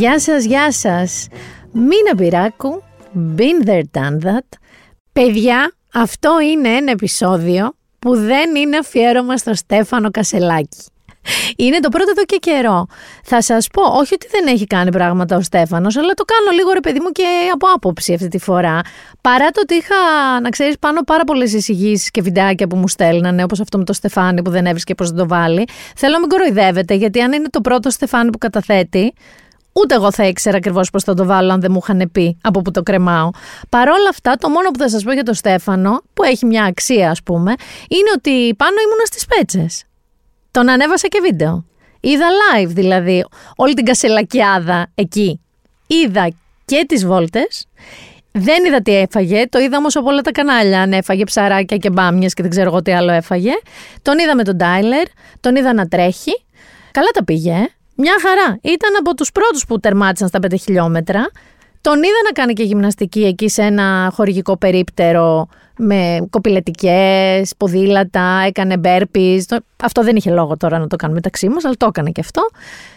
Γεια σας, γεια σας. Μίνα Πυράκου, been there, done that. Παιδιά, αυτό είναι ένα επεισόδιο που δεν είναι αφιέρωμα στο Στέφανο Κασελάκη. Είναι το πρώτο εδώ και καιρό. Θα σας πω, όχι ότι δεν έχει κάνει πράγματα ο Στέφανος, αλλά το κάνω λίγο ρε παιδί μου και από άποψη αυτή τη φορά. Παρά το ότι είχα, να ξέρεις, πάνω πάρα πολλές εισηγήσεις και βιντεάκια που μου στέλνανε, όπως αυτό με το Στεφάνι που δεν έβρισκε πώς να το βάλει. Θέλω να μην κοροϊδεύετε, γιατί αν είναι το πρώτο Στεφάνι που καταθέτει, ούτε εγώ θα ήξερα ακριβώς πώς θα το βάλω αν δεν μου είχαν πει από που το κρεμάω. Παρ' όλα αυτά, το μόνο που θα σας πω για τον Στέφανο, που έχει μια αξία ας πούμε, είναι ότι πάνω ήμουνα στις πέτσες. Τον ανέβασα και βίντεο. Είδα live δηλαδή όλη την κασελακιάδα εκεί. Είδα και τις βόλτες. Δεν είδα τι έφαγε. Το είδα όμως από όλα τα κανάλια. Αν έφαγε ψαράκια και μπάμιες και δεν ξέρω εγώ τι άλλο έφαγε. Τον είδα με τον Τάιλερ. Τον είδα να τρέχει. Καλά τα πήγε. Μια χαρά. Ήταν από τους πρώτους που τερμάτισαν στα 5 χιλιόμετρα. Τον είδα να κάνει και γυμναστική εκεί σε ένα χορηγικό περίπτερο με κοπηλετικές, ποδήλατα, έκανε burpees. Αυτό δεν είχε λόγο τώρα να το κάνουμε μεταξύ μας, αλλά το έκανε και αυτό.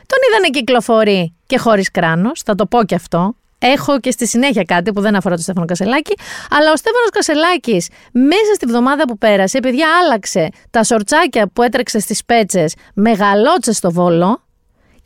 Τον είδα να κυκλοφορεί και χωρίς κράνος, θα το πω και αυτό. Έχω και στη συνέχεια κάτι που δεν αφορά τον Στέφανο Κασελάκη, αλλά ο Στέφανος Κασελάκης μέσα στη βδομάδα που πέρασε, παιδιά, άλλαξε τα σορτσάκια που έτρεξε στις πέτσες με γαλότσε στο Βόλο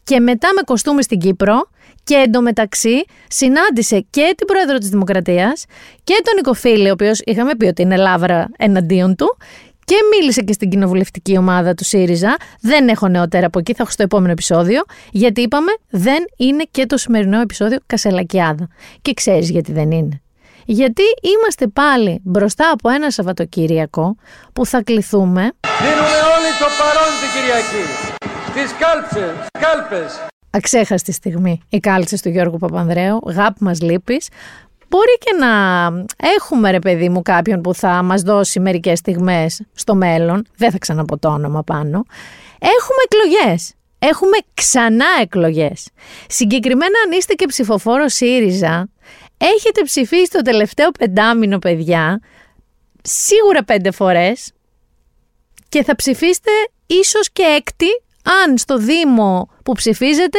και μετά με κοστούμι στην Κύπρο. Και εντωμεταξύ συνάντησε και την πρόεδρο της Δημοκρατίας και τον Νικοφίλη, ο οποίος είχαμε πει ότι είναι λάβρα εναντίον του, και μίλησε και στην κοινοβουλευτική ομάδα του ΣΥΡΙΖΑ. Δεν έχω νεότερα από εκεί, θα έχω στο επόμενο επεισόδιο, γιατί είπαμε δεν είναι και το σημερινό επεισόδιο Κασελακιάδα. Και ξέρεις γιατί δεν είναι. Γιατί είμαστε πάλι μπροστά από ένα Σαββατοκύριακο που θα κληθούμε. Δίνουμε όλοι το παρόν την Κυριακή. Στις κάλπες. Αξέχαστη στιγμή οι κάλτσες του Γιώργου Παπανδρέου, γάπη μας λείπεις. Μπορεί και να έχουμε ρε παιδί μου κάποιον που θα μας δώσει μερικές στιγμές στο μέλλον, δεν θα ξαναπώ το όνομα πάνω. Έχουμε εκλογές, έχουμε ξανά εκλογές. Συγκεκριμένα αν είστε και ψηφοφόρο ΣΥΡΙΖΑ, έχετε ψηφίσει το τελευταίο πεντάμινο παιδιά, σίγουρα 5 φορές και θα ψηφίσετε ίσως και 6η, αν στο Δήμο που ψηφίζετε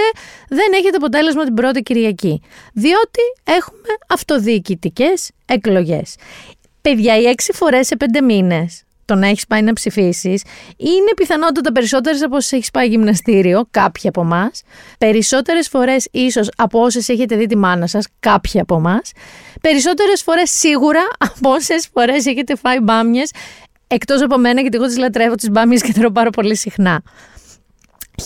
δεν έχετε αποτέλεσμα την πρώτη Κυριακή. Διότι έχουμε αυτοδιοικητικές εκλογές. Παιδιά, οι 6 φορές σε 5 μήνες το να έχεις πάει να ψηφίσεις είναι πιθανότατα περισσότερες από όσες έχεις πάει γυμναστήριο, κάποιοι από εμάς. Περισσότερες φορές ίσως από όσες έχετε δει τη μάνα σας, κάποιοι από εμάς. Περισσότερες φορές σίγουρα από όσες φορές έχετε φάει μπάμιες, εκτός από μένα γιατί εγώ τις λατρεύω τις μπάμιες και τρώω πάρα πολύ συχνά.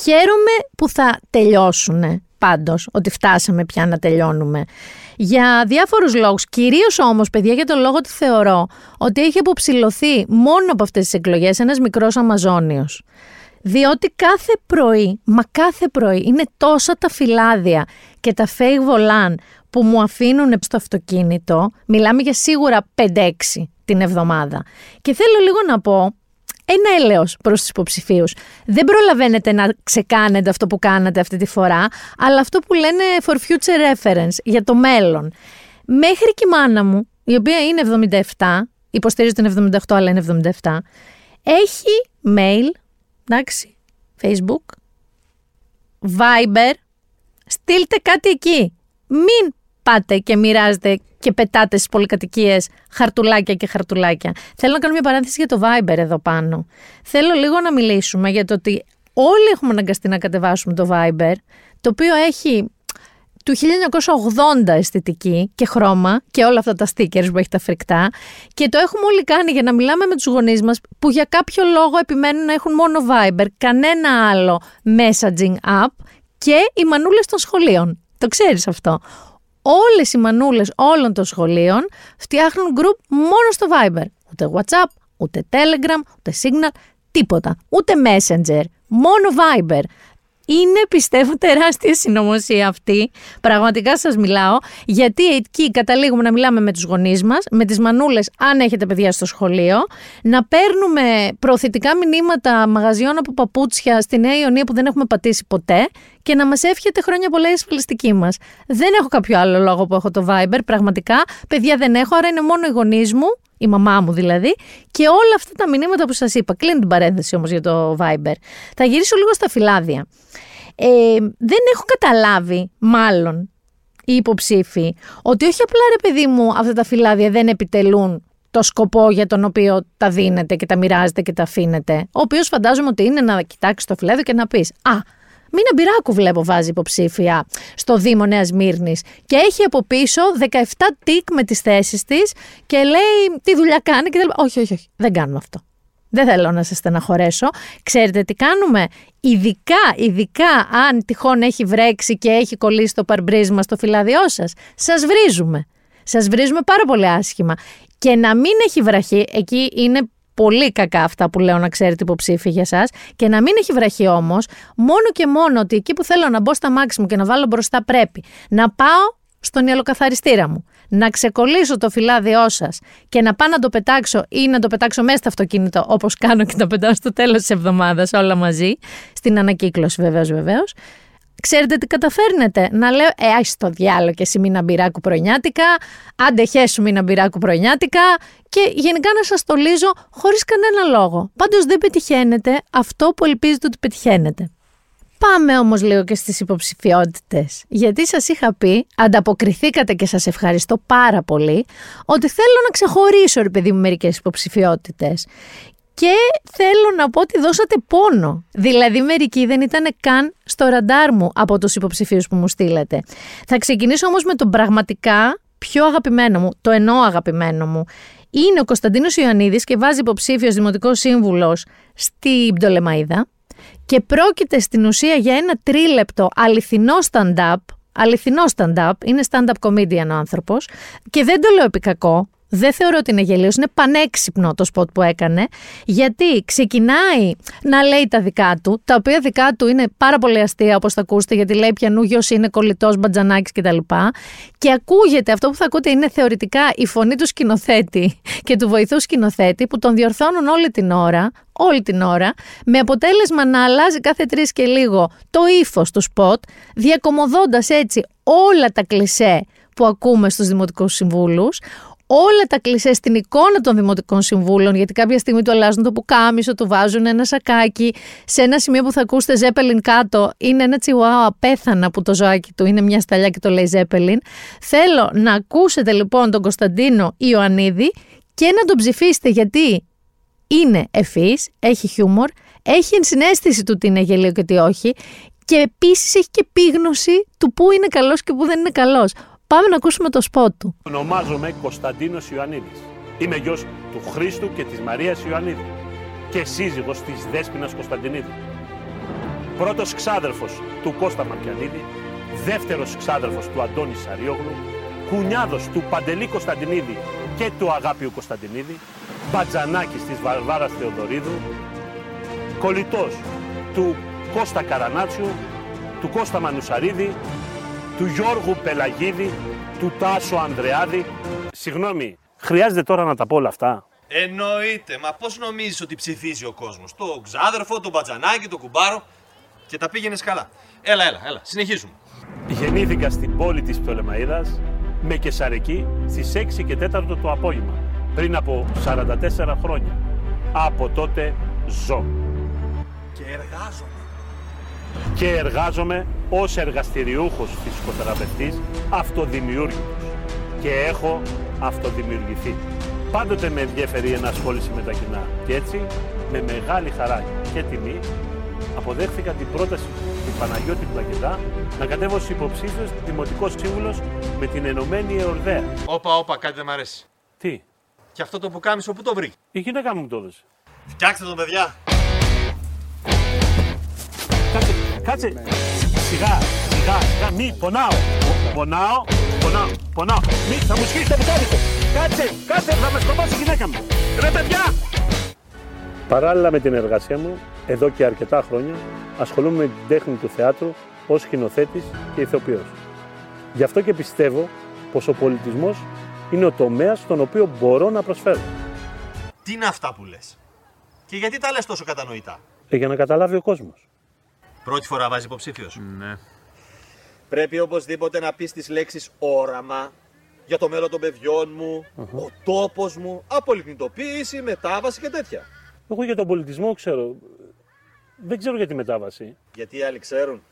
Χαίρομαι που θα τελειώσουνε πάντως, ότι φτάσαμε πια να τελειώνουμε. Για διάφορους λόγους, κυρίως όμως παιδιά για τον λόγο ότι θεωρώ ότι έχει αποψηλωθεί μόνο από αυτές τις εκλογές ένας μικρός Αμαζόνιος. Διότι κάθε πρωί, μα κάθε πρωί είναι τόσα τα φυλάδια και τα fake volant που μου αφήνουν στο αυτοκίνητο, μιλάμε για σίγουρα 5-6 την εβδομάδα. Και θέλω λίγο να πω, ένα έλεος προς τους υποψηφίους. Δεν προλαβαίνετε να ξεκάνετε αυτό που κάνατε αυτή τη φορά, αλλά αυτό που λένε for future reference, για το μέλλον. Μέχρι και η μάνα μου, η οποία είναι 77, υποστηρίζει την 78 αλλά είναι 77, έχει mail, εντάξει, Facebook, Viber, στείλτε κάτι εκεί. Μην πάτε και μοιράζετε και πετάτε στις πολυκατοικίες χαρτουλάκια και χαρτουλάκια. Θέλω να κάνω μια παρένθεση για το Viber εδώ πάνω. Θέλω λίγο να μιλήσουμε για το ότι όλοι έχουμε αναγκαστεί να κατεβάσουμε το Viber, το οποίο έχει του 1980 αισθητική και χρώμα και όλα αυτά τα stickers που έχει τα φρικτά, και το έχουμε όλοι κάνει για να μιλάμε με τους γονείς μας που για κάποιο λόγο επιμένουν να έχουν μόνο Viber, κανένα άλλο messaging app, και οι μανούλες των σχολείων. Το ξέρεις αυτό. Όλες οι μανούλες όλων των σχολείων φτιάχνουν group μόνο στο Viber. Ούτε WhatsApp, ούτε Telegram, ούτε Signal, τίποτα. Ούτε Messenger, μόνο Viber. Είναι, πιστεύω, τεράστια συνωμοσία αυτή. Πραγματικά σας μιλάω, γιατί εκεί καταλήγουμε να μιλάμε με τους γονείς μας, με τις μανούλες αν έχετε παιδιά στο σχολείο, να παίρνουμε προωθητικά μηνύματα μαγαζιών από παπούτσια στη Νέα Ιωνία που δεν έχουμε πατήσει ποτέ και να μας εύχεται χρόνια πολλά η ασφαλιστική μας. Δεν έχω κάποιο άλλο λόγο που έχω το Viber, πραγματικά. Παιδιά δεν έχω, άρα είναι μόνο οι γονείς μου, η μαμά μου δηλαδή, και όλα αυτά τα μηνύματα που σας είπα. Κλείνω την παρένθεση όμως για το Viber. Θα γυρίσω λίγο στα φυλάδια. δεν έχω καταλάβει, μάλλον, οι υποψήφοι, ότι όχι απλά, ρε παιδί μου, αυτά τα φυλάδια δεν επιτελούν το σκοπό για τον οποίο τα δίνετε και τα μοιράζετε και τα αφήνετε, ο οποίος φαντάζομαι ότι είναι να κοιτάξεις το φυλάδιο και να πεις «Α, Μίνα Μπυράκου βλέπω βάζει υποψήφια στο Δήμο Νέας Μύρνης και έχει από πίσω 17 τικ με τις θέσεις της και λέει τι δουλειά κάνει και λέει, όχι, δεν κάνουμε αυτό. Δεν θέλω να σας στεναχωρέσω. Ξέρετε τι κάνουμε? Ειδικά αν τυχόν έχει βρέξει και έχει κολλήσει το παρμπρίσμα στο φυλάδιό σας, σας βρίζουμε. Σας βρίζουμε πάρα πολύ άσχημα. Και να μην έχει βραχεί, εκεί είναι πολύ κακά αυτά που λέω να ξέρετε υποψήφοι για σας, και να μην έχει βραχεί όμως, μόνο και μόνο ότι εκεί που θέλω να μπω στα μάξι μου και να βάλω μπροστά πρέπει να πάω στον υαλοκαθαριστήρα μου, να ξεκολλήσω το φυλάδιό σας και να πάω να το πετάξω ή να το πετάξω μέσα στο αυτοκίνητο, όπως κάνω και τα πετάω στο τέλος της εβδομάδας όλα μαζί, στην ανακύκλωση βεβαίως. Ξέρετε τι καταφέρνετε? Να λέω ας το διάλογο και εσύ Μίνα Μπυράκου πρωινιάτικα, άντε χέσου Μίνα Μπυράκου πρωινιάτικα, και γενικά να σας στολίζω χωρίς κανένα λόγο. Πάντως δεν πετυχαίνετε αυτό που ελπίζετε ότι πετυχαίνετε. Πάμε όμως λίγο και στις υποψηφιότητες, γιατί σας είχα πει, ανταποκριθήκατε και σας ευχαριστώ πάρα πολύ, ότι θέλω να ξεχωρίσω, ρε παιδί μου, μερικές υποψηφιότητες. Και θέλω να πω ότι δώσατε πόνο. Δηλαδή μερικοί δεν ήταν καν στο ραντάρ μου από τους υποψηφίους που μου στείλατε. Θα ξεκινήσω όμως με τον πραγματικά πιο αγαπημένο μου, το εννοώ αγαπημένο μου. Είναι ο Κωνσταντίνος Ιωαννίδης και βάζει υποψήφιος δημοτικός σύμβουλος στην Πτολεμαΐδα. Και πρόκειται στην ουσία για ένα 3 λεπτό αληθινό stand-up, είναι stand-up comedian ο άνθρωπος και δεν το λέω επί κακό. Δεν θεωρώ ότι είναι γελίος, είναι πανέξυπνο το σποτ που έκανε, γιατί ξεκινάει να λέει τα δικά του, τα οποία δικά του είναι πάρα πολύ αστεία όπως θα ακούσετε, γιατί λέει Πιανούγιος είναι κολλητός, Μπατζανάκης κτλ. Και ακούγεται, αυτό που θα ακούτε είναι θεωρητικά η φωνή του σκηνοθέτη και του βοηθού σκηνοθέτη που τον διορθώνουν όλη την ώρα, με αποτέλεσμα να αλλάζει κάθε 3 και λίγο το ύφος του σποτ, διακομωδώντας έτσι όλα τα κλισέ που ακούμε στους δημοτικούς συμβούλους, όλα τα κλισέ στην εικόνα των δημοτικών συμβούλων, γιατί κάποια στιγμή του αλλάζουν το πουκάμισο, του βάζουν ένα σακάκι. Σε ένα σημείο που θα ακούσετε Ζέπελιν κάτω, είναι ένα τσιουάου απέθανα που το ζωάκι του είναι μια σταλιά και το λέει Ζέπελιν. Θέλω να ακούσετε λοιπόν τον Κωνσταντίνο Ιωαννίδη και να τον ψηφίσετε, γιατί είναι ευφύης, έχει χιούμορ, έχει ενσυναίσθηση του τι είναι γελίο και τι όχι, και επίσης έχει και επίγνωση του πού είναι καλός και πού δεν είναι καλός. Πάμε να ακούσουμε το σπότ του. Ονομάζομαι Κωνσταντίνος Ιωαννίδης. Είμαι γιος του Χρήστου και της Μαρίας Ιωαννίδη και σύζυγος της Δέσποινας Κωνσταντινίδη. Πρώτος ξάδερφος του Κώστα Μαρκιανίδη, δεύτερος ξάδερφος του Αντώνη Σαριόγλου, κουνιάδος του Παντελή Κωνσταντινίδη και του Αγάπιου Κωνσταντινίδη, Μπατζανάκης της Βαρβάρας Θεοδωρίδου, κολλητός του Κώστα Καρανάτσιου, του Κώστα Μανουσαρίδη, του Γιώργου Πελαγίδη, του Τάσου Ανδρεάδη. Συγγνώμη, χρειάζεται τώρα να τα πω όλα αυτά? Εννοείται, μα πώς νομίζεις ότι ψηφίζει ο κόσμος? Το ξάδερφο, τον Μπατζανάκη, τον κουμπάρο, και τα πήγαινες καλά. Έλα, συνεχίζουμε. Γεννήθηκα στην πόλη της Πτολεμαΐδας, με Κεσαρική, στις 6 και 4 το απόγευμα, πριν από 44 χρόνια. Από τότε ζω. Και εργάζομαι ως εργαστηριούχος φυσικοθεραπευτής, αυτοδημιούργητος, και έχω αυτοδημιουργηθεί. Πάντοτε με ενδιαφέρει η ενασχόληση με τα κοινά και έτσι, με μεγάλη χαρά και τιμή, αποδέχθηκα την πρόταση του Παναγιώτη Πλακετά να κατέβω ως υποψήφιος δημοτικός σύμβουλος με την Ενωμένη Εορδαία. Όπα, κάτι δεν μ' αρέσει. Τι? Και αυτό το πουκάμισο που το βρήκε? Η γυναίκα μου το έδωσε. Φτιάξτε το, παιδιά! Κάτσε, σιγά, μη, πονάω, μη, θα μου σκίσει το πιτάδικο, κάτσε, θα με σκοπάσει η γυναίκα μου, ρε παιδιά! Παράλληλα με την εργασία μου, εδώ και αρκετά χρόνια, ασχολούμαι με την τέχνη του θεάτρου ως σκηνοθέτης και ηθοποιός. Γι' αυτό και πιστεύω πως ο πολιτισμός είναι ο τομέας στον οποίο μπορώ να προσφέρω. Τι είναι αυτά που λες? Και γιατί τα λες τόσο κατανοητά? Για να καταλάβει ο κόσμος. Πρώτη φορά βάζει υποψήφιος. Ναι. Πρέπει οπωσδήποτε να πεις τις λέξεις όραμα για το μέλλον των παιδιών μου, ο τόπος μου, απολιγνητοποίηση, μετάβαση και τέτοια. Εγώ για τον πολιτισμό ξέρω. Δεν ξέρω για τη μετάβαση. Γιατί οι άλλοι ξέρουν.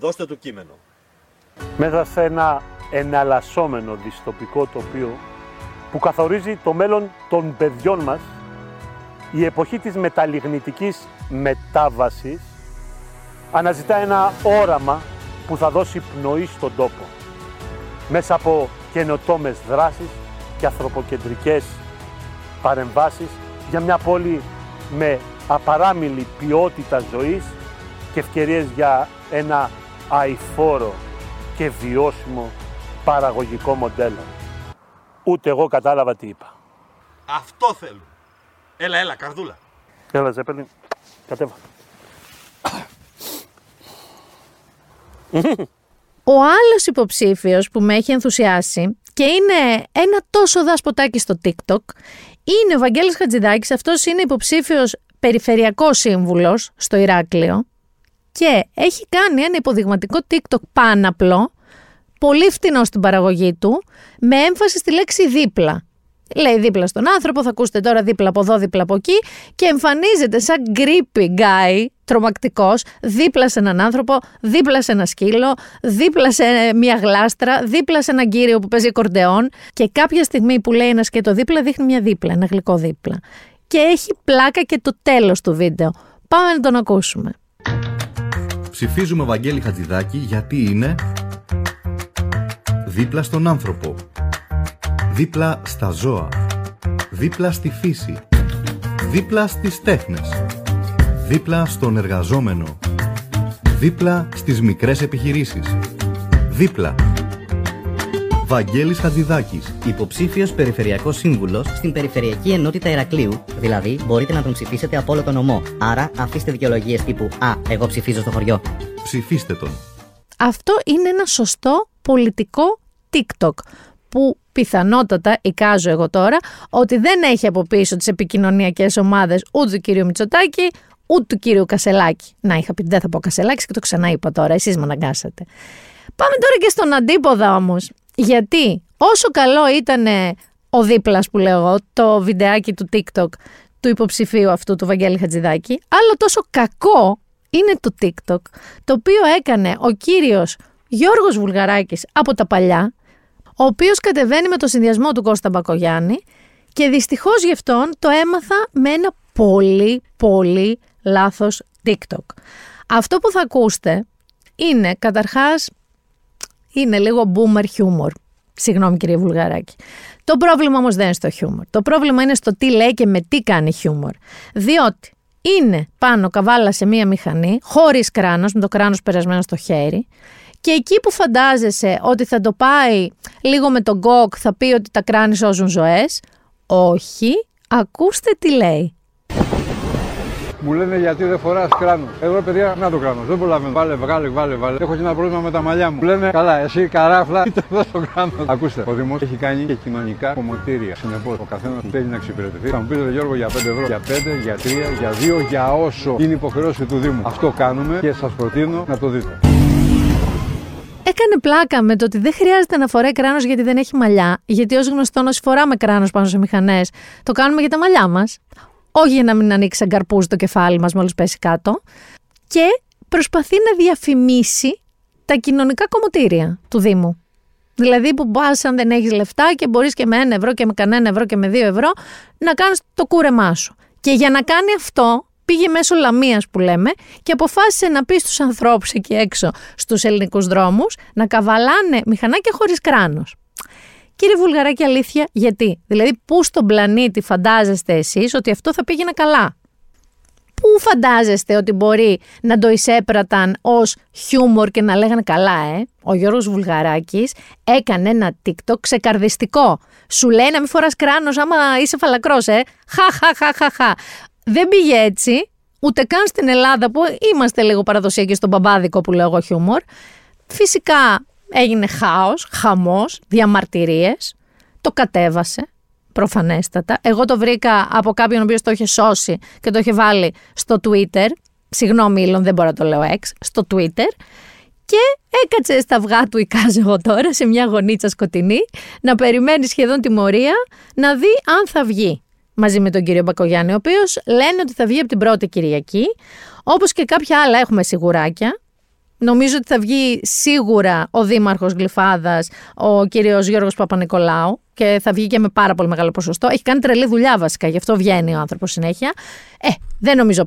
δώστε του κείμενο. Μέσα σε ένα εναλλασσόμενο δυστοπικό τοπίο που καθορίζει το μέλλον των παιδιών μας, η εποχή της μεταλλιγνητικής μετάβασης αναζητά ένα όραμα που θα δώσει πνοή στον τόπο, μέσα από καινοτόμες δράσεις και ανθρωποκεντρικές παρεμβάσεις για μια πόλη με απαράμιλη ποιότητα ζωής και ευκαιρίες για ένα αειφόρο και βιώσιμο παραγωγικό μοντέλο. Ούτε εγώ κατάλαβα τι είπα. Αυτό θέλω. Έλα, καρδούλα. Έλα, Ζέπελιν. Κατέβα. Ο άλλος υποψήφιος που με έχει ενθουσιάσει και είναι ένα τόσο δασποτάκι στο TikTok είναι ο Βαγγέλης Χατζηδάκης. Αυτός είναι υποψήφιος περιφερειακός σύμβουλος στο Ηράκλειο και έχει κάνει ένα υποδειγματικό TikTok πάναπλο, πολύ φτηνό στην παραγωγή του, με έμφαση στη λέξη δίπλα. Λέει δίπλα στον άνθρωπο, θα ακούσετε τώρα δίπλα από εδώ, δίπλα από εκεί, και εμφανίζεται σαν creepy guy, τρομακτικός, δίπλα σε έναν άνθρωπο, δίπλα σε ένα σκύλο, δίπλα σε μια γλάστρα, δίπλα σε έναν κύριο που παίζει κορντεόν, και κάποια στιγμή που λέει ένα σκέτο δίπλα δείχνει μια δίπλα, ένα γλυκό δίπλα. Και έχει πλάκα και το τέλος του βίντεο. Πάμε να τον ακούσουμε. Ψηφίζουμε Βαγγέλη Χατζηδάκη γιατί είναι δίπλα στον άνθρωπο, δίπλα στα ζώα, δίπλα στη φύση, δίπλα στις τέχνες, δίπλα στον εργαζόμενο, δίπλα στις μικρές επιχειρήσεις, δίπλα. Βαγγέλης Χατζηδάκης, υποψήφιος περιφερειακός σύμβουλος στην Περιφερειακή Ενότητα Ηρακλείου. Δηλαδή, μπορείτε να τον ψηφίσετε από όλο τον νομό. Άρα, αφήστε δικαιολογίες τύπου «Α, εγώ ψηφίζω στο χωριό». Ψηφίστε τον. Αυτό είναι ένα σωστό πολιτικό TikTok που πιθανότατα, εικάζω εγώ τώρα, ότι δεν έχει από πίσω τις επικοινωνιακές ομάδες ούτε του κύριου Μητσοτάκη, ούτε του κύριου Κασελάκη. Να, είχα πει δεν θα πω Κασελάκης και το ξανά είπα τώρα, εσείς με αναγκάσατε. Πάμε τώρα και στον αντίποδα όμως. Γιατί όσο καλό ήταν ο δίπλας που λέω εγώ, το βιντεάκι του TikTok του υποψηφίου αυτού του Βαγγέλη Χατζηδάκη, άλλο τόσο κακό είναι το TikTok το οποίο έκανε ο κύριος Γιώργος Βουλγαράκης από τα παλιά, ο οποίος κατεβαίνει με το συνδυασμό του Κώστα Μπακογιάννη, και δυστυχώς γι' αυτόν το έμαθα με ένα πολύ λάθος TikTok. Αυτό που θα ακούστε είναι καταρχάς είναι λίγο boomer humor. Συγγνώμη κύριε Βουλγαράκη. Το πρόβλημα όμως δεν είναι στο humor. Το πρόβλημα είναι στο τι λέει και με τι κάνει humor. Διότι είναι πάνω καβάλα σε μία μηχανή, χωρίς κράνος, με το κράνος περασμένο στο χέρι, και εκεί που φαντάζεσαι ότι θα το πάει λίγο με τον κόκ, θα πει ότι τα κράνη σώζουν ζωές. Όχι, ακούστε τι λέει. Μου λένε γιατί δεν φοράς κράνος. Εγώ παιδιά, να το κράνος. Δεν προλαβαίνω. Βάλε. Έχω και ένα πρόβλημα με τα μαλλιά μου. Μου λένε, καλά, εσύ καράφλα, είτε εδώ στο κράνος. Ακούστε, ο Δήμος έχει κάνει και κοινωνικά κομμωτήρια. Συνεπώς, ο καθένας θέλει να εξυπηρετηθεί. Θα μου πείτε, Γιώργο, για 5 ευρώ, για 5, για 3, για 2, για όσο είναι υποχρέωση του Δήμου. Αυτό κάνουμε και σας προτείνω να το δείτε. Έκανε πλάκα με το ότι δεν χρειάζεται να φοράει κράνος γιατί δεν έχει μαλλιά. Γιατί ως γνωστόν, όσοι φοράμε κράνος πάνω σε μηχανές, το κάνουμε για τα μαλλιά μας. Όχι για να μην ανοίξει σαν καρπούζι το κεφάλι μας μόλις πέσει κάτω. Και προσπαθεί να διαφημίσει τα κοινωνικά κομμωτήρια του Δήμου. Δηλαδή που πας αν δεν έχεις λεφτά και μπορείς και με 1 ευρώ και με κανένα ευρώ και με 2 ευρώ να κάνεις το κούρεμά σου. Και για να κάνει αυτό πήγε μέσω Λαμίας που λέμε και αποφάσισε να πει στους ανθρώπους εκεί έξω στους ελληνικούς δρόμους να καβαλάνε μηχανάκια χωρίς κράνος. Κύριε Βουλγαράκη, αλήθεια, γιατί? Δηλαδή, πού στον πλανήτη φαντάζεστε εσείς ότι αυτό θα πήγαινε καλά? Πού φαντάζεστε ότι μπορεί να το εισέπραταν ως χιούμορ και να λέγανε καλά, Ο Γιώργος Βουλγαράκης έκανε ένα TikTok ξεκαρδιστικό. Σου λέει να μην φοράς κράνος άμα είσαι φαλακρός, Χα. Δεν πήγε έτσι, ούτε καν στην Ελλάδα που είμαστε λίγο παραδοσιακοί στον μπαμπάδικο που λέω εγώ χιούμορ. Φυσικά. Έγινε χάος, χαμός, διαμαρτυρίες, το κατέβασε, προφανέστατα. Εγώ το βρήκα από κάποιον ο οποίος το είχε σώσει και το είχε βάλει στο Twitter, συγγνώμη Ήλον, δεν μπορώ να το λέω X, στο Twitter, και έκατσε στα αυγά του, εικάζω εγώ τώρα, σε μια γωνίτσα σκοτεινή, να περιμένει σχεδόν τιμωρία, να δει αν θα βγει. Μαζί με τον κύριο Μπακογιάννη, ο οποίος λένε ότι θα βγει από την πρώτη Κυριακή, όπως και κάποια άλλα έχουμε σιγουράκια. Νομίζω ότι θα βγει σίγουρα ο Δήμαρχος Γλυφάδας, ο κύριος Γιώργος Παπα-Νικολάου, και θα βγει και με πάρα πολύ μεγάλο ποσοστό. Έχει κάνει τρελή δουλειά βασικά, γι' αυτό βγαίνει ο άνθρωπος συνέχεια. Δεν νομίζω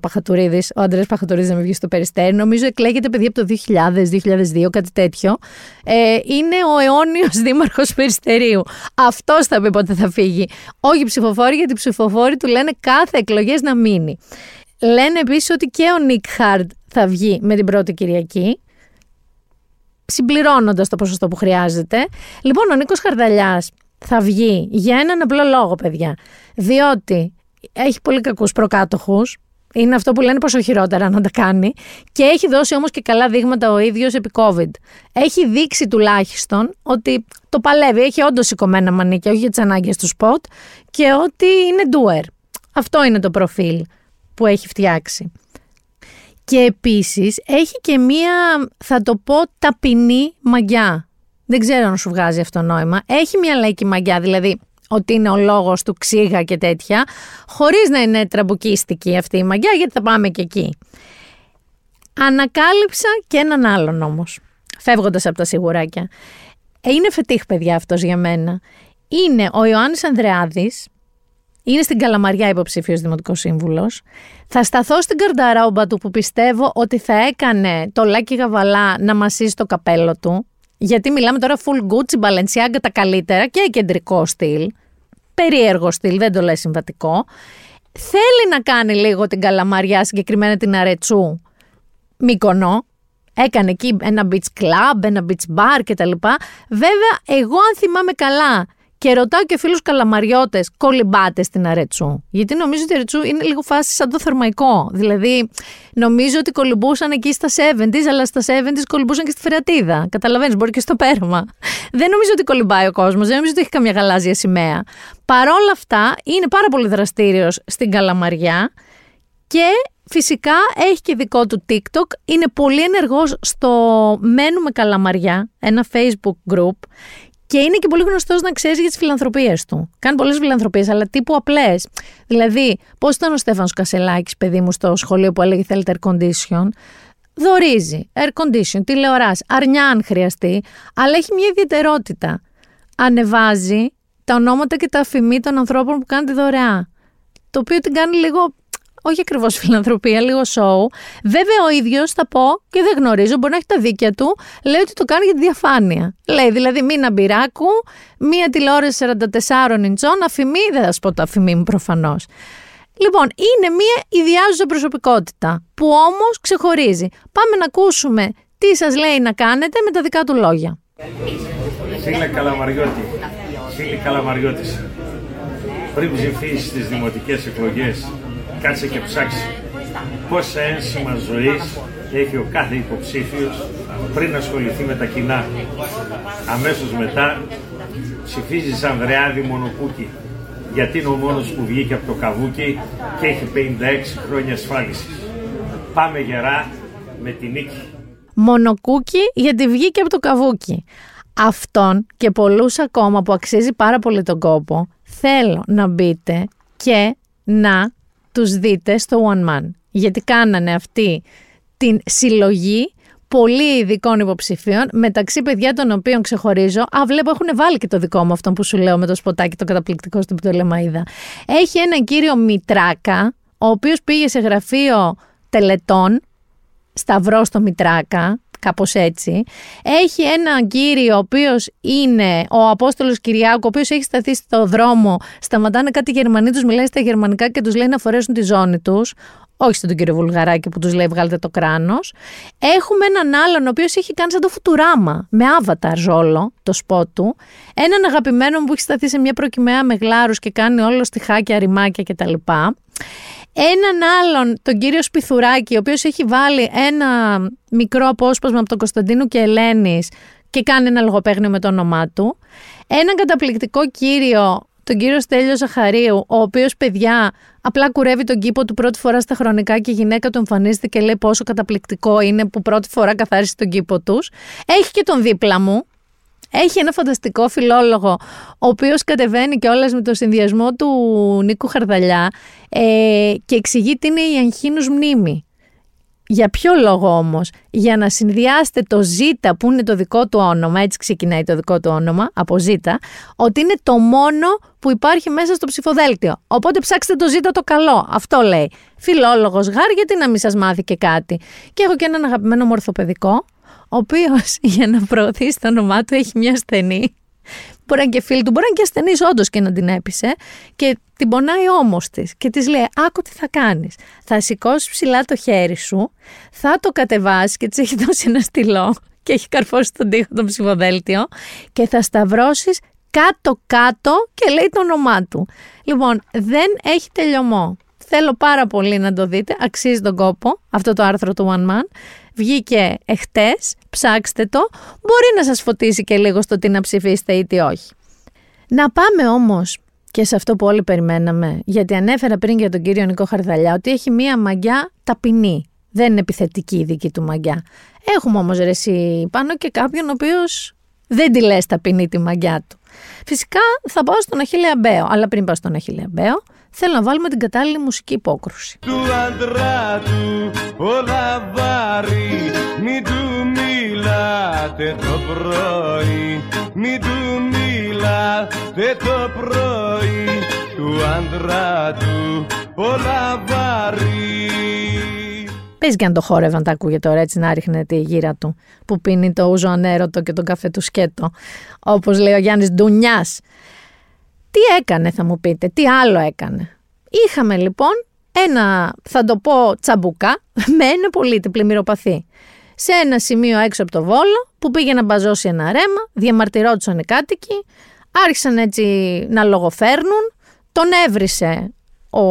ο Αντρέας Παχατουρίδης να μην βγει στο Περιστέρι. Νομίζω εκλέγεται παιδί από το 2000, 2002, κάτι τέτοιο. Είναι ο αιώνιος Δήμαρχος Περιστερίου. Αυτός θα πει πότε θα φύγει. Όχι ψηφοφόροι, γιατί οι ψηφοφόροι του λένε κάθε εκλογές να μείνει. Λένε επίσης ότι και ο Νικ Χάρντ θα βγει με την πρώτη Κυριακή, συμπληρώνοντας το ποσοστό που χρειάζεται. Λοιπόν, ο Νίκος Χαρδαλιάς θα βγει για έναν απλό λόγο, παιδιά. Διότι έχει πολύ κακούς προκάτοχους. Είναι αυτό που λένε πόσο χειρότερα να τα κάνει. Και έχει δώσει όμως και καλά δείγματα ο ίδιος επί COVID. Έχει δείξει τουλάχιστον ότι το παλεύει. Έχει όντως σηκωμένα μανίκια, όχι για τις ανάγκες του σποτ. Και ότι είναι doer. Αυτό είναι το προφίλ που έχει φτιάξει. Και επίσης έχει και μία, θα το πω, ταπεινή μαγιά. Δεν ξέρω αν σου βγάζει αυτό νόημα. Έχει μία λαϊκή μαγιά, δηλαδή ότι είναι ο λόγος του ξύγα και τέτοια, χωρίς να είναι τραμπουκίστικη αυτή η μαγιά, γιατί θα πάμε και εκεί. Ανακάλυψα και έναν άλλον όμως, φεύγοντας από τα σιγουράκια. Είναι φετίχ, παιδιά, αυτός για μένα. Είναι ο Ιωάννης Ανδρεάδης. Είναι στην Καλαμαριά υποψήφιος δημοτικός σύμβουλος. Θα σταθώ στην καρδαρόμπα του, που πιστεύω ότι θα έκανε το Λάκη Γαβαλά να μασίσει το καπέλο του. Γιατί μιλάμε τώρα full Gucci, Balenciaga, τα καλύτερα, και κεντρικό στυλ. Περίεργο στυλ, δεν το λέει συμβατικό. Θέλει να κάνει λίγο την Καλαμαριά, συγκεκριμένα την Αρετσού, Μύκονο. Έκανε εκεί ένα beach club, ένα beach bar κτλ. Βέβαια, εγώ αν θυμάμαι καλά, και ρωτάω και φίλους καλαμαριώτες, κολυμπάτε στην Αρετσού? Γιατί νομίζω ότι η Αρετσού είναι λίγο φάση σαν το Θερμαϊκό. Δηλαδή, νομίζω ότι κολυμπούσαν εκεί στα 70s, αλλά στα 70s κολυμπούσαν και στη Φερατίδα. Καταλαβαίνεις, μπορεί και στο Πέραμα. Δεν νομίζω ότι κολυμπάει ο κόσμος, δεν νομίζω ότι έχει καμιά γαλάζια σημαία. Παρόλα αυτά, είναι πάρα πολύ δραστήριος στην Καλαμαριά και φυσικά έχει και δικό του TikTok. Είναι πολύ ενεργός στο Μένουμε Καλαμαριά, ένα Facebook group. Και είναι και πολύ γνωστός, να ξέρεις, για τις φιλανθρωπίες του. Κάνει πολλές φιλανθρωπίες, αλλά τύπου απλές. Δηλαδή, πώς ήταν ο Στέφανος Κασελάκης, παιδί μου, στο σχολείο που έλεγε θέλετε air condition? Δωρίζει air condition, τηλεοράς, αρνιά αν χρειαστεί, αλλά έχει μια ιδιαιτερότητα. Ανεβάζει τα ονόματα και τα αφημί των ανθρώπων που κάνετε δωρεά. Το οποίο την κάνει λίγο, όχι ακριβώς φιλανθρωπία, λίγο show. Βέβαια ο ίδιος, θα πω και δεν γνωρίζω, μπορεί να έχει τα δίκια του, λέει ότι το κάνει για τη διαφάνεια. Λέει δηλαδή μήνα μπυράκου, μία τηλεόραση 44 ιντσών, αφημί, δεν θα σου πω το αφημί μου προφανώς. Λοιπόν, είναι μία ιδιάζουσα προσωπικότητα που όμως ξεχωρίζει. Πάμε να ακούσουμε τι σας λέει να κάνετε με τα δικά του λόγια. Φίλε Καλαμαριώτη, φίλε Καλαμαριώτης, πριν ψηφίσεις στις δημοτικές εκλογές, κάτσε και ψάξει πόσα ένσημα ζωής έχει ο κάθε υποψήφιος πριν ασχοληθεί με τα κοινά. Αμέσως μετά ψηφίζεις Ανδρεάδη Μονοκούκη, γιατί είναι ο μόνος που βγήκε από το καβούκι και έχει 56 χρόνια ασφάλισης. Πάμε γερά με τη νίκη. Μονοκούκη, γιατί βγήκε από το καβούκι. Αυτόν και πολλούς ακόμα που αξίζει πάρα πολύ τον κόπο, θέλω να μπείτε και να τους δείτε στο One Man, γιατί κάνανε αυτή την συλλογή πολύ ειδικών υποψηφίων, μεταξύ παιδιά των οποίων ξεχωρίζω, βλέπω έχουν βάλει και το δικό μου αυτόν που σου λέω με το σποτάκι το καταπληκτικό στην Πτολεμαΐδα. Έχει έναν κύριο Μητράκα, ο οποίος πήγε σε γραφείο τελετών, σταυρό στο Μητράκα, κάπως έτσι. Έχει έναν κύριο ο οποίος είναι ο Απόστολος Κυριάκου, ο οποίος έχει σταθεί στο δρόμο, σταματάνε κάτι Γερμανοί, τους μιλάει στα γερμανικά και τους λέει να φορέσουν τη ζώνη τους. Όχι στον κύριο Βουλγαράκη που τους λέει βγάλετε το κράνος. Έχουμε έναν άλλον ο οποίος έχει κάνει σαν το Φουτουράμα, με άβατα ζόλο, το σπότ του. Έναν αγαπημένο μου που έχει σταθεί σε μια προκυμαία με γλάρους και κάνει όλο στιχάκια, ρημάκια κτλ. Έναν άλλον, τον κύριο Σπιθουράκη, ο οποίος έχει βάλει ένα μικρό απόσπασμα από τον Κωνσταντίνου και Ελένης και κάνει ένα λογοπαίγνιο με το όνομά του. Έναν καταπληκτικό κύριο, τον κύριο Στέλιο Ζαχαρίου, ο οποίος, παιδιά, απλά κουρεύει τον κήπο του πρώτη φορά στα χρονικά και η γυναίκα του εμφανίζεται και λέει πόσο καταπληκτικό είναι που πρώτη φορά καθάρισε τον κήπο τους. Έχει και τον δίπλα μου. Έχει ένα φανταστικό φιλόλογο, ο οποίος κατεβαίνει κιόλας με το συνδυασμό του Νίκου Χαρδαλιά και εξηγεί τι είναι η Αγχήνους Μνήμη. Για ποιο λόγο όμως? Για να συνδυάσετε το ζήτα που είναι το δικό του όνομα, έτσι ξεκινάει το δικό του όνομα, από ζήτα, ότι είναι το μόνο που υπάρχει μέσα στο ψηφοδέλτιο. Οπότε ψάξτε το ζήτα το καλό, αυτό λέει. Φιλόλογος γάρ, γιατί να μην σας μάθει και κάτι. Και έχω και έναν αγαπημένο μου ορθοπαιδικό, ο οποίος για να προωθήσει το όνομά του έχει μια ασθενή. Μπορεί να είναι και φίλη του, μπορεί να είναι και ασθενής όντως και να την έπεισε. Και την πονάει όμως της και της λέει: άκου τι θα κάνεις. Θα σηκώσει ψηλά το χέρι σου, θα το κατεβάσει και της έχει δώσει ένα στυλό και έχει καρφώσει τον τοίχο το ψηφοδέλτιο και θα σταυρώσεις κάτω-κάτω και λέει το όνομά του. Λοιπόν, δεν έχει τελειωμό. Θέλω πάρα πολύ να το δείτε, αξίζει τον κόπο αυτό το άρθρο του One Man. Βγήκε εχτες, ψάξτε το, μπορεί να σας φωτίσει και λίγο στο τι να ψηφίσετε ή τι όχι. Να πάμε όμως και σε αυτό που όλοι περιμέναμε, γιατί ανέφερα πριν για τον κύριο Νικό Χαρδαλιά ότι έχει μία μαγιά ταπεινή, δεν είναι επιθετική η δική του μαγιά. Έχουμε όμως ρε εσύ πάνω και κάποιον ο οποίος δεν τη λες ταπεινή τη μαγιά του. Φυσικά θα πάω στον Αχίλλεα Μπέο, αλλά πριν πάω στον Αχίλλεα Μπέο, θέλω να βάλουμε την κατάλληλη μουσική υπόκρουση. Του άντρα του όλα βάρη, μην του μιλάτε το πρωί, μην του μιλάτε το πρωί, του άντρα του όλα βάρη. Πες και αν το χόρευαν τα ακούγε τώρα έτσι να ρίχνε τη γύρα του που πίνει το ούζο ανέρωτο και τον καφέ του σκέτο, όπως λέει ο Γιάννης Ντουνιάς. Τι έκανε θα μου πείτε, τι άλλο έκανε? Είχαμε λοιπόν ένα, θα το πω τσαμπουκά, με ένα πολίτη πλημμυροπαθή σε ένα σημείο έξω από το Βόλο που πήγε να μπαζώσει ένα ρέμα, διαμαρτυρόντουσαν οι κάτοικοι, άρχισαν έτσι να λογοφέρνουν, τον έβρισε ο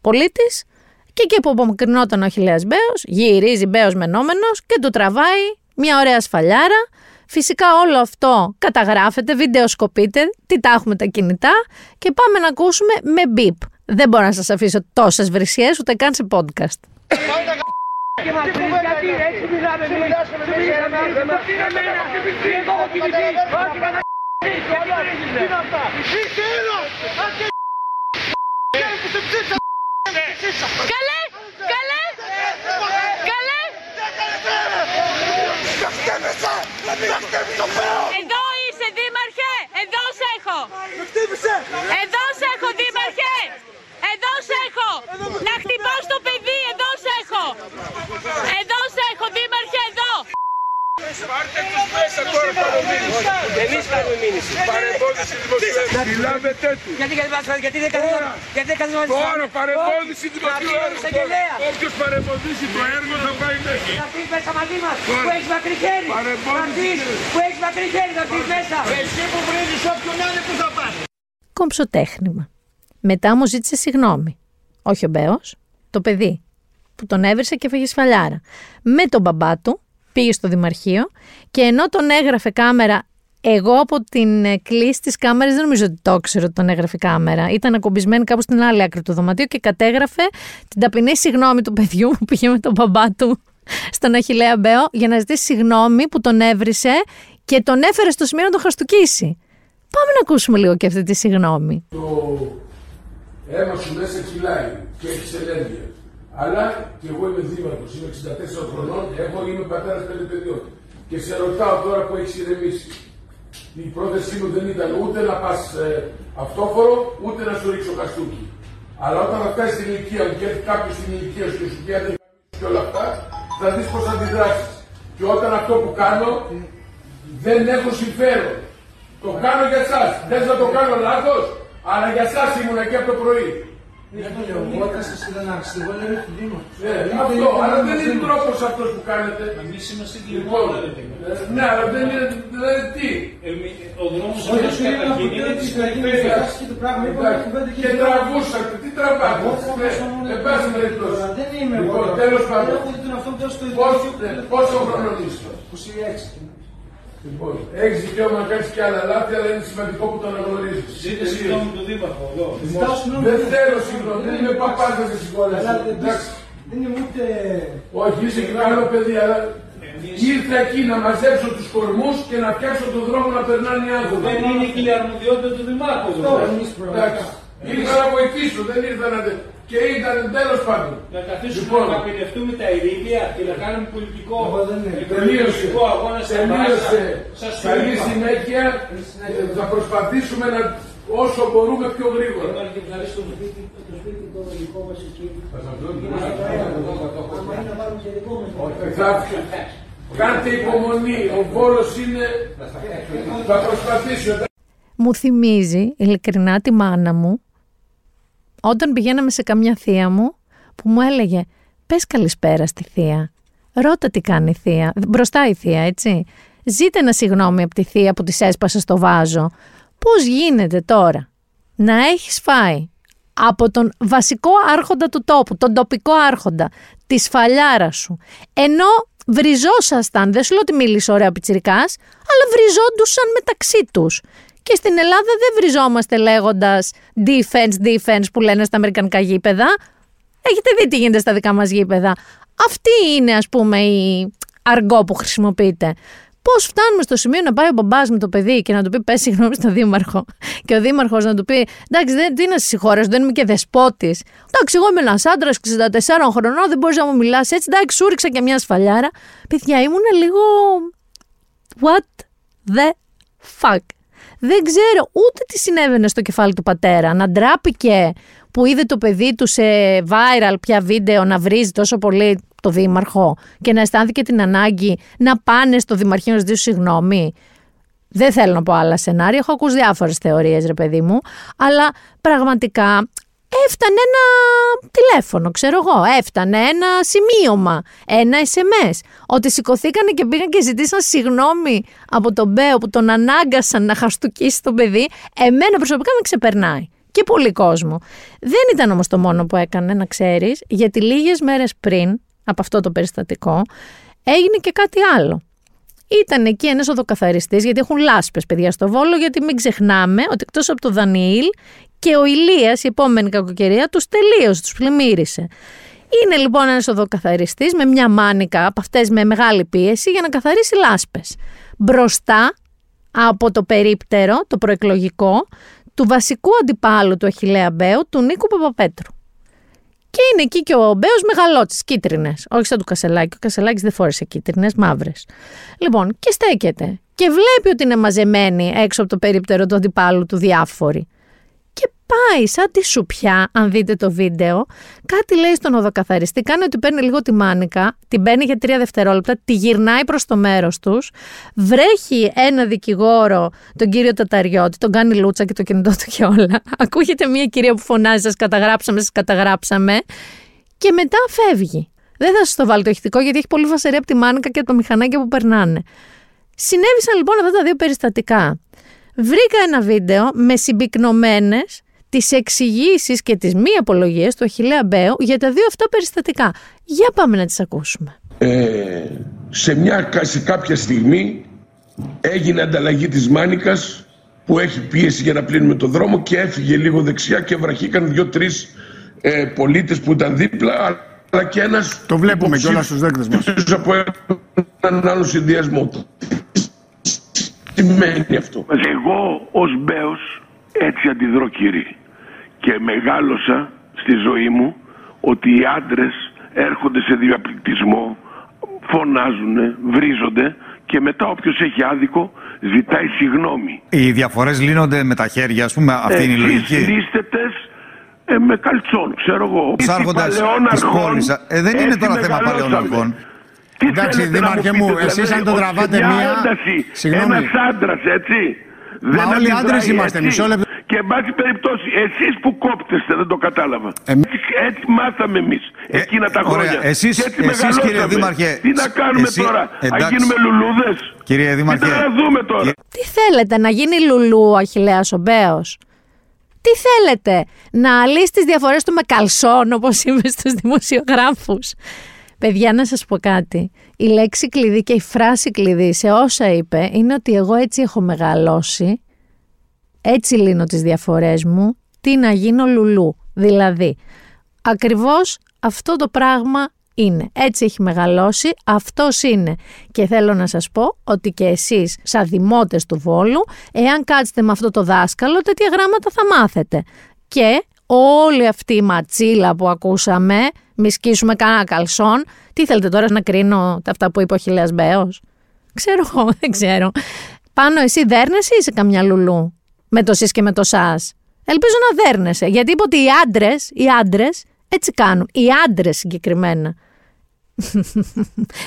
πολίτης και εκεί που απομακρυνόταν ο Αχιλλέας Μπέος, γυρίζει Μπέος μενόμενος και του τραβάει μια ωραία σφαλιάρα. Φυσικά όλο αυτό καταγράφεται, βιντεοσκοπείται, τι τα έχουμε τα κινητά και πάμε να ακούσουμε με μπιπ. Δεν μπορώ να σας αφήσω τόσες βρυσιές ούτε καν σε podcast. Καλέ! Καλέ! Καλέ! Εδώ είσαι δήμαρχε! Εδώ σε έχω! Εδώ σε έχω δήμαρχε! Εδώ σε έχω! Να χτυπάς το παιδί! Εδώ σε έχω! Εδώ σε έχω δήμαρχε! Εδώ! Πάρτε τους μέσα τώρα παρομήνυση! Εμείς παρομήνυση! Παρεμπόδιση δημοσιογράφηση! Συλλάβετε τους! Γιατί δεν καθόμαστε! Τώρα παρεμπόδιση δημοσιογράφηση! Όποιος παρεμποδίσει το έργο θα πάει μέσα! Να πει μέσα μαζί μας! Που έχεις μακρύ χέρι! Που έχεις μακρύ χέρι να πει μέσα! Εσύ που βρίζεις όποιον άλλο που θα πας! Κομψοτέχνημα. Μετά μου ζήτησε συγγνώμη. Όχι ο Μπέος, το παιδί που τον έβρισε και φύγει σφαλιάρα. Με τον μπαμπά του, πήγε στο δημαρχείο και ενώ τον έγραφε κάμερα, εγώ από την κλίση της κάμερας δεν νομίζω ότι το ξέρω ότι τον έγραφε κάμερα. Ήταν ακουμπισμένη κάπου στην άλλη άκρη του δωματίου και κατέγραφε την ταπεινή συγγνώμη του παιδιού που πήγε με τον μπαμπά του στον Αχιλλέα Μπέο για να ζητήσει συγγνώμη που τον έβρισε και τον έφερε στο σημείο να τον χαστουκίσει. Πάμε να ακούσουμε λίγο και αυτή τη συγγνώμη. Το αίμα σου μέσα κυλάει και έχει ελέγχεια. Αλλά και εγώ είμαι δήμαρχος, είμαι 64 χρονών, εγώ είμαι πατέρας 5 παιδιών. Και σε ρωτάω τώρα που έχεις ηρεμήσει. Η πρόθεσή μου δεν ήταν ούτε να πας αυτόφορο, ούτε να σου ρίξω χαστούκι. Αλλά όταν θα φτάσεις στην ηλικία μου και έρθει κάποιος στην ηλικία σου και σου πιάνει και όλα αυτά, θα δεις πώς θα αντιδράσεις. Και όταν αυτό που κάνω δεν έχω συμφέρον. Το κάνω για εσάς. Δεν θα το κάνω λάθος, αλλά για εσάς ήμουν εκεί από το πρωί. Δεν το λέω, εγώ έκασα την ανάγκη, εγώ λέω του Δήμαρχου. Αυτό, αλλά δεν είναι τρόπος αυτός που κάνετε. Εμείς είμαστε δημόσιοι. Ναι, αλλά δεν είναι, δηλαδή τι. Ο γνώμος μας καταγγείλεται της περιφέρειας. Και τραβούσατε, τι τραβάτε. Δεν πάση περιπτώσει. Δεν είμαι εγώ. Τέλος πάντων. Πόσο χρόνο είσαι? 26. Λοιπόν, έχεις δικαίωμα να κάνεις και άλλα λάθη, αλλά είναι σημαντικό που το αναγνωρίζεις. Ζήτε συγγνώμη του Δήμαρχου. Δεν θέλω συγγνώμη, δεν είμαι παπάς να σε συγχωρέσω. Δεν είμαι ούτε... Όχι, είσαι και καλό παιδί, αλλά ήρθα εκεί να μαζέψω τους κορμούς και να πιάσω τον δρόμο να περνάνε οι άνθρωποι. Δεν είναι και η αρμοδιότητα του Δημάρχου. Ήρθα να βοηθήσω, δεν ήρθα να... και ήταν τέλος πάντων. Να καθίσουμε λοιπόν, να καπηλευτούμε τα ειρήνια και να κάνουμε πολιτικό, πολιτικό αγώνα στα μάτια. Καλή συνέχεια. Θα προσπαθήσουμε να, όσο μπορούμε πιο γρήγορα. Κάντε υπομονή. Ο Βόρος είναι. Θα προσπαθήσω. Μου θυμίζει ειλικρινά τη μάνα μου όταν πηγαίναμε σε καμιά θεία μου που μου έλεγε «Πες καλησπέρα στη θεία, ρώτα τι κάνει η θεία», μπροστά η θεία έτσι, «ζήτε ένα συγγνώμη από τη θεία που της έσπασε στο βάζο». Πώς γίνεται τώρα να έχεις φάει από τον βασικό άρχοντα του τόπου, τον τοπικό άρχοντα, τη σφαλιάρα σου, ενώ βριζόσασταν, δεν σου λέω ότι μίλησε ωραία ο πιτσιρικάς, αλλά βριζόντουσαν μεταξύ τους. Και στην Ελλάδα δεν βριζόμαστε λέγοντας defense, defense που λένε στα αμερικανικά γήπεδα. Έχετε δει τι γίνεται στα δικά μας γήπεδα. Αυτή είναι ας πούμε η αργό που χρησιμοποιείται. Πώς φτάνουμε στο σημείο να πάει ο μπαμπάς με το παιδί και να του πει πες συγγνώμη στον δήμαρχο και ο δήμαρχος να του πει εντάξει δεν να σε συγχωρέσω, δεν είμαι και δεσπότης. Εντάξει εγώ είμαι ένας άντρας 64 χρονών, δεν μπορείς να μου μιλάς έτσι, εντάξει σου ρίξα και μια σφαλιάρα. Παιδιά ήμουν λίγο what the fuck. Δεν ξέρω ούτε τι συνέβαινε στο κεφάλι του πατέρα. Να ντράπηκε που είδε το παιδί του σε viral πια βίντεο να βρίζει τόσο πολύ το δήμαρχο και να αισθάνθηκε την ανάγκη να πάνε στο δημαρχείο να ζητήσουν συγγνώμη. Δεν θέλω να πω άλλα σενάρια. Έχω ακούσει διάφορες θεωρίες, ρε παιδί μου. Αλλά πραγματικά έφτανε ένα τηλέφωνο, ξέρω εγώ. Έφτανε ένα σημείωμα, ένα SMS. Ότι σηκωθήκανε και πήγαν και ζητήσαν συγγνώμη από τον Μπέο που τον ανάγκασαν να χαστουκίσει το παιδί. Εμένα προσωπικά με ξεπερνάει. Και πολύ κόσμο. Δεν ήταν όμως το μόνο που έκανε, να ξέρεις, γιατί λίγες μέρες πριν από αυτό το περιστατικό έγινε και κάτι άλλο. Ήταν εκεί ένας οδοκαθαριστής, γιατί έχουν λάσπες παιδιά στο Βόλο, γιατί μην ξεχνάμε ότι εκτός από τον Δανιήλ και ο Ηλίας, η επόμενη κακοκαιρία, τους τελείωσε, τους πλημμύρισε. Είναι λοιπόν ένας οδοκαθαριστής με μια μάνικα από αυτές με μεγάλη πίεση για να καθαρίσει λάσπες. Μπροστά από το περίπτερο, το προεκλογικό, του βασικού αντιπάλου του Αχιλλέα Μπέου, του Νίκου Παπαπέτρου. Και είναι εκεί και ο Μπέος με γαλότσες κίτρινες. Όχι σαν του Κασελάκη. Ο Κασελάκης δεν φόρεσε κίτρινες, μαύρες. Λοιπόν, και στέκεται. Και βλέπει ότι είναι μαζεμένοι έξω από το περίπτερο του αντιπάλου του διάφοροι. Και πάει σαν τη σουπιά, αν δείτε το βίντεο, κάτι λέει στον οδοκαθαριστή. Κάνει ότι παίρνει λίγο τη μάνικα, την παίρνει για 3 δευτερόλεπτα, τη γυρνάει προς το μέρος τους, βρέχει ένα δικηγόρο, τον κύριο Ταταριώτη, τον κάνει λούτσα και το κινητό του και όλα. Ακούγεται μια κυρία που φωνάζει, σας καταγράψαμε, και μετά φεύγει. Δεν θα σας το βάλω το ηχητικό γιατί έχει πολύ βασερία από τη μάνικα και από τα μηχανάκια που περνάνε. Συνέβησαν λοιπόν αυτά τα δύο περιστατικά. Βρήκα ένα βίντεο με συμπυκνωμένες τις εξηγήσεις και τις μη απολογίες του Αχιλλέα Μπέου για τα δύο αυτά περιστατικά. Για πάμε να τις ακούσουμε. Σε κάποια στιγμή έγινε ανταλλαγή της μάνικας που έχει πίεση για να πλύνουμε το δρόμο και έφυγε λίγο δεξιά και βραχήκαν 2-3 πολίτες που ήταν δίπλα, αλλά και ένας... Το βλέπουμε κιόλας στους δέκτες μας. ...από έναν άλλο συνδυασμό του. Τι μένει αυτό. Εγώ ως Μπέος έτσι αντιδρώ, κύριε. Και μεγάλωσα στη ζωή μου ότι οι άντρες έρχονται σε διαπληκτισμό, φωνάζουν, βρίζονται και μετά όποιος έχει άδικο ζητάει συγγνώμη. Οι διαφορές λύνονται με τα χέρια, ας πούμε, αυτή είναι η λογική. Εσείς λύστετες με καλτσόν, ξέρω εγώ. Ψάρχοντας της πόλης. Δεν είναι τώρα θέμα παλαιών αρχών. Εντάξει, δήμαρχε μου, εσείς αν το τραβάτε μία... Συγγνώμη. Ένας άντρας, έτσι. Μα όλοι άντρες είμαστε, μισό λεπτό. Και εν πάση περιπτώσει, εσείς που κόπτεστε, δεν το κατάλαβα. Έτσι μάθαμε εμείς εκείνα τα χρόνια. Εσείς κύριε δήμαρχε... Τι να κάνουμε τώρα, να γίνουμε λουλούδες. Κύριε δήμαρχε... Τι να δούμε τώρα. Τι θέλετε, να γίνει λουλού ο Αχιλλέας ο Μπέος. Τι θέλετε, να αλύσει τις διαφορές του με καλσόν, όπως είπε στους δημοσιογράφους. Παιδιά, να σας πω κάτι. Η λέξη κλειδί και η φράση κλειδί σε όσα είπε είναι ότι εγώ έτσι έχω μεγαλώσει, έτσι λύνω τις διαφορές μου, τι να γίνω λουλού. Δηλαδή, ακριβώς αυτό το πράγμα είναι. Έτσι έχει μεγαλώσει, αυτός είναι. Και θέλω να σας πω ότι και εσείς, σαν δημότες του Βόλου, εάν κάτσετε με αυτό το δάσκαλο, τέτοια γράμματα θα μάθετε. Και... όλη αυτή η ματσίλα που ακούσαμε, μη σκίσουμε κανένα καλσόν. Τι θέλετε τώρα να κρίνω αυτά που είπε ο Αχιλλέας Μπέος? Ξέρω εγώ, δεν ξέρω. Πάνω εσύ δέρνεσαι ή είσαι καμιά λουλού? Με το σεις και με το σας. Ελπίζω να δέρνεσαι, γιατί είπε ότι οι άντρες έτσι κάνουν. Οι άντρες συγκεκριμένα.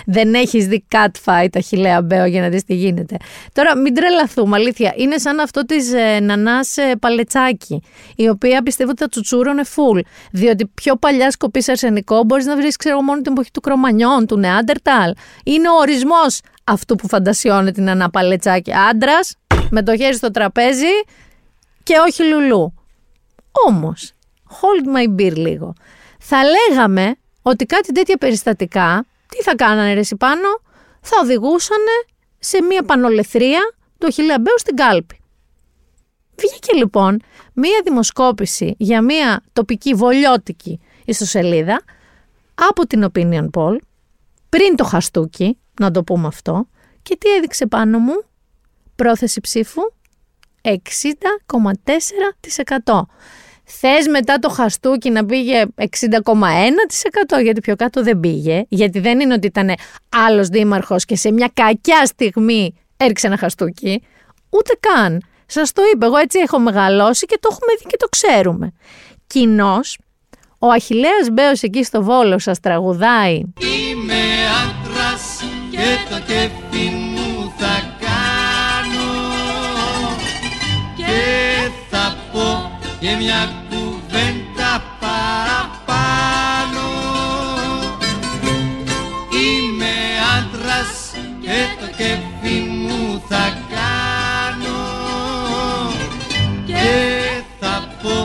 Δεν έχεις δει catfight Αχιλλέα Μπέο για να δεις τι γίνεται. Τώρα μην τρελαθούμε, αλήθεια. Είναι σαν αυτό της Νανάς Παλετσάκη, η οποία πιστεύω ότι τα τσουτσούρωνε full. Διότι πιο παλιά σκοπή σε αρσενικό μπορείς να βρεις, ξέρω, μόνο την εποχή του Κρομανιών, του Νεάντερταλ. Είναι ο ορισμός αυτού που φαντασιώνει την Νανά Παλετσάκη. Άντρας με το χέρι στο τραπέζι και όχι λουλού. Όμως, hold my beer λίγο. Θα λέγαμε ότι κάτι τέτοια περιστατικά, τι θα κάνανε ρε Σιπάνο, θα οδηγούσανε σε μια πανολεθρία του Αχιλλέα Μπέου στην κάλπη. Βγήκε λοιπόν μια δημοσκόπηση για μια τοπική βολιώτικη ιστοσελίδα από την Opinion Poll, πριν το χαστούκι, να το πούμε αυτό, και τι έδειξε πάνω μου? Πρόθεση ψήφου 60,4%. Θες μετά το χαστούκι να πήγε 60,1%, γιατί πιο κάτω δεν πήγε, γιατί δεν είναι ότι ήταν άλλος δήμαρχος και σε μια κακιά στιγμή έριξε ένα χαστούκι, ούτε καν. Σας το είπα, εγώ έτσι έχω μεγαλώσει και το έχουμε δει και το ξέρουμε. Κοινώς, ο Αχιλλέας Μπέος εκεί στο Βόλο σας τραγουδάει «Είμαι άντρας και το κέφι μου θα κάνω και θα πω και μια κουβέντα παραπάνω. Είμαι άντρας και το κέφι μου θα κάνω και θα πω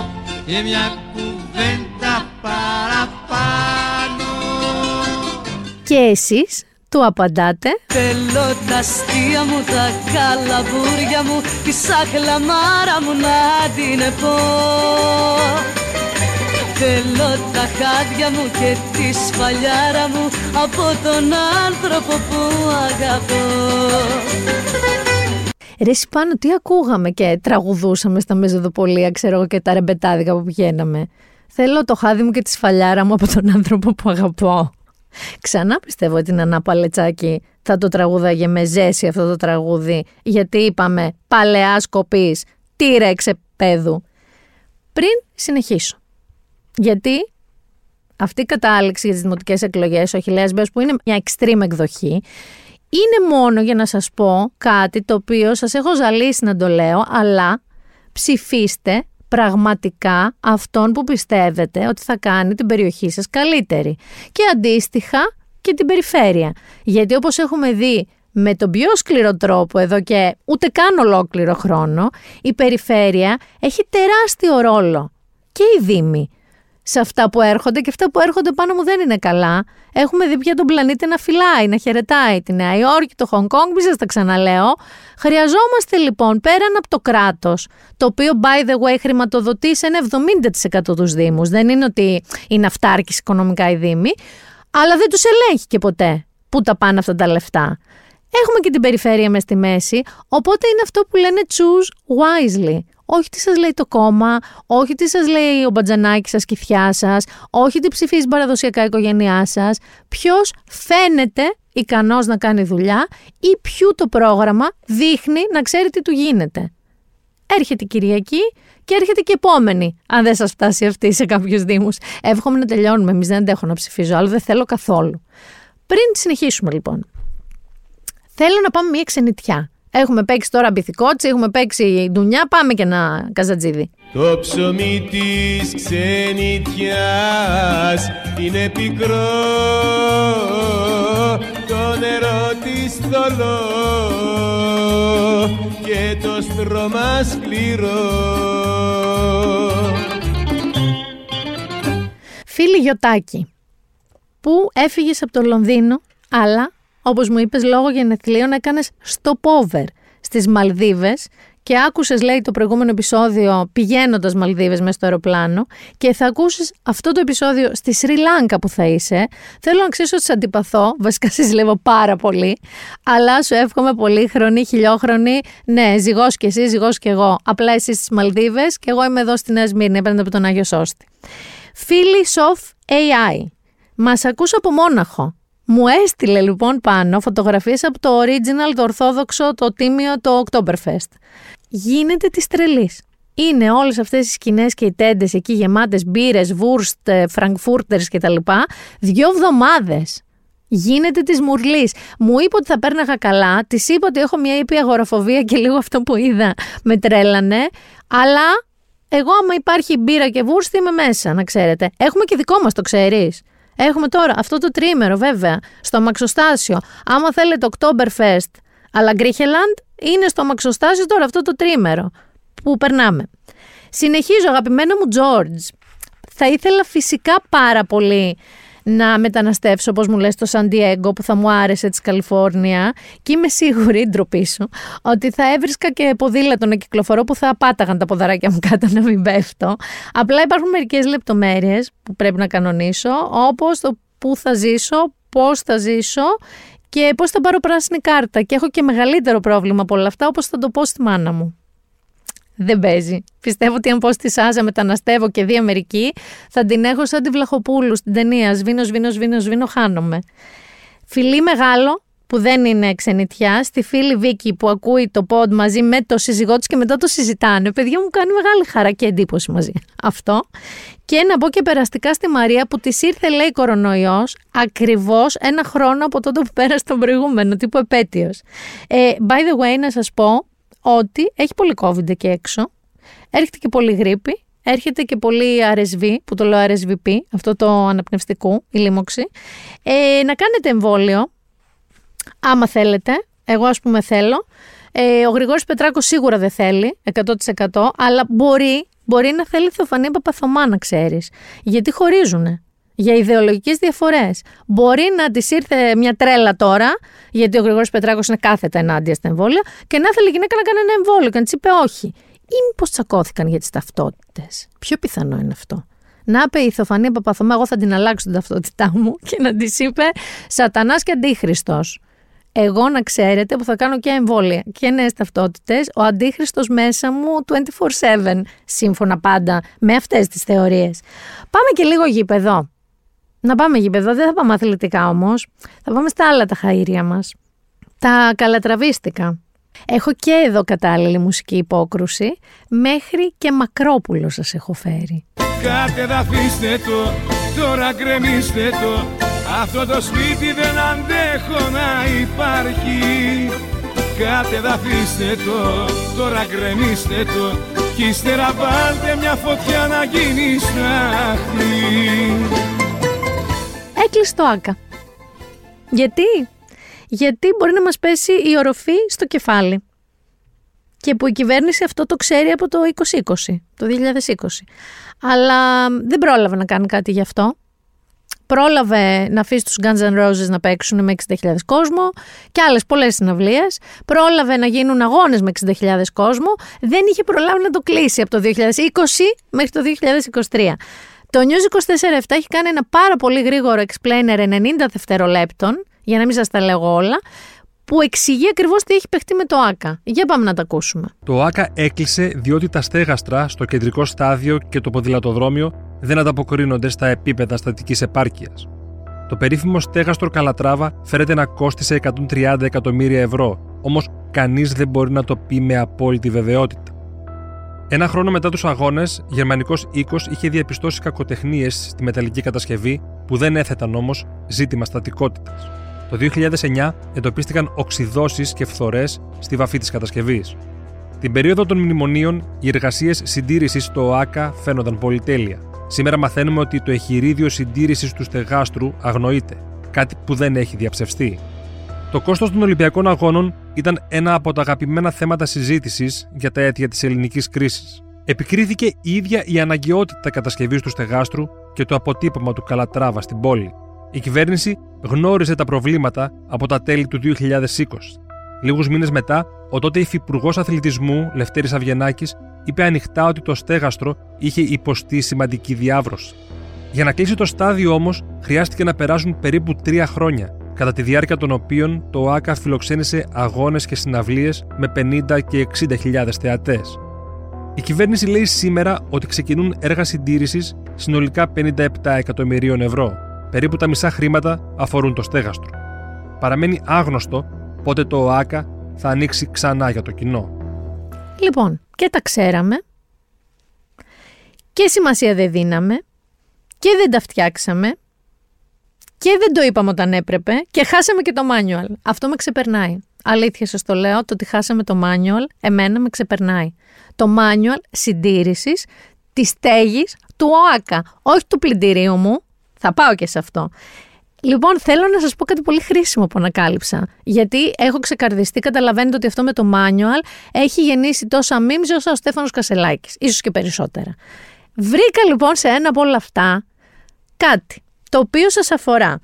και μια κουβέντα παραπάνω». Και εσείς του απαντάτε «Θέλω τα αστεία μου, τα καλαμπούρια μου, τη σαχλαμάρα μου να την επώ. Θέλω τα χάδια μου και τη σφαλιάρα μου από τον άνθρωπο που αγαπώ». Ρε Σιπάνο, τι ακούγαμε και τραγουδούσαμε στα μεζοδοπολία, ξέρω εγώ, και τα ρεμπετάδικα που πηγαίναμε. Θέλω το χάδι μου και τη σφαλιάρα μου από τον άνθρωπο που αγαπώ. Ξανά πιστεύω ότι η Νανά Παλετσάκη θα το τραγούδαγε με ζέση αυτό το τραγούδι, γιατί είπαμε παλαιά σκοπής, τύρα εξεπέδου. Πριν συνεχίσω, γιατί αυτή η κατάληξη για τις δημοτικές εκλογές, ο Αχιλλέας Μπέος, που είναι μια extreme εκδοχή, είναι μόνο για να σας πω κάτι το οποίο σας έχω ζαλίσει να το λέω, αλλά ψηφίστε πραγματικά αυτόν που πιστεύετε ότι θα κάνει την περιοχή σας καλύτερη και αντίστοιχα και την περιφέρεια. Γιατί όπως έχουμε δει με τον πιο σκληρό τρόπο εδώ και ούτε καν ολόκληρο χρόνο, η περιφέρεια έχει τεράστιο ρόλο και οι δήμοι σε αυτά που έρχονται, και αυτά που έρχονται πάνω μου δεν είναι καλά. Έχουμε δει πια τον πλανήτη να φυλάει, να χαιρετάει τη Νέα Υόρκη, το Χονγκ Κονγκ, μη σας τα ξαναλέω. Χρειαζόμαστε λοιπόν πέραν από το κράτος, το οποίο by the way χρηματοδοτεί σε ένα 70% τους δήμους. Δεν είναι ότι είναι αυτάρκης οικονομικά οι δήμοι, αλλά δεν τους ελέγχει και ποτέ πού τα πάνε αυτά τα λεφτά. Έχουμε και την περιφέρεια μες στη μέση, οπότε είναι αυτό που λένε choose wisely. Όχι τι σας λέει το κόμμα, όχι τι σας λέει ο μπατζανάκης σας και η θιά σας, όχι τι ψηφίζει παραδοσιακά η οικογένειά σας. Ποιος φαίνεται ικανός να κάνει δουλειά ή ποιου το πρόγραμμα δείχνει να ξέρει τι του γίνεται. Έρχεται η Κυριακή και έρχεται και επόμενη, αν δεν σας φτάσει αυτή σε κάποιους δήμους. Εύχομαι να τελειώνουμε, εμείς δεν αντέχω να ψηφίζω, άλλο δεν θέλω καθόλου. Πριν συνεχίσουμε λοιπόν, θέλω να πάμε μια ξενιτιά. Έχουμε παίξει τώρα Μπιθικότσι, έχουμε παίξει ντουνιά, πάμε και ένα καζατζίδι. Το ψωμί της ξενιτιάς είναι πικρό, το νερό της θολό και το στρώμα σκληρό. Φίλη Γιωτάκη, που έφυγες από το Λονδίνο, αλλά όπως μου είπες λόγω γενεθλίων έκανες stopover στις Μαλδίβες και άκουσες, λέει, το προηγούμενο επεισόδιο πηγαίνοντας Μαλδίβες μέσα στο αεροπλάνο και θα ακούσεις αυτό το επεισόδιο στη Σρι Λάνκα που θα είσαι, θέλω να ξέρεις ότι σε αντιπαθώ, βασικά σε ζηλεύω πάρα πολύ, αλλά σου εύχομαι πολύχρονη, χιλιόχρονη, ναι, ζυγός και εσύ, ζυγός και εγώ. Απλά εσύ στις Μαλδίβες και εγώ είμαι εδώ στη Νέα Σμύρνη, απέναντι από τον Άγιο Σώστη. Φίλοι Σοφ AI, μας ακούσα από Μόναχο. Μου έστειλε λοιπόν πάνω φωτογραφίες από το original, το ορθόδοξο, το τίμιο, το Oktoberfest. Γίνεται της τρελής. Είναι όλες αυτές οι σκηνές και οι τέντες εκεί γεμάτες μπύρες, βούρστ, φραγκφούρτερς κτλ. 2 εβδομάδες. Γίνεται της μουρλής. Μου είπε ότι θα πέρναγα καλά, της είπα ότι έχω μια ήπια αγοραφοβία και λίγο αυτό που είδα με τρέλανε, αλλά εγώ άμα υπάρχει μπύρα και βούρστη είμαι μέσα, να ξέρετε. Έχουμε και δικό μας, το ξέρεις. Έχουμε τώρα αυτό το τρίμερο βέβαια στο αμαξοστάσιο. Άμα θέλετε Oktoberfest αλλά Γκρίχελαντ, είναι στο αμαξοστάσιο τώρα αυτό το τρίμερο που περνάμε. Συνεχίζω, αγαπημένο μου Τζόρτζ. Θα ήθελα φυσικά πάρα πολύ να μεταναστεύσω, όπως μου λες, στο Σαν Ντιέγκο που θα μου άρεσε της Καλιφόρνια, και είμαι σίγουρη, ντροπή σου, ότι θα έβρισκα και ποδήλατο να κυκλοφορώ που θα πάταγαν τα ποδαράκια μου κάτω να μην πέφτω. Απλά υπάρχουν μερικές λεπτομέρειες που πρέπει να κανονίσω, όπως το πού θα ζήσω, πώς θα ζήσω και πώς θα πάρω πράσινη κάρτα, και έχω και μεγαλύτερο πρόβλημα από όλα αυτά, όπως θα το πω στη μάνα μου. Δεν παίζει. Πιστεύω ότι αν πω στη Σάζα μεταναστεύω και δει Αμερική, θα την έχω σαν τη Βλαχοπούλου στην ταινία. Σβήνω, χάνομαι. Φιλή μεγάλο, που δεν είναι ξενιτιά, στη φίλη Βίκη που ακούει το pod μαζί με το σύζυγό της και μετά το συζητάνε. Παιδιά μου, κάνει μεγάλη χαρά και εντύπωση μαζί αυτό. Και να πω και περαστικά στη Μαρία που της ήρθε, λέει, κορονοϊός ακριβώς 1 χρόνο από τότε που πέρασε τον προηγούμενο, τύπου επέτειος. By the way, να σας πω ότι έχει πολύ COVID εκεί έξω, έρχεται και πολύ γρήπη, έρχεται και πολύ RSV, που το λέω RSVP, αυτό το αναπνευστικού, η λίμωξη. Να κάνετε εμβόλιο, άμα θέλετε, εγώ ας πούμε θέλω. Ο Γρηγόρης Πετράκος σίγουρα δεν θέλει, 100%, αλλά μπορεί να θέλει Θεοφανία Παπαθωμά, να ξέρεις, γιατί χωρίζουνε. Για ιδεολογικές διαφορές. Μπορεί να της ήρθε μια τρέλα τώρα, γιατί ο Γρηγόρης Πετράκος είναι κάθετα ενάντια στα εμβόλια, και να ήθελε η γυναίκα να κάνει ένα εμβόλιο και να της είπε όχι. Ή μήπως τσακώθηκαν για τις ταυτότητες. Πιο πιθανό είναι αυτό. Να είπε η Θεοφανία Παπαθωμά, εγώ θα την αλλάξω την ταυτότητά μου, και να της είπε Σατανάς και Αντίχριστος. Εγώ, να ξέρετε, που θα κάνω και εμβόλια και νέες ταυτότητες, ο Αντίχριστος μέσα μου 24/7, σύμφωνα πάντα με αυτές τις θεωρίες. Πάμε και λίγο γήπεδο. Να πάμε γήπεδο, δεν θα πάμε αθλητικά όμως, θα πάμε στα άλλα τα χαΐρια μας, τα καλατραβίστικα. Έχω και εδώ κατάλληλη μουσική υπόκρουση, μέχρι και Μακρόπουλο σας έχω φέρει. Κατεδαφίστε το, τώρα γκρεμίστε το, αυτό το σπίτι δεν αντέχω να υπάρχει. Κατεδαφίστε το, τώρα γκρεμίστε το, κι ύστερα βάλτε μια φωτιά να γίνει στάχτη. Έκλεισε το άκα. Γιατί μπορεί να μας πέσει η οροφή στο κεφάλι. Και που η κυβέρνηση αυτό το ξέρει από το 2020, το 2020. Αλλά δεν πρόλαβε να κάνει κάτι γι' αυτό. Πρόλαβε να αφήσει τους Guns N' Roses να παίξουν με 60.000 κόσμο και άλλες πολλές συναυλίες. Πρόλαβε να γίνουν αγώνες με 60.000 κόσμο. Δεν είχε προλάβει να το κλείσει από το 2020 μέχρι το 2023. Το News 24/7 έχει κάνει ένα πάρα πολύ γρήγορο explainer 90 δευτερολέπτων, για να μην σας τα λέω όλα, που εξηγεί ακριβώς τι έχει παιχτεί με το ΆΚΑ. Για πάμε να τα ακούσουμε. Το ΆΚΑ έκλεισε διότι τα στέγαστρα στο κεντρικό στάδιο και το ποδηλατοδρόμιο δεν ανταποκρίνονται στα επίπεδα στατικής επάρκειας. Το περίφημο στέγαστρο Καλατράβα φέρεται να κόστισε 130 εκατομμύρια ευρώ, όμως κανείς δεν μπορεί να το πει με απόλυτη βεβαιότητα. 1 χρόνο μετά τους αγώνες, γερμανικός οίκος είχε διαπιστώσει κακοτεχνίες στη μεταλλική κατασκευή που δεν έθεταν όμως ζήτημα στατικότητας. Το 2009 εντοπίστηκαν οξυδώσεις και φθορές στη βαφή της κατασκευής. Την περίοδο των μνημονίων, οι εργασίες συντήρησης στο ΟΑΚΑ φαίνονταν πολυτέλεια. Σήμερα μαθαίνουμε ότι το εχειρίδιο συντήρησης του στεγάστρου αγνοείται, κάτι που δεν έχει διαψευστεί. Το κόστος των Ολυμπιακών Αγώνων ήταν ένα από τα αγαπημένα θέματα συζήτησης για τα αίτια της ελληνικής κρίσης. Επικρίθηκε η ίδια η αναγκαιότητα κατασκευής του στεγάστρου και το αποτύπωμα του Καλατράβα στην πόλη. Η κυβέρνηση γνώριζε τα προβλήματα από τα τέλη του 2020. Λίγους μήνες μετά, ο τότε υφυπουργός Αθλητισμού Λευτέρης Αυγενάκης είπε ανοιχτά ότι το στέγαστρο είχε υποστεί σημαντική διάβρωση. Για να κλείσει το στάδιο όμως, χρειάστηκε να περάσουν περίπου 3 χρόνια, κατά τη διάρκεια των οποίων το ΟΑΚΑ φιλοξένησε αγώνες και συναυλίες με 50 και 60.000 θεατές. Η κυβέρνηση λέει σήμερα ότι ξεκινούν έργα συντήρησης συνολικά 57 εκατομμυρίων ευρώ. Περίπου τα μισά χρήματα αφορούν το στέγαστρο. Παραμένει άγνωστο πότε το ΟΑΚΑ θα ανοίξει ξανά για το κοινό. Λοιπόν, και τα ξέραμε, και σημασία δεν δίναμε, και δεν τα φτιάξαμε, και δεν το είπαμε όταν έπρεπε, και χάσαμε και το manual. Αυτό με ξεπερνάει. Αλήθεια σας το λέω, το ότι χάσαμε το manual, εμένα με ξεπερνάει. Το manual συντήρησης της στέγης του ΟΑΚΑ, όχι του πλυντηρίου μου, θα πάω και σε αυτό. Λοιπόν, θέλω να σας πω κάτι πολύ χρήσιμο που ανακάλυψα, γιατί έχω ξεκαρδιστεί, καταλαβαίνετε ότι αυτό με το manual έχει γεννήσει τόσα memes όσα ο Στέφανος Κασελάκης, ίσως και περισσότερα. Βρήκα λοιπόν σε ένα από όλα αυτά κάτι το οποίο σας αφορά.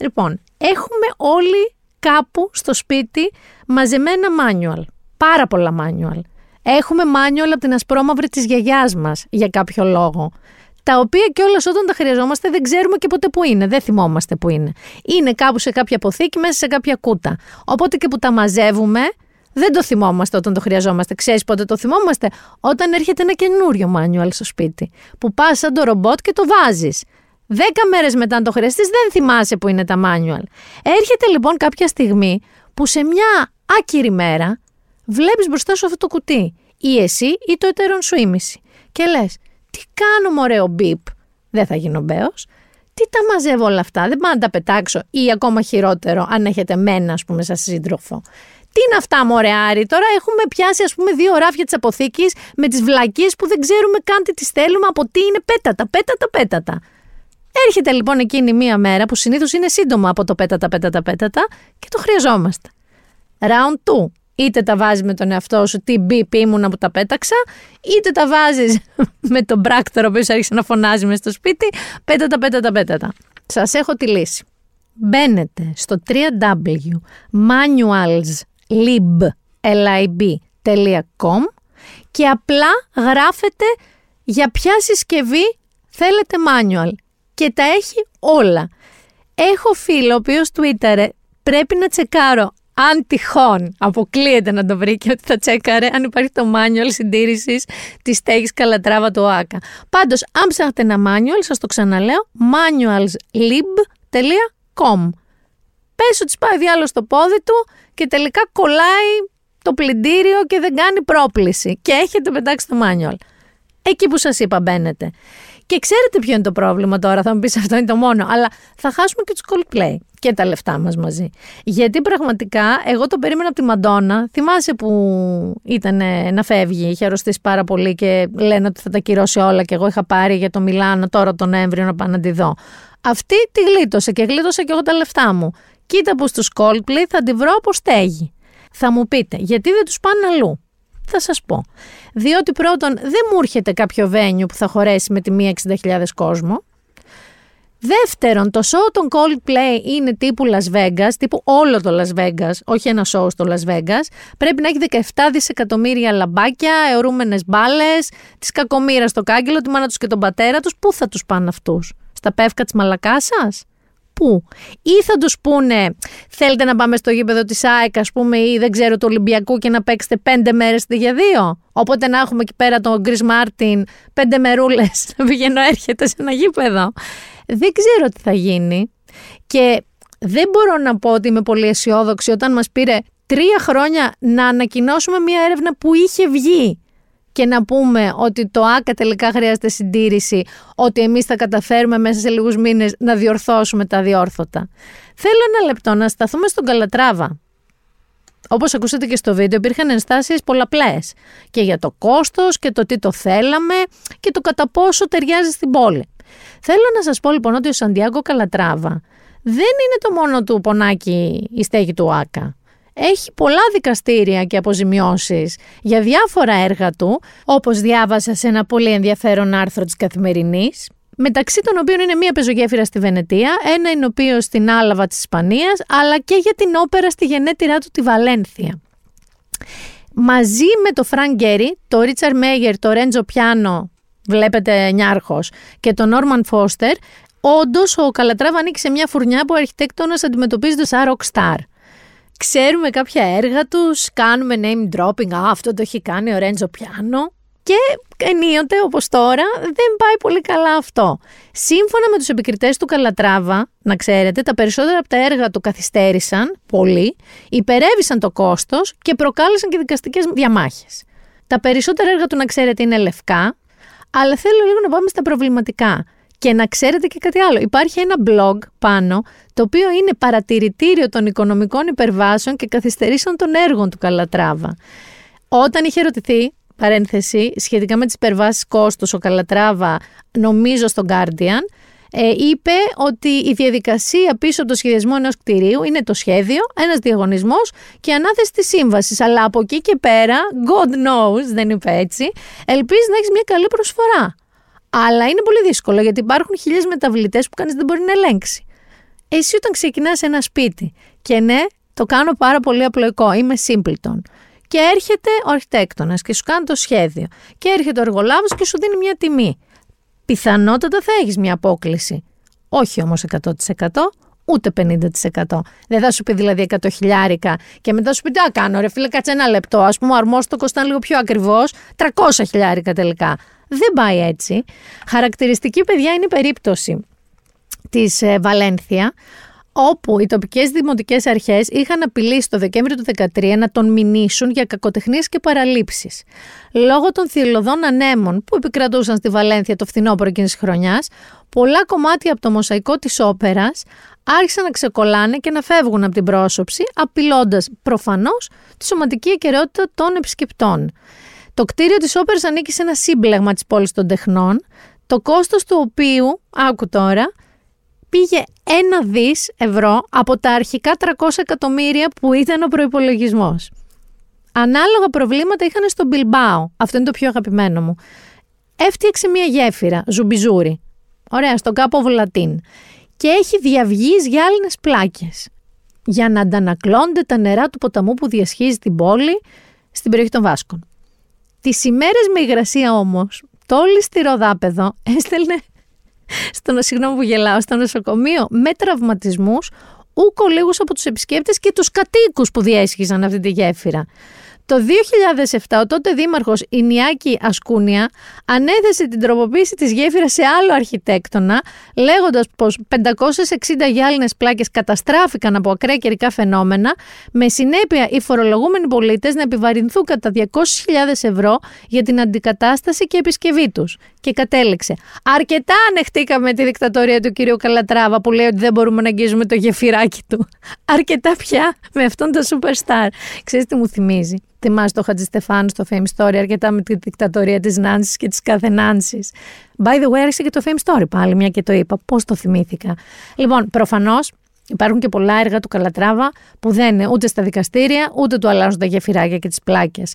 Λοιπόν, έχουμε όλοι κάπου στο σπίτι μαζεμένα manual, πάρα πολλά manual. Έχουμε manual από την ασπρόμαυρη της γιαγιάς μας για κάποιο λόγο, τα οποία κιόλας όταν τα χρειαζόμαστε δεν ξέρουμε και ποτέ που είναι, δεν θυμόμαστε που είναι. Είναι κάπου σε κάποια αποθήκη, μέσα σε κάποια κούτα. Οπότε και που τα μαζεύουμε, δεν το θυμόμαστε όταν το χρειαζόμαστε. Ξέρεις πότε το θυμόμαστε? Όταν έρχεται ένα καινούριο manual στο σπίτι, που πας σαν το ρομπότ και το βάζεις. 10 μέρες μετά, αν το χρειαστείς, δεν θυμάσαι που είναι τα manual. Έρχεται λοιπόν κάποια στιγμή που σε μια άκυρη μέρα βλέπεις μπροστά σου αυτό το κουτί, ή εσύ ή το εταίρον σου ήμιση, και λες, τι κάνω μωρέ ο μπιπ, δεν θα γίνω μπέος, τι τα μαζεύω όλα αυτά, δεν πάω να τα πετάξω, ή ακόμα χειρότερο, αν έχετε εμένα ας πούμε σαν σύντροφο. Τι είναι αυτά μωρέ Άρη, τώρα έχουμε πιάσει ας πούμε 2 ράφια της αποθήκης με τις βλακίες που δεν ξέρουμε καν τι τις θέλουμε, από τι είναι, πέτατα. Έρχεται λοιπόν εκείνη μία μέρα που συνήθως είναι σύντομα από το πέτατα και το χρειαζόμαστε. Round 2. Είτε τα βάζεις με τον εαυτό σου, τι μπιπ ήμουνα που τα πέταξα, είτε τα βάζεις με τον πράκτορα που άρχισε να φωνάζει μες στο σπίτι, πέτατα. Σας έχω τη λύση. Μπαίνετε στο www.manualslib.com και απλά γράφετε για ποια συσκευή θέλετε manual και τα έχει όλα. Έχω φίλο ο οποίος Twitter, πρέπει να τσεκάρω αν τυχόν αποκλείεται να το βρει, και ότι θα τσέκαρε αν υπάρχει το manual συντήρησης της στέγης Καλατράβα του ΟΑΚΑ. Πάντως, αν ψάχνετε ένα manual, σας το ξαναλέω, manualslib.com. Πες ότι σπάει διάλογο στο πόδι του και τελικά κολλάει το πλυντήριο και δεν κάνει πρόκληση και έχετε πετάξει το manual. Εκεί που σας είπα μπαίνετε. Και ξέρετε ποιο είναι το πρόβλημα τώρα, θα μου πεις αυτό είναι το μόνο, αλλά θα χάσουμε και τους Coldplay και τα λεφτά μας μαζί. Γιατί πραγματικά εγώ το περίμενα από τη Μαντόνα, θυμάσαι που ήταν να φεύγει, είχε αρρωστήσει πάρα πολύ και λένε ότι θα τα κυρώσει όλα και εγώ είχα πάρει για το Μιλάνο τώρα τον Νοέμβριο να πάω να τη δω. Αυτή τη γλίτωσε και γλίτωσα και εγώ τα λεφτά μου. Κοίτα που στους Coldplay θα τη βρω από στέγη. Θα μου πείτε, γιατί δεν τους πάνε αλλού? Θα σας πω. Διότι πρώτον δεν μου έρχεται κάποιο venue που θα χωρέσει με τιμή 60.000 κόσμο. Δεύτερον, το show των Coldplay είναι τύπου Las Vegas, τύπου όλο το Las Vegas, όχι ένα show στο Las Vegas. Πρέπει να έχει 17 δισεκατομμύρια λαμπάκια, αιωρούμενες μπάλες, τις κακομοίρας στο κάγκελο, τη μάνα τους και τον πατέρα τους. Πού θα τους πάνε αυτούς? Στα πεύκα της μαλακάσας? Πού? Ή θα τους πούνε θέλετε να πάμε στο γήπεδο της ΑΕΚ ας πούμε, ή δεν ξέρω του Ολυμπιακού και να παίξετε 5 μέρες για 2, οπότε να έχουμε εκεί πέρα τον Chris Martin 5 μερούλες να πηγαίνω έρχεται σε ένα γήπεδο? Δεν ξέρω τι θα γίνει και δεν μπορώ να πω ότι είμαι πολύ αισιόδοξη όταν μας πήρε 3 χρόνια να ανακοινώσουμε μια έρευνα που είχε βγει και να πούμε ότι το ΆΚΑ τελικά χρειάζεται συντήρηση, ότι εμείς θα καταφέρουμε μέσα σε λίγους μήνες να διορθώσουμε τα διόρθωτα. Θέλω ένα λεπτό να σταθούμε στον Καλατράβα. Όπως ακούσατε και στο βίντεο, υπήρχαν ενστάσεις πολλαπλές και για το κόστος και το τι το θέλαμε και το κατά πόσο ταιριάζει στην πόλη. Θέλω να σας πω λοιπόν ότι ο Σαντιάγκο Καλατράβα δεν είναι το μόνο του πονάκι η στέγη του ΆΚΑ. Έχει πολλά δικαστήρια και αποζημιώσεις για διάφορα έργα του, όπως διάβασα σε ένα πολύ ενδιαφέρον άρθρο της Καθημερινής. μεταξύ των οποίων είναι μία πεζογέφυρα στη Βενετία, ένα εινοποιείο στην Άλαβα της Ισπανίας, αλλά και για την όπερα στη γενέτειρά του τη Βαλένθια. Μαζί με το Φρανκ Γκέρι, το Ρίτσαρντ Μέγερ, το Ρέντζο Πιάνο, βλέπετε νιάρχος, και το Νόρμαν Φώστερ, όντως ο Καλατράβα ανήκει σε μια φουρνιά που ο αρχιτέκτονας αντιμετωπίζεται σαν rock star. Ξέρουμε κάποια έργα τους, κάνουμε name dropping, αυτό το έχει κάνει ο Ρέντζο Πιάνο. Και ενίοτε, όπως τώρα, δεν πάει πολύ καλά αυτό. Σύμφωνα με τους επικριτές του Καλατράβα, να ξέρετε, τα περισσότερα από τα έργα του καθυστέρησαν πολύ, υπερέβησαν το κόστος και προκάλεσαν και δικαστικές διαμάχες. Τα περισσότερα έργα του, να ξέρετε, είναι λευκά, αλλά θέλω λίγο να πάμε στα προβληματικά. Και να ξέρετε και κάτι άλλο. Υπάρχει ένα blog πάνω, το οποίο είναι παρατηρητήριο των οικονομικών υπερβάσεων και καθυστερήσεων των έργων του Καλατράβα. Όταν είχε ερωτηθεί, παρένθεση, σχετικά με τις υπερβάσεις κόστος, ο Καλατράβα, νομίζω στον Guardian, είπε ότι η διαδικασία πίσω από το σχεδιασμό ενός κτηρίου είναι το σχέδιο, ένας διαγωνισμός και ανάθεση της σύμβασης. Αλλά από εκεί και πέρα, God knows, δεν είπε έτσι, ελπίζεις να έχεις μια καλή προσφορά. Αλλά είναι πολύ δύσκολο, γιατί υπάρχουν χιλιάδες μεταβλητές που κανείς δεν μπορεί να ελέγξει. Εσύ όταν ξεκινάς ένα σπίτι, και ναι, το κάνω πάρα πολύ απλοϊκό, είμαι Simpleton. Και έρχεται ο αρχιτέκτονας και σου κάνει το σχέδιο. Και έρχεται ο εργολάβος και σου δίνει μια τιμή. Πιθανότατα θα έχεις μια απόκλιση. Όχι όμως 100%, ούτε 50%. Δεν θα σου πει δηλαδή 100.000 και μετά σου πει τι κάνω ρε φίλε, κάτσε ένα λεπτό. Ας πούμε ο αρμόστοκος ήταν λίγο πιο ακριβώς, 300.000 τελικά. Δεν πάει έτσι. Χαρακτηριστική, παιδιά, είναι η περίπτωση της Βαλένθια, όπου οι τοπικές δημοτικές αρχές είχαν απειλήσει το Δεκέμβριο του 2013 να τον μηνύσουν για κακοτεχνίες και παραλήψεις. Λόγω των θηλωδών ανέμων που επικρατούσαν στη Βαλένθια το φθινόπωρο εκείνης χρονιάς, πολλά κομμάτια από το μοσαϊκό της όπερας άρχισαν να ξεκολλάνε και να φεύγουν από την πρόσωψη, απειλώντας προφανώς τη σωματική ακεραιότητα των επισκεπτών. Το κτίριο της όπερας ανήκει σε ένα σύμπλεγμα της πόλης των τεχνών, το κόστος του οποίου, άκου τώρα, πήγε 1 δις ευρώ από τα αρχικά 300 εκατομμύρια που ήταν ο προϋπολογισμός. Ανάλογα προβλήματα είχαν στο Μπιλμπάο, αυτό είναι το πιο αγαπημένο μου. Έφτιαξε μια γέφυρα, Ζουμπιζούρι, ωραία, στον Κάπο Βολατίν, και έχει διαυγείς γυάλινες πλάκες για να αντανακλώνται τα νερά του ποταμού που διασχίζει την πόλη στην περιοχή των Βάσκων. Τις ημέρες με υγρασία όμως, το ληστηρό δάπεδο έστελνε στο νοσοκομείο με τραυματισμούς ούκο λίγους από τους επισκέπτες και τους κατοίκους που διέσχιζαν αυτή τη γέφυρα. Το 2007 ο τότε δήμαρχος Ινιάκη Ασκούνια ανέθεσε την τροποποίηση της γέφυρας σε άλλο αρχιτέκτονα, λέγοντας πως 560 γυάλινες πλάκες καταστράφηκαν από ακραία καιρικά φαινόμενα, με συνέπεια οι φορολογούμενοι πολίτες να επιβαρυνθούν κατά 200.000 ευρώ για την αντικατάσταση και επισκευή τους. Και κατέληξε. Αρκετά ανεχτήκαμε τη δικτατορία του κυρίου Καλατράβα που λέει ότι δεν μπορούμε να αγγίζουμε το γεφυράκι του. Αρκετά πια με αυτόν τον superstar. Ξέρεις τι μου θυμίζει? Θυμάστε το Χατζηστεφάνου στο Fame Story, αρκετά με τη δικτατορία της Νάνσης και της κάθε Νάνσης. By the way, άρχισε και το Fame Story πάλι, μια και το είπα. Πώς το θυμήθηκα. Λοιπόν, προφανώς υπάρχουν και πολλά έργα του Καλατράβα που δεν είναι ούτε στα δικαστήρια, ούτε του αλλάζουν τα γεφυράκια και τις πλάκες.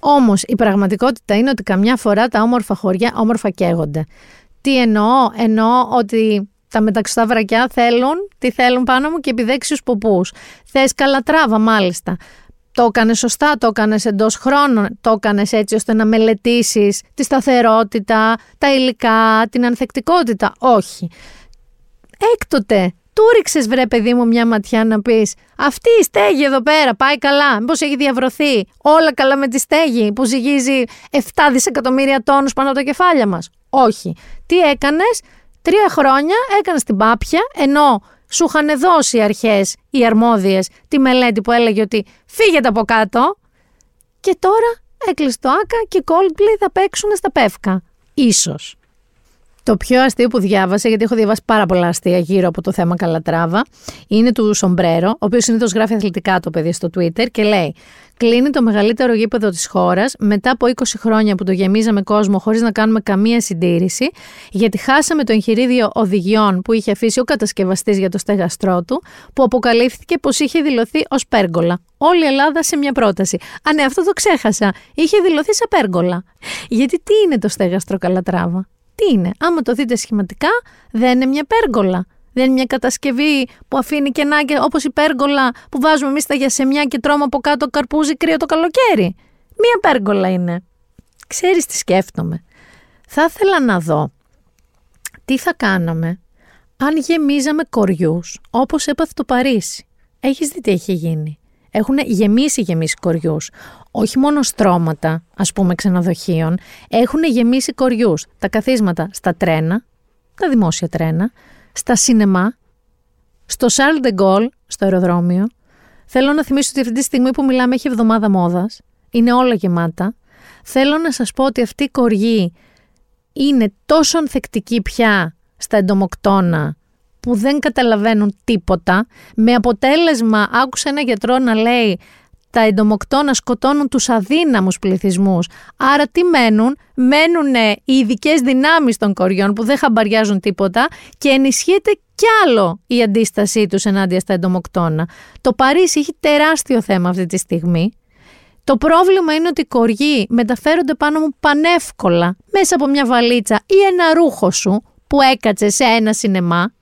Όμως η πραγματικότητα είναι ότι καμιά φορά τα όμορφα χωριά όμορφα καίγονται. Τι εννοώ? Εννοώ ότι τα μεταξωτά βρακιά θέλουν, τι θέλουν πάνω μου, και επιδέξιους ποπούς. Θες Καλατράβα μάλιστα. Το έκανες σωστά, το έκανες εντός χρόνων, το έκανες έτσι ώστε να μελετήσεις τη σταθερότητα, τα υλικά, την ανθεκτικότητα. Όχι. Έκτοτε, του ρίξες βρε παιδί μου μια ματιά να πεις αυτή η στέγη εδώ πέρα πάει καλά, μήπως έχει διαβρωθεί, όλα καλά με τη στέγη που ζυγίζει 7 δισεκατομμύρια τόνους πάνω από τα κεφάλια μας? Όχι. Τι έκανες? 3 χρόνια έκανες την πάπια, ενώ σου είχαν δώσει οι αρχές, οι αρμόδιες, τη μελέτη που έλεγε ότι φύγετε από κάτω, και τώρα έκλεισε το άκα και οι Coldplay θα παίξουν στα Πεύκα. Ίσως. Το πιο αστείο που διάβασα, γιατί έχω διαβάσει πάρα πολλά αστεία γύρω από το θέμα Καλατράβα, είναι του Σομπρέρο, ο οποίος συνήθως γράφει αθλητικά το παιδί στο Twitter, και λέει: κλείνει το μεγαλύτερο γήπεδο της χώρας μετά από 20 χρόνια που το γεμίζαμε κόσμο χωρίς να κάνουμε καμία συντήρηση, γιατί χάσαμε το εγχειρίδιο οδηγιών που είχε αφήσει ο κατασκευαστής για το στέγαστρό του, που αποκαλύφθηκε πως είχε δηλωθεί ως πέργολα. Όλη η Ελλάδα σε μια πρόταση. Α, ναι, αυτό το ξέχασα. Είχε δηλωθεί σε πέργολα. Γιατί τι είναι το στέγαστρο Καλατράβα? Τι είναι? Άμα το δείτε σχηματικά, δεν είναι μια πέργολα. Δεν είναι μια κατασκευή που αφήνει κενά, και όπως η πέργολα που βάζουμε εμείς τα γιασεμιά και τρώμε από κάτω καρπούζι κρύο το καλοκαίρι. Μια πέργολα είναι. Ξέρεις τι σκέφτομαι? Θα ήθελα να δω τι θα κάναμε αν γεμίζαμε κοριούς, όπως έπαθε το Παρίσι. Έχεις δει τι έχει γίνει? Έχουν γεμίσει κοριούς. Όχι μόνο στρώματα, ας πούμε, ξενοδοχείων. Έχουν γεμίσει κοριούς. Τα καθίσματα στα τρένα, τα δημόσια τρένα, στα σινεμά, στο Charles de Gaulle, στο αεροδρόμιο. Θέλω να θυμίσω ότι αυτή τη στιγμή που μιλάμε έχει εβδομάδα μόδας. Είναι όλα γεμάτα. Θέλω να σας πω ότι αυτή η κοριή είναι τόσο ανθεκτική πια στα εντομοκτώνα που δεν καταλαβαίνουν τίποτα, με αποτέλεσμα άκουσα ένα γιατρό να λέει τα εντομοκτώνα σκοτώνουν τους αδύναμους πληθυσμούς. Άρα τι μένουν? Μένουν οι ειδικές δυνάμεις των κοριών που δεν χαμπαριάζουν τίποτα και ενισχύεται κι άλλο η αντίστασή τους ενάντια στα εντομοκτώνα. Το Παρίσι έχει τεράστιο θέμα αυτή τη στιγμή. Το πρόβλημα είναι ότι οι κοριοί μεταφέρονται πάνω μου πανεύκολα μέσα από μια βαλίτσα ή ένα ρούχο σου που έκατσε σε ένα σινεμά.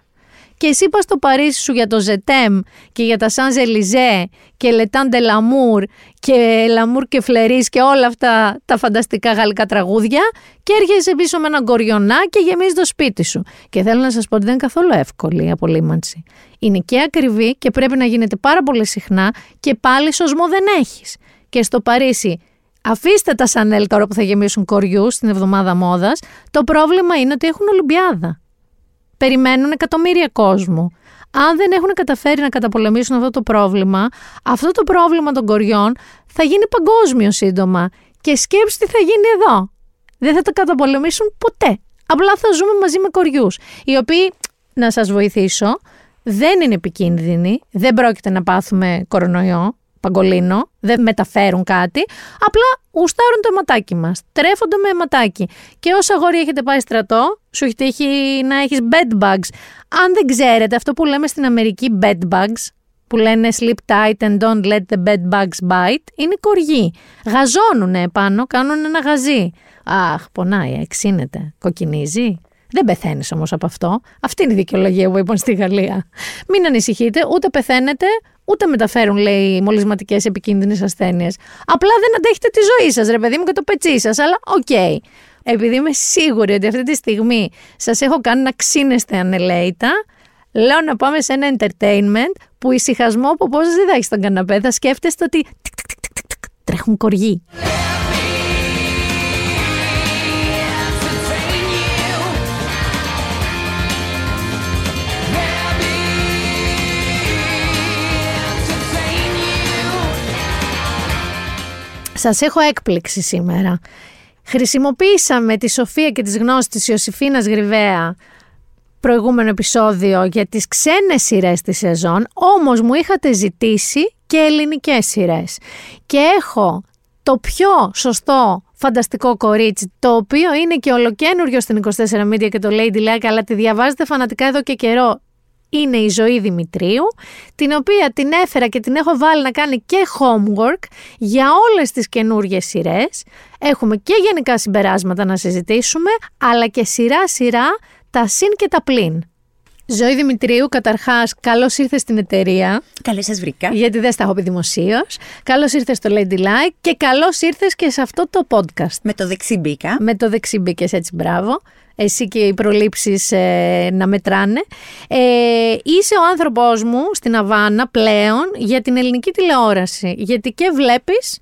Και εσύ είπα στο Παρίσι σου για το Ζετέμ και για τα Σαν Ζελιζέ και Λετάντε Λαμούρ και Λαμούρ και Φλερίς και όλα αυτά τα φανταστικά γαλλικά τραγούδια και έρχεσαι πίσω με έναν κοριονά και γεμίζεις το σπίτι σου. Και θέλω να σας πω ότι δεν είναι καθόλου εύκολη η απολύμανση. Είναι και ακριβή και πρέπει να γίνεται πάρα πολύ συχνά και πάλι σωσμό δεν έχεις. Και στο Παρίσι αφήστε τα Σανέλ τώρα που θα γεμίσουν κοριούς στην εβδομάδα μόδας. Το πρόβλημα είναι ότι έχουν Ολυμπιάδα. Περιμένουν εκατομμύρια κόσμο. Αν δεν έχουν καταφέρει να καταπολεμήσουν αυτό το πρόβλημα των κοριών θα γίνει παγκόσμιο σύντομα. Και σκέψτε τι θα γίνει εδώ. Δεν θα το καταπολεμήσουν ποτέ. Απλά θα ζούμε μαζί με κοριούς. Οι οποίοι, να σας βοηθήσω, δεν είναι επικίνδυνοι. Δεν πρόκειται να πάθουμε κορονοϊό. Παγκολίνο, δεν μεταφέρουν κάτι, απλά γουστάρουν το αιματάκι μας, τρέφονται με αιματάκι. Και όσα αγόρι έχετε πάει στρατό, σου έχει τύχει να έχεις bed bugs. Αν δεν ξέρετε αυτό που λέμε στην Αμερική bed bugs, που λένε sleep tight and don't let the bed bugs bite, είναι κοριοί. Γαζώνουνε επάνω, κάνουν ένα γαζί. Αχ, πονάει, εξύνεται, κοκκινίζει. Δεν πεθαίνεις όμως από αυτό. Αυτή είναι η δικαιολογία που είπαν στη Γαλλία. Μην ανησυχείτε, ούτε πεθαίνετε, ούτε μεταφέρουν, λέει, μολυσματικές επικίνδυνες ασθένειες. Απλά δεν αντέχετε τη ζωή σας, ρε παιδί μου, και το πετσί σας, αλλά οκ. Okay. Επειδή είμαι σίγουρη ότι αυτή τη στιγμή σας έχω κάνει να ξύνεστε ανελαίητα, λέω να πάμε σε ένα entertainment που ησυχασμό από πόσες δεν θα έχεις στον καναπέ, θα σκέφτεστε ότι τρέχουν κοριοί. Σας έχω έκπληξη σήμερα. Χρησιμοποίησαμε τη σοφία και τις γνώσεις της Ιωσηφίνας Γρυβαία προηγούμενο επεισόδιο για τις ξένες σειρές της σεζόν, όμως μου είχατε ζητήσει και ελληνικές σειρές. Και έχω το πιο σωστό φανταστικό κορίτσι, το οποίο είναι και ολοκένουργιο στην 24 Media και το Lady Like, αλλά τη διαβάζετε φανατικά εδώ και καιρό. Είναι η Ζωή Δημητρίου, την οποία την έφερα και την έχω βάλει να κάνει και homework για όλες τις καινούργιες σειρές. Έχουμε και γενικά συμπεράσματα να συζητήσουμε, αλλά και σειρά-σειρά τα συν και τα πλην. Ζωή Δημητρίου, καταρχάς, καλώς ήρθες στην εταιρεία. Καλώς σας βρήκα. Γιατί δεν στα έχω πει δημοσίως. Καλώς ήρθες στο Lady Like και καλώς ήρθες και σε αυτό το podcast. Με το δεξί μπήκα. Με το δεξί μπήκες, έτσι, μπράβο. Εσύ και οι προλήψεις να μετράνε. Είσαι ο άνθρωπός μου στην Αβάνα πλέον για την ελληνική τηλεόραση. Γιατί και βλέπεις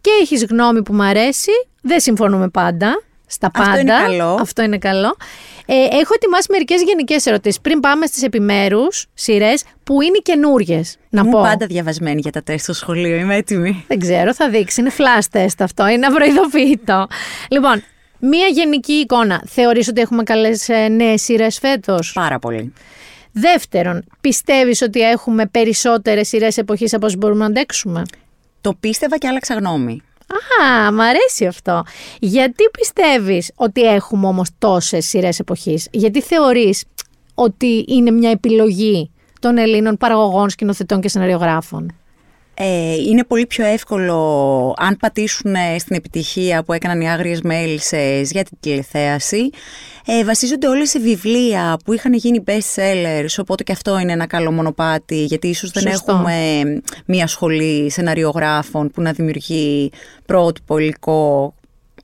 και έχεις γνώμη που μου αρέσει. Δεν συμφωνούμε πάντα. Στα πάντα. Αυτό είναι καλό. Έχω ετοιμάσει μερικές γενικές ερωτήσεις πριν πάμε στις επιμέρους σειρές που είναι καινούριες. Είμαι πάντα διαβασμένη για τα τεστ στο σχολείο. Είμαι έτοιμη. Δεν ξέρω, θα δείξει. Είναι flash test αυτό. Είναι απροειδοποιητό. Λοιπόν, μία γενική εικόνα. Θεωρείς ότι έχουμε καλές νέες σειρές φέτος? Πάρα πολύ. Δεύτερον, πιστεύεις ότι έχουμε περισσότερες σειρές εποχής από όσες μπορούμε να αντέξουμε? Το πίστευα και άλλαξα γνώμη. Α, μ' αρέσει αυτό. Γιατί πιστεύεις ότι έχουμε όμως τόσες σειρές εποχής? Γιατί θεωρείς ότι είναι μια επιλογή των Ελλήνων παραγωγών, σκηνοθετών και σεναριογράφων? είναι πολύ πιο εύκολο αν πατήσουν στην επιτυχία που έκαναν οι Άγριες Μέλισσες για την τηλεθέαση. Βασίζονται όλες σε βιβλία που είχαν γίνει best sellers, οπότε και αυτό είναι ένα καλό μονοπάτι, γιατί ίσως δεν έχουμε μια σχολή σεναριογράφων που να δημιουργεί πρότυπο υλικό.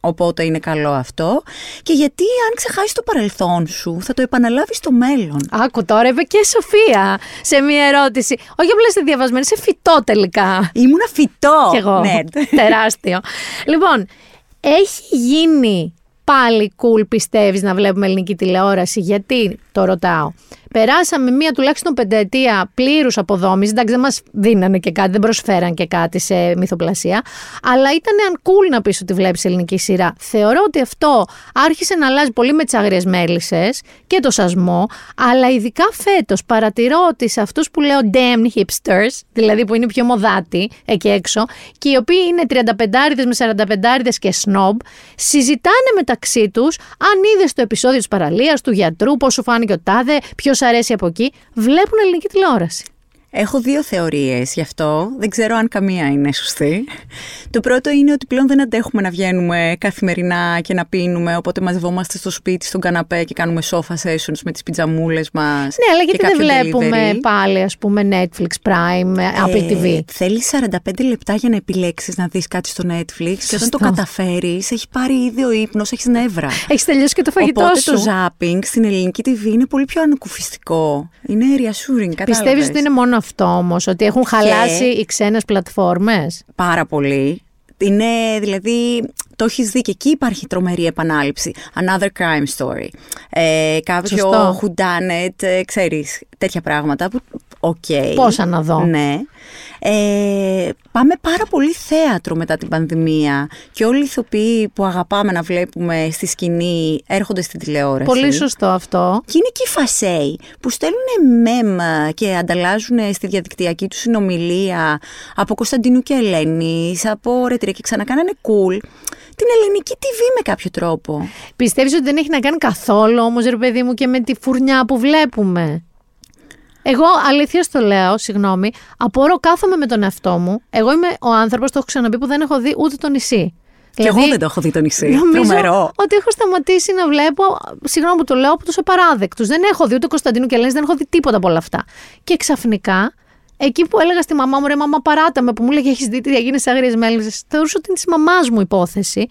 Οπότε είναι καλό αυτό. Και γιατί αν ξεχάσεις το παρελθόν σου, θα το επαναλάβεις στο μέλλον. Άκου τώρα, είπε και η Σοφία σε μία ερώτηση. Όχι απλά είστε διαβασμένη, είσαι φυτό τελικά. Ήμουνα φυτό. Κι εγώ. Ναι. Τεράστιο. Λοιπόν, έχει γίνει πάλι cool, πιστεύεις, να βλέπουμε ελληνική τηλεόραση? Γιατί το ρωτάω. Περάσαμε μία τουλάχιστον πενταετία πλήρους αποδόμησης. Εντάξει, δεν μας δίνανε και κάτι, δεν προσφέραν και κάτι σε μυθοπλασία. Αλλά ήταν uncool να πεις ότι βλέπεις ελληνική σειρά. Θεωρώ ότι αυτό άρχισε να αλλάζει πολύ με τις Άγριες Μέλισσες και το Σασμό. Αλλά ειδικά φέτος παρατηρώ ότι σε αυτούς που λέω damn hipsters, δηλαδή που είναι πιο μοδάτοι εκεί έξω, και οι οποίοι είναι 35άριδες με 45άριδες και snob, συζητάνε μεταξύ τους αν είδες το επεισόδιο της παραλίας, του γιατρού, πώς σου φάνηκε ο τάδε, ποιος αρέσει από εκεί, βλέπουν ελληνική τηλεόραση. Έχω δύο θεωρίες γι' αυτό. Δεν ξέρω αν καμία είναι σωστή. Το πρώτο είναι ότι πλέον δεν αντέχουμε να βγαίνουμε καθημερινά και να πίνουμε, οπότε μαζευόμαστε στο σπίτι, στον καναπέ και κάνουμε sofa sessions με τις πιτζαμούλες μας. Ναι, αλλά γιατί δεν βλέπουμε delivery. Πάλι, ας πούμε, Netflix, Prime, Apple TV. Θέλεις 45 λεπτά για να επιλέξεις να δεις κάτι στο Netflix. Και όταν το καταφέρεις, έχει πάρει ήδη ο ύπνος, έχεις νεύρα. Έχεις τελειώσει και το φαγητό οπότε σου. Οπότε το zapping στην ελληνική TV είναι πολύ πιο ανακουφιστικό. Είναι reassuring, κατάλαβες. Πιστεύεις ότι είναι μόνο αυτό όμως, ότι έχουν χαλάσει οι ξένες πλατφόρμες? Πάρα πολύ. Είναι, δηλαδή, το έχεις δει και εκεί υπάρχει τρομερή επανάληψη. Another crime story. Κάποιο who done it, ξέρεις, τέτοια πράγματα που... Πώς αναδώ. Ναι. Πάμε πάρα πολύ θέατρο μετά την πανδημία και όλοι οι ηθοποιοί που αγαπάμε να βλέπουμε στη σκηνή έρχονται στην τηλεόραση. Πολύ σωστό αυτό. Και είναι και οι φασέοι που στέλνουν μεμ και ανταλλάζουν στη διαδικτυακή του συνομιλία από Κωνσταντίνου και Ελένης, από Ρετρία και ξανακάνανε cool την ελληνική TV με κάποιο τρόπο. Πιστεύεις ότι δεν έχει να κάνει καθόλου όμως, ρε παιδί μου, και με τη φουρνιά που βλέπουμε? Εγώ αλήθεια το λέω, συγγνώμη, απορώ, κάθομαι με τον εαυτό μου. Εγώ είμαι ο άνθρωπος, το έχω ξαναπεί, που δεν έχω δει ούτε το νησί. Και δηλαδή, εγώ δεν το έχω δει το νησί. Νομίζω ότι έχω σταματήσει να βλέπω, συγγνώμη που το λέω, από τους απαράδεκτους. Δεν έχω δει ούτε Κωνσταντίνου και Ελένης, δεν έχω δει τίποτα από όλα αυτά. Και ξαφνικά, εκεί που έλεγα στη μαμά μου, ρε μαμά, παράτα με, που μου έλεγε έχεις δει τι έγινε στις Άγριες Μέλισσες, θεωρούσα ότι είναι της μαμάς μου υπόθεση.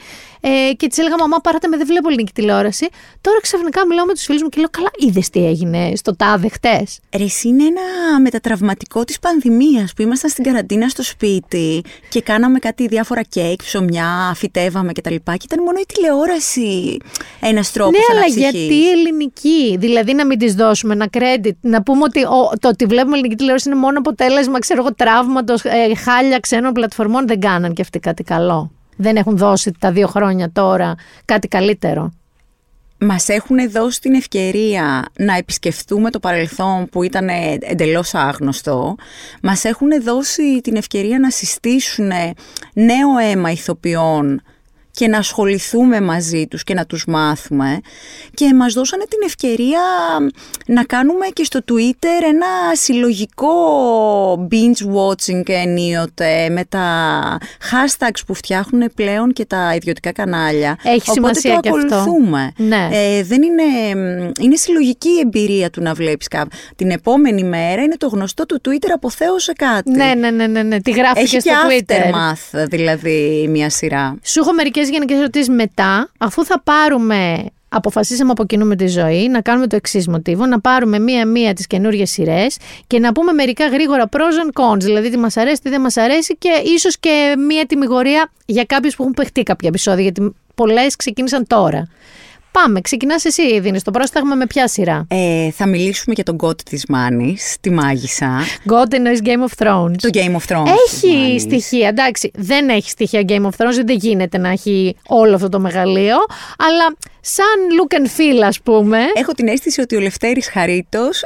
Και της έλεγα, μαμά, παράτα με, δεν βλέπω ελληνική τηλεόραση. Τώρα ξαφνικά μιλάω με τους φίλους μου και λέω, καλά, είδες τι έγινε στο τάδε χτες? Ρε, είναι ένα μετατραυματικό της πανδημίας που ήμασταν στην καραντίνα στο σπίτι και κάναμε κάτι διάφορα κέικ, ψωμιά, φυτεύαμε κτλ. Και ήταν μόνο η τηλεόραση ένας τρόπος αναψυχής. Ναι, αλλά γιατί ελληνική? Δηλαδή να μην της δώσουμε ένα credit, να πούμε ότι το ότι βλέπουμε ελληνική τηλεόραση είναι μόνο αποτέλεσμα, ξέρω εγώ, τραύματος, χάλια ξένων πλατφορμών. Δεν κάναν και αυτοί κάτι καλό? Δεν έχουν δώσει τα 2 χρόνια τώρα κάτι καλύτερο? Μας έχουν δώσει την ευκαιρία να επισκεφτούμε το παρελθόν που ήταν εντελώς άγνωστο. Μας έχουν δώσει την ευκαιρία να συστήσουν νέο αίμα ηθοποιών και να ασχοληθούμε μαζί τους και να τους μάθουμε. Και μας δώσανε την ευκαιρία να κάνουμε και στο Twitter ένα συλλογικό binge-watching ενίοτε, με τα hashtags που φτιάχνουν πλέον και τα ιδιωτικά κανάλια. Έχει σημασία και αυτό. Οπότε το ακολουθούμε. Ναι. Δεν είναι συλλογική η εμπειρία του να βλέπεις κάτι. Την επόμενη μέρα είναι το γνωστό του Twitter, αποθέωσε κάτι. Ναι. Τη γράφει και στο Twitter. Έχει και aftermath, δηλαδή, μια σειρά. Σου έχω μερικές γενικές ερωτήσεις μετά, αφού θα πάρουμε... Αποφασίσαμε από κοινού με τη ζωή να κάνουμε το εξής μοτίβο, να πάρουμε μία-μία τις καινούργιες σειρές και να πούμε μερικά γρήγορα pros and cons, δηλαδή τι μας αρέσει, τι δεν μας αρέσει, και ίσως και μία τιμιγορία για κάποιους που έχουν παιχτεί κάποια επεισόδια, γιατί πολλές ξεκίνησαν τώρα. Πάμε, ξεκινάς εσύ, δίνεις το πρόσταγμα με ποια σειρά? Θα μιλήσουμε για τον God της Μάνης, τη μάγισσα. God εννοείς Game of Thrones? Το Game of Thrones. Έχει στοιχεία, εντάξει, δεν έχει στοιχεία Game of Thrones, δεν γίνεται να έχει όλο αυτό το μεγαλείο, αλλά σαν look and feel, ας πούμε. Έχω την αίσθηση ότι ο Λευτέρης Χαρίτος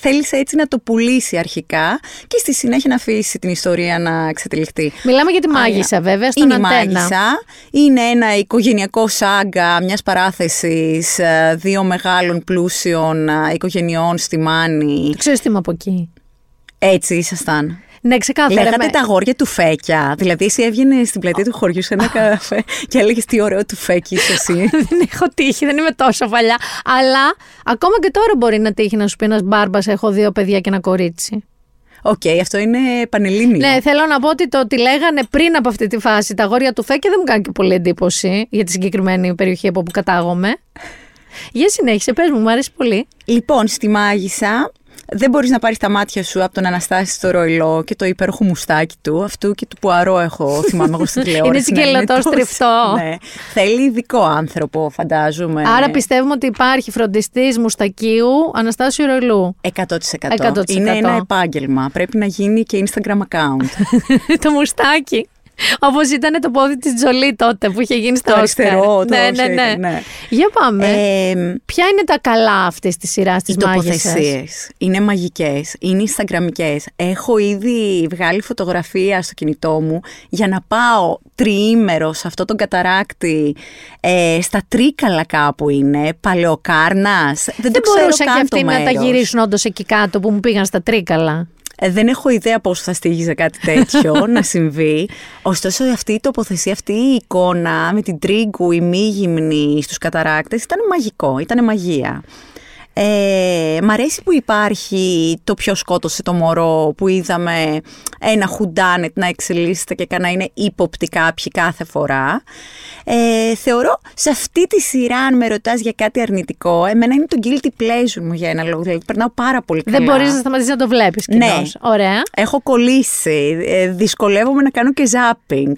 θέλησε έτσι να το πουλήσει αρχικά και στη συνέχεια να αφήσει την ιστορία να ξετυλιχτεί. Μιλάμε για τη μάγισσα, βέβαια, στον Αντένα. Είναι η μάγισσα, είναι ένα οικογενειακό σάγκα μιας παράθεσης δύο μεγάλων πλούσιων οικογενειών στη Μάνη. Ξέρεις τι είμαι από εκεί? Έτσι ήσασταν. Ναι, ξεκάθαρα. Λέγατε τα αγόρια του φέκια. Δηλαδή, εσύ έβγαινε στην πλατεία του χωριού σε ένα καφέ και έλεγε τι ωραίο του φέκι είσαι εσύ. Δεν έχω τύχει, δεν είμαι τόσο παλιά. Αλλά ακόμα και τώρα μπορεί να τύχει να σου πει ένας μπάρμπας, έχω δύο παιδιά και ένα κορίτσι. Οκ, αυτό είναι πανελλήνιο. Ναι, θέλω να πω ότι το ότι λέγανε πριν από αυτή τη φάση τα αγόρια του φέκια δεν μου κάνει και πολύ εντύπωση για τη συγκεκριμένη περιοχή από όπου κατάγομαι. Για συνέχισε, πες μου, μου αρέσει πολύ. Λοιπόν, στη Μάγισσα δεν μπορείς να πάρεις τα μάτια σου από τον Αναστάση το Ροϊλό και το υπέροχο μουστάκι του. Αυτού και του Πουαρό έχω, θυμάμαι εγώ στην τηλεόραση. Είναι τσιγκελωτό, τριφτό. Ναι. Θέλει ειδικό άνθρωπο, φαντάζομαι. Άρα πιστεύουμε ότι υπάρχει φροντιστής μουστακίου Αναστάσιου Ροϊλού. 100%. Είναι ένα επάγγελμα. Πρέπει να γίνει και Instagram account. Το μουστάκι. Όπως ήταν το πόδι της Τζολί τότε που είχε γίνει στο αριστερό. Ναι. Για πάμε. Ποια είναι τα καλά αυτής της σειράς της Μάγισσας? Οι τοποθεσίες είναι μαγικές, είναι Instagramικές. Έχω ήδη βγάλει φωτογραφία στο κινητό μου για να πάω τριήμερο σε αυτό τον καταράκτη, στα Τρίκαλα κάπου είναι, Παλαιοκάρνας. Δεν το μπορούσα και αυτοί να τα γυρίσουν όντως εκεί κάτω που μου πήγαν στα Τρίκαλα. Δεν έχω ιδέα πόσο θα στήγιζε κάτι τέτοιο να συμβεί. Ωστόσο αυτή η τοποθεσία, αυτή η εικόνα με την Τρίγκου, η μη γυμνή στους καταράκτες, ήταν μαγικό, ήταν μαγεία. Μ' αρέσει που υπάρχει το ποιο σκότωσε το μωρό, που είδαμε ένα χουντάνετ να εξελίσσεται και να είναι ύποπτοι κάποιοι κάθε φορά. Θεωρώ σε αυτή τη σειρά, αν με ρωτάς για κάτι αρνητικό, εμένα είναι το guilty pleasure μου για ένα λόγο. Δηλαδή, περνάω πάρα πολύ καλά. Δεν μπορείς να σταματήσεις να το βλέπεις κοινώς. Ναι. Ωραία. Έχω κολλήσει. Δυσκολεύομαι να κάνω και ζάπινγκ.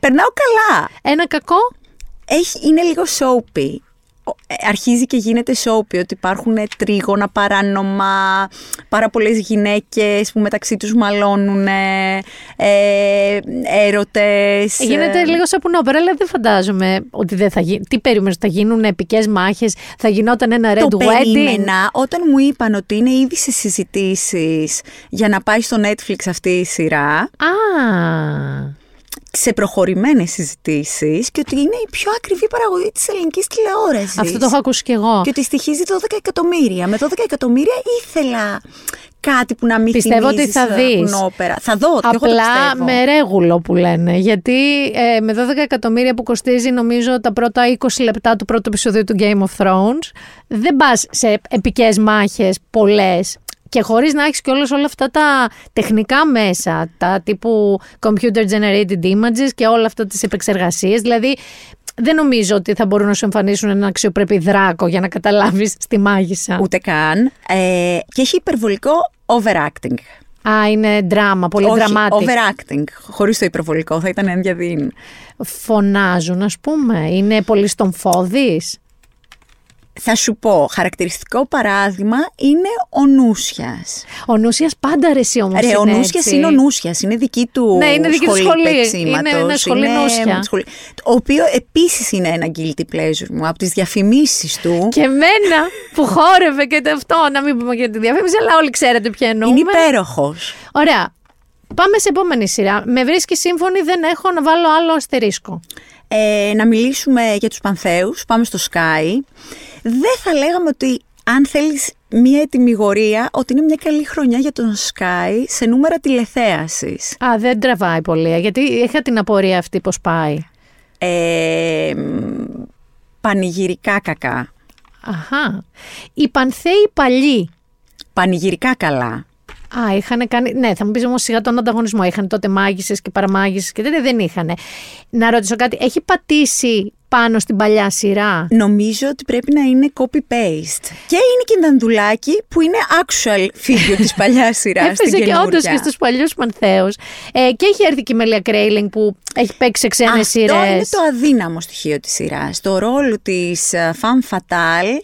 Περνάω καλά. Ένα κακό. Είναι λίγο soapy. Αρχίζει και γίνεται σόπι ότι υπάρχουν τρίγωνα παράνομα, πάρα πολλές γυναίκες που μεταξύ τους μαλώνουν, έρωτες. Γίνεται λίγο σαπουνόπερα, αλλά δεν φαντάζομαι ότι δεν θα γίνει. Τι περίμενες, θα γίνουν επικές μάχες, θα γινόταν ένα red wedding? Το περίμενα όταν μου είπαν ότι είναι ήδη σε συζητήσεις για να πάει στο Netflix αυτή η σειρά. Σε προχωρημένες συζητήσεις και ότι είναι η πιο ακριβή παραγωγή της ελληνικής τηλεόρασης. Αυτό το έχω ακούσει κι εγώ. Και ότι στοιχίζει 12 εκατομμύρια. Με 12 εκατομμύρια ήθελα κάτι που να μην πιστεύω θυμίζεις. Πιστεύω ότι θα δεις. Όπερα. Θα δω, απλά με ρέγουλο που λένε. Γιατί με 12 εκατομμύρια που κοστίζει νομίζω τα πρώτα 20 λεπτά του πρώτου επεισοδίου του Game of Thrones, δεν πας σε επικές μάχες πολλές. Και χωρίς να έχεις κιόλας όλα αυτά τα τεχνικά μέσα, τα τύπου computer generated images και όλα αυτά τις επεξεργασίες, δηλαδή δεν νομίζω ότι θα μπορούν να σου εμφανίσουν έναν αξιοπρεπή δράκο για να καταλάβεις στη Μάγισσα. Ούτε καν. Και έχει υπερβολικό overacting. Είναι δράμα, πολύ δραματικό. Overacting, χωρίς το υπερβολικό, θα ήταν ένα διαδίν. Φωνάζουν, ας πούμε, είναι πολύ στομφώδης. Θα σου πω, χαρακτηριστικό παράδειγμα είναι ο Νούσιας. Ο Νούσιας πάντα αρέσει όμως. Ο Νούσιας είναι ο Νούσιας, είναι δική του σχολή επεξήματος. Είναι ένα σχολή Νούσια. Το οποίο επίσης είναι ένα guilty pleasure μου, από τις διαφημίσεις του. Και εμένα που χόρευε και το αυτό, να μην πούμε για τη διαφήμιση, αλλά όλοι ξέρετε ποια εννοούμε. Είναι υπέροχος. Ωραία, πάμε σε επόμενη σειρά. Με βρίσκει σύμφωνη, δεν έχω να βάλω άλλο αστερίσκο. Να μιλήσουμε για τους Πανθέους, πάμε στο Sky. Δεν θα λέγαμε ότι, αν θέλεις μία ετυμηγορία, ότι είναι μια καλή χρονιά για τον Sky σε νούμερα τηλεθέασης. Δεν τραβάει πολύ, γιατί είχα την απορία αυτή πώς πάει. Πανηγυρικά κακά. Αχα. Οι Πανθέοι παλιοί. Πανηγυρικά καλά. Είχαν κάνει. Ναι, θα μου πεις όμως σιγά τον ανταγωνισμό. Είχαν τότε μάγισσες και παραμάγισσες και τέτοια. Δεν είχαν. Να ρωτήσω κάτι, έχει πατήσει πάνω στην παλιά σειρά? Νομίζω ότι πρέπει να είναι copy-paste. Και είναι και η Δανδουλάκη που είναι actual figure της παλιάς σειράς. Έπαιζε και όντως και στους παλιούς Πανθέους. Και έχει έρθει και η Μέλια Κρέιλινγκ που έχει παίξει σε ξένες σειρές. Αυτό είναι το αδύναμο στοιχείο της σειράς. Το ρόλο της femme fatale.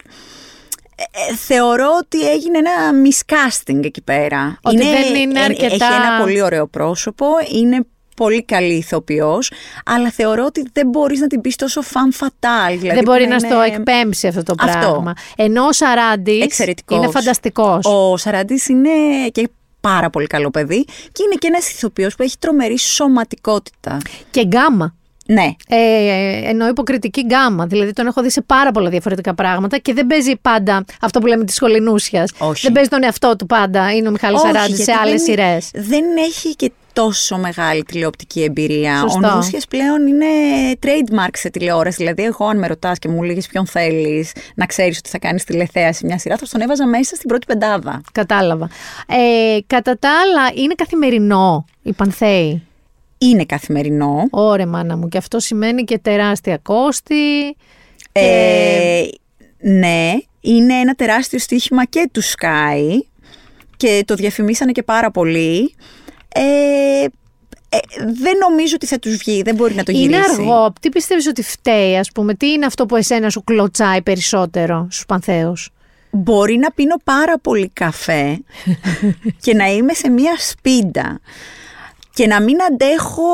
Θεωρώ ότι έγινε ένα miscasting εκεί πέρα. Ότι δεν είναι αρκετά... Έχει ένα πολύ ωραίο πρόσωπο, είναι πολύ καλή ηθοποιός, αλλά θεωρώ ότι δεν μπορείς να την πεις τόσο femme fatale. Δηλαδή δεν μπορεί να στο εκπέμψει αυτό το πράγμα. Ενώ ο Σαράντης είναι φανταστικός. Ο Σαράντης είναι και πάρα πολύ καλό παιδί και είναι και ένας ηθοποιός που έχει τρομερή σωματικότητα. Και γκάμα. Ναι. Εννοώ υποκριτική γκάμα. Δηλαδή τον έχω δει σε πάρα πολλά διαφορετικά πράγματα και δεν παίζει πάντα αυτό που λέμε τη σχολινούσια. Δεν παίζει τον εαυτό του πάντα. Είναι ο Μιχάλης Αράντης σε άλλες σειρές. Δεν έχει και τόσο μεγάλη τηλεοπτική εμπειρία. Σωστό. Ο Νούσιας πλέον είναι trademark σε τηλεόραση. Δηλαδή, εγώ, αν με ρωτάς και μου λέγεις ποιον θέλεις να ξέρεις ότι θα κάνεις τηλεθέαση μια σειρά, θα τον έβαζα μέσα στην πρώτη πεντάδα. Κατάλαβα. Κατά τα άλλα, είναι καθημερινό η Πανθέη. Είναι καθημερινό. Ωρε μάνα μου, και αυτό σημαίνει και τεράστια κόστη. Ναι, είναι ένα τεράστιο στοίχημα και του Sky και το διαφημίσανε και πάρα πολύ. Δεν νομίζω ότι θα τους βγει, δεν μπορεί να το γυρίσει. Είναι αργό. Τι πιστεύεις ότι φταίει, ας πούμε, τι είναι αυτό που εσένα σου κλωτσάει περισσότερο στους Πανθέους? Μπορεί να πίνω πάρα πολύ καφέ και να είμαι σε μία σπίντα και να μην αντέχω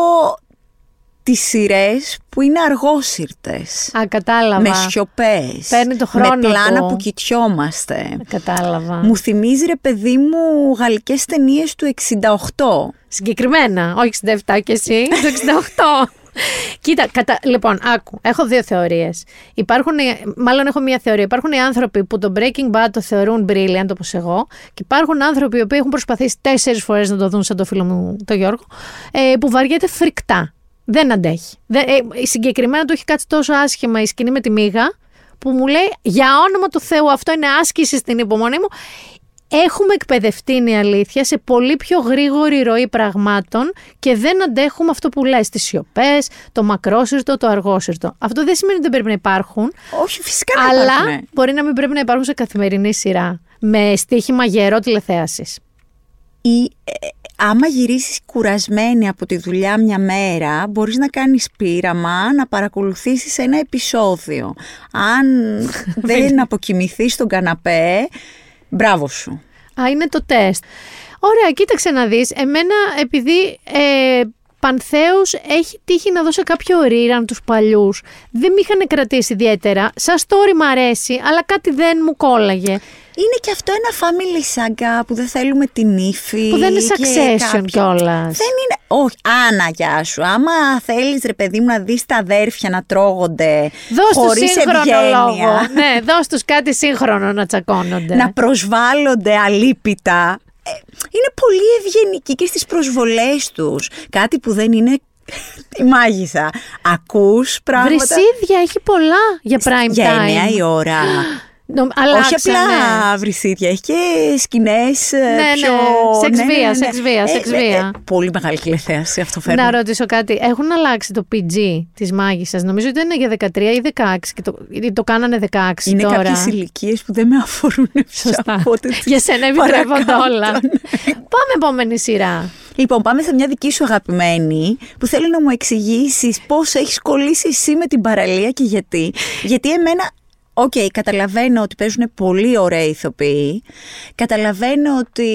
τις σειρές που είναι αργόσυρτες. Α, κατάλαβα. Με σιωπές. Παίρνει το χρόνο. Με πλάνα που κοιτιόμαστε. Κατάλαβα. Μου θυμίζει, ρε παιδί μου, γαλλικές ταινίες του 68. Συγκεκριμένα. Όχι 67 και εσύ. Το 68. Κοίτα, λοιπόν, άκου. Έχω δύο θεωρίες. Μάλλον έχω μία θεωρία. Υπάρχουν οι άνθρωποι που το Breaking Bad το θεωρούν brilliant όπως εγώ, και υπάρχουν άνθρωποι οι οποίοι έχουν προσπαθήσει 4 φορές να το δουν, σαν το φίλο μου το Γιώργο, που βαριέται φρικτά. Δεν αντέχει. Συγκεκριμένα του έχει κάτσει τόσο άσχημα η σκηνή με τη μύγα, που μου λέει, για όνομα του Θεού, αυτό είναι άσκηση στην υπομονή μου. Έχουμε εκπαιδευτεί, είναι η αλήθεια, σε πολύ πιο γρήγορη ροή πραγμάτων και δεν αντέχουμε αυτό που λες, τις σιωπές, το μακρόσυρτο, το αργόσυρτο. Αυτό δεν σημαίνει ότι δεν πρέπει να υπάρχουν. Όχι, φυσικά να υπάρχουν. Αλλά ναι, μπορεί να μην πρέπει να υπάρχουν σε καθημερινή σειρά, με στοίχημα γερό τηλεθέασης. Άμα γυρίσεις κουρασμένη από τη δουλειά μια μέρα, μπορείς να κάνεις πείραμα, να παρακολουθήσεις ένα επεισόδιο. Αν δεν αποκοιμηθείς στον καναπέ, μπράβο σου. Α, είναι το τεστ. Ωραία, κοίταξε να δεις. Εμένα, επειδή Πανθέους έχει τύχει να δώσω κάποιο ρήραν τους παλιούς, δεν με είχαν κρατήσει ιδιαίτερα. Σαν story μ' αρέσει, αλλά κάτι δεν μου κόλλαγε. Είναι και αυτό ένα family saga που δεν θέλουμε την ύφη. Που δεν είναι Succession κιόλας. Δεν είναι. Όχι, Άννα, γεια σου. Άμα θέλεις, ρε παιδί μου, να δεις τα αδέρφια να τρώγονται, χωρίς ευγένεια. Ναι, δώσ' τους κάτι σύγχρονο να τσακώνονται. Να προσβάλλονται αλίπητα. Είναι πολύ ευγενική και στις προσβολές τους. Κάτι που δεν είναι η μάγισσα. Ακούς πράγματα. Βρυσίδια έχει πολλά για prime time. Για 9 η ώρα. Όχι απλά βρυσίδια, έχει και σκηνές πιο... Σεξ βία. Πολύ μεγάλη τηλεθέαση αυτό φέρνει. Να ρωτήσω κάτι, έχουν αλλάξει το PG της μάγισσας? Νομίζω ότι είναι για 13 ή 16 και το κάνανε 16 τώρα. Είναι κάποιες ηλικίες που δεν με αφορούν. Σωστά, για σένα επιτρέπονται όλα. Πάμε επόμενη σειρά. Λοιπόν, πάμε σε μια δική σου αγαπημένη, που θέλω να μου εξηγήσεις πώς έχεις κολλήσει εσύ με την παραλία και γιατί. Γιατί εμένα, καταλαβαίνω ότι παίζουν πολύ ωραίοι ηθοποιοί. Καταλαβαίνω ότι.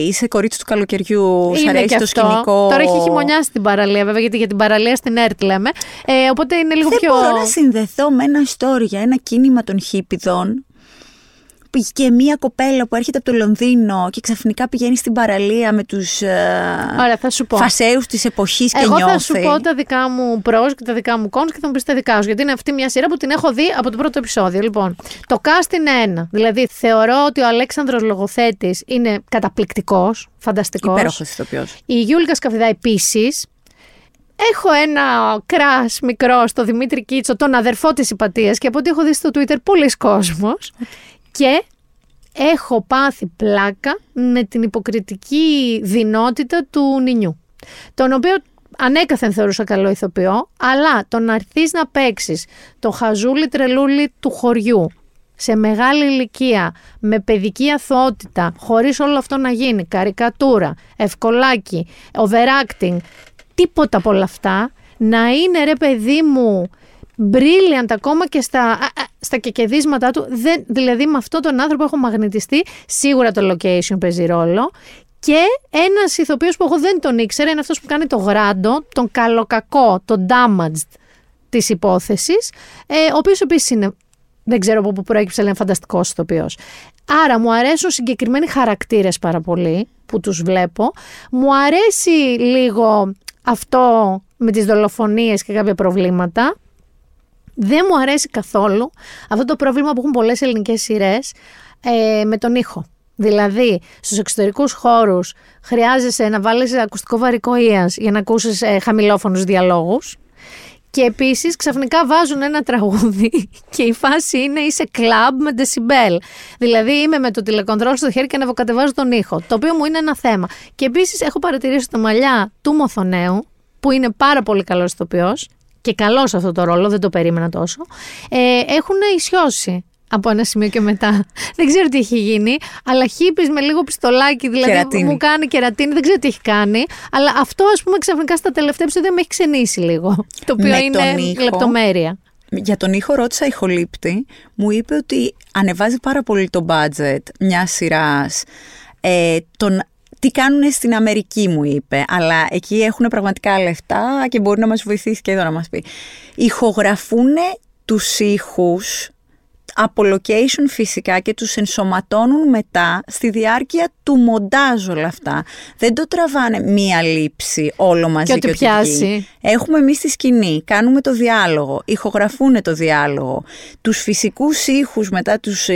Είσαι κορίτσι του καλοκαιριού, σ' αρέσει και το αυτό. Σκηνικό. Τώρα έχει χειμωνιάσει την παραλία, βέβαια, γιατί για την παραλία στην ΕΡΤ λέμε. Οπότε είναι λίγο πιο. Μπορώ να συνδεθώ με ένα story, ένα κίνημα των χίπηδων. Και μία κοπέλα που έρχεται από το Λονδίνο και ξαφνικά πηγαίνει στην παραλία με τους φασαίους της εποχής και νιώθει. Εγώ θα σου πω τα δικά μου pros και τα δικά μου cons και θα μου πεις τα δικά σου, γιατί είναι αυτή μια σειρά που την έχω δει από το πρώτο επεισόδιο. Λοιπόν, το cast είναι ένα. Δηλαδή, θεωρώ ότι ο Αλέξανδρος Λογοθέτης είναι καταπληκτικός, φανταστικός. Υπέροχος ηθοποιός. Η Γιούλικα Σκαφιδά επίσης. Έχω ένα κρας μικρό στο Δημήτρη Κίτσο, τον αδερφό της Ιπατίας, και από ό,τι έχω δει στο Twitter, πολλοί κόσμος. Και έχω πάθει πλάκα με την υποκριτική δεινότητα του Νινιού, τον οποίο ανέκαθεν θεωρούσα καλό ηθοποιό, αλλά τον αρθείς να παίξεις το χαζούλι τρελούλι του χωριού σε μεγάλη ηλικία, με παιδική αθωότητα, χωρίς όλο αυτό να γίνει καρικατούρα, ευκολάκι, overacting, τίποτα από όλα αυτά, να είναι, ρε παιδί μου, brilliant ακόμα και στα κεκεδίσματά του. Δηλαδή με αυτόν τον άνθρωπο έχω μαγνητιστεί. Σίγουρα το location παίζει ρόλο. Και ένας ηθοποιός που εγώ δεν τον ήξερα, είναι αυτός που κάνει το γράντο, τον καλοκακό, τον damaged της υπόθεσης, ο οποίος επίσης είναι, δεν ξέρω από πού προέκυψε, αλλά είναι φανταστικός ηθοποιός. Άρα μου αρέσουν συγκεκριμένοι χαρακτήρες πάρα πολύ που τους βλέπω. Μου αρέσει λίγο αυτό με τις δολοφονίες και κάποια προβλήματα. Δεν μου αρέσει καθόλου αυτό το πρόβλημα που έχουν πολλές ελληνικές σειρές με τον ήχο. Δηλαδή, στους εξωτερικούς χώρους χρειάζεσαι να βάλεις ακουστικό βαρικό ίας για να ακούσεις χαμηλόφωνους διαλόγους. Και επίσης ξαφνικά βάζουν ένα τραγούδι και η φάση είναι είσαι κλαμπ με δεσιμπέλ. Δηλαδή είμαι με το τηλεκοντρόλ στο χέρι και ανεβοκατεβάζω τον ήχο, το οποίο μου είναι ένα θέμα. Και επίσης έχω παρατηρήσει το Μαλλιά του Μοθονέου, που είναι πάρα πολύ καλός ηθοποιός και καλός σε αυτό το ρόλο, δεν το περίμενα τόσο, έχουν ισιώσει. Από ένα σημείο και μετά. Δεν ξέρω τι έχει γίνει, αλλά χύπης με λίγο πιστολάκι, δηλαδή κερατίνη. Μου κάνει κερατίνη, δεν ξέρω τι έχει κάνει. Αλλά αυτό, ας πούμε, ξαφνικά στα τελευταία επεισόδια με έχει ξενήσει λίγο. Το οποίο με είναι λεπτομέρεια. Για τον ήχο ρώτησα ηχολήπτη, μου είπε ότι ανεβάζει πάρα πολύ το budget μιας σειράς. Τι κάνουν στην Αμερική, μου είπε, αλλά εκεί έχουν πραγματικά λεφτά και μπορεί να μας βοηθήσει και εδώ να μας πει. Ηχογραφούν τους ήχους από location φυσικά και τους ενσωματώνουν μετά στη διάρκεια του μοντάζ όλα αυτά. Δεν το τραβάνε μία λήψη όλο μαζί και ό,τι πιάσει. Έχουμε εμείς τη σκηνή, κάνουμε το διάλογο, ηχογραφούνε το διάλογο. Τους φυσικούς ήχους μετά τους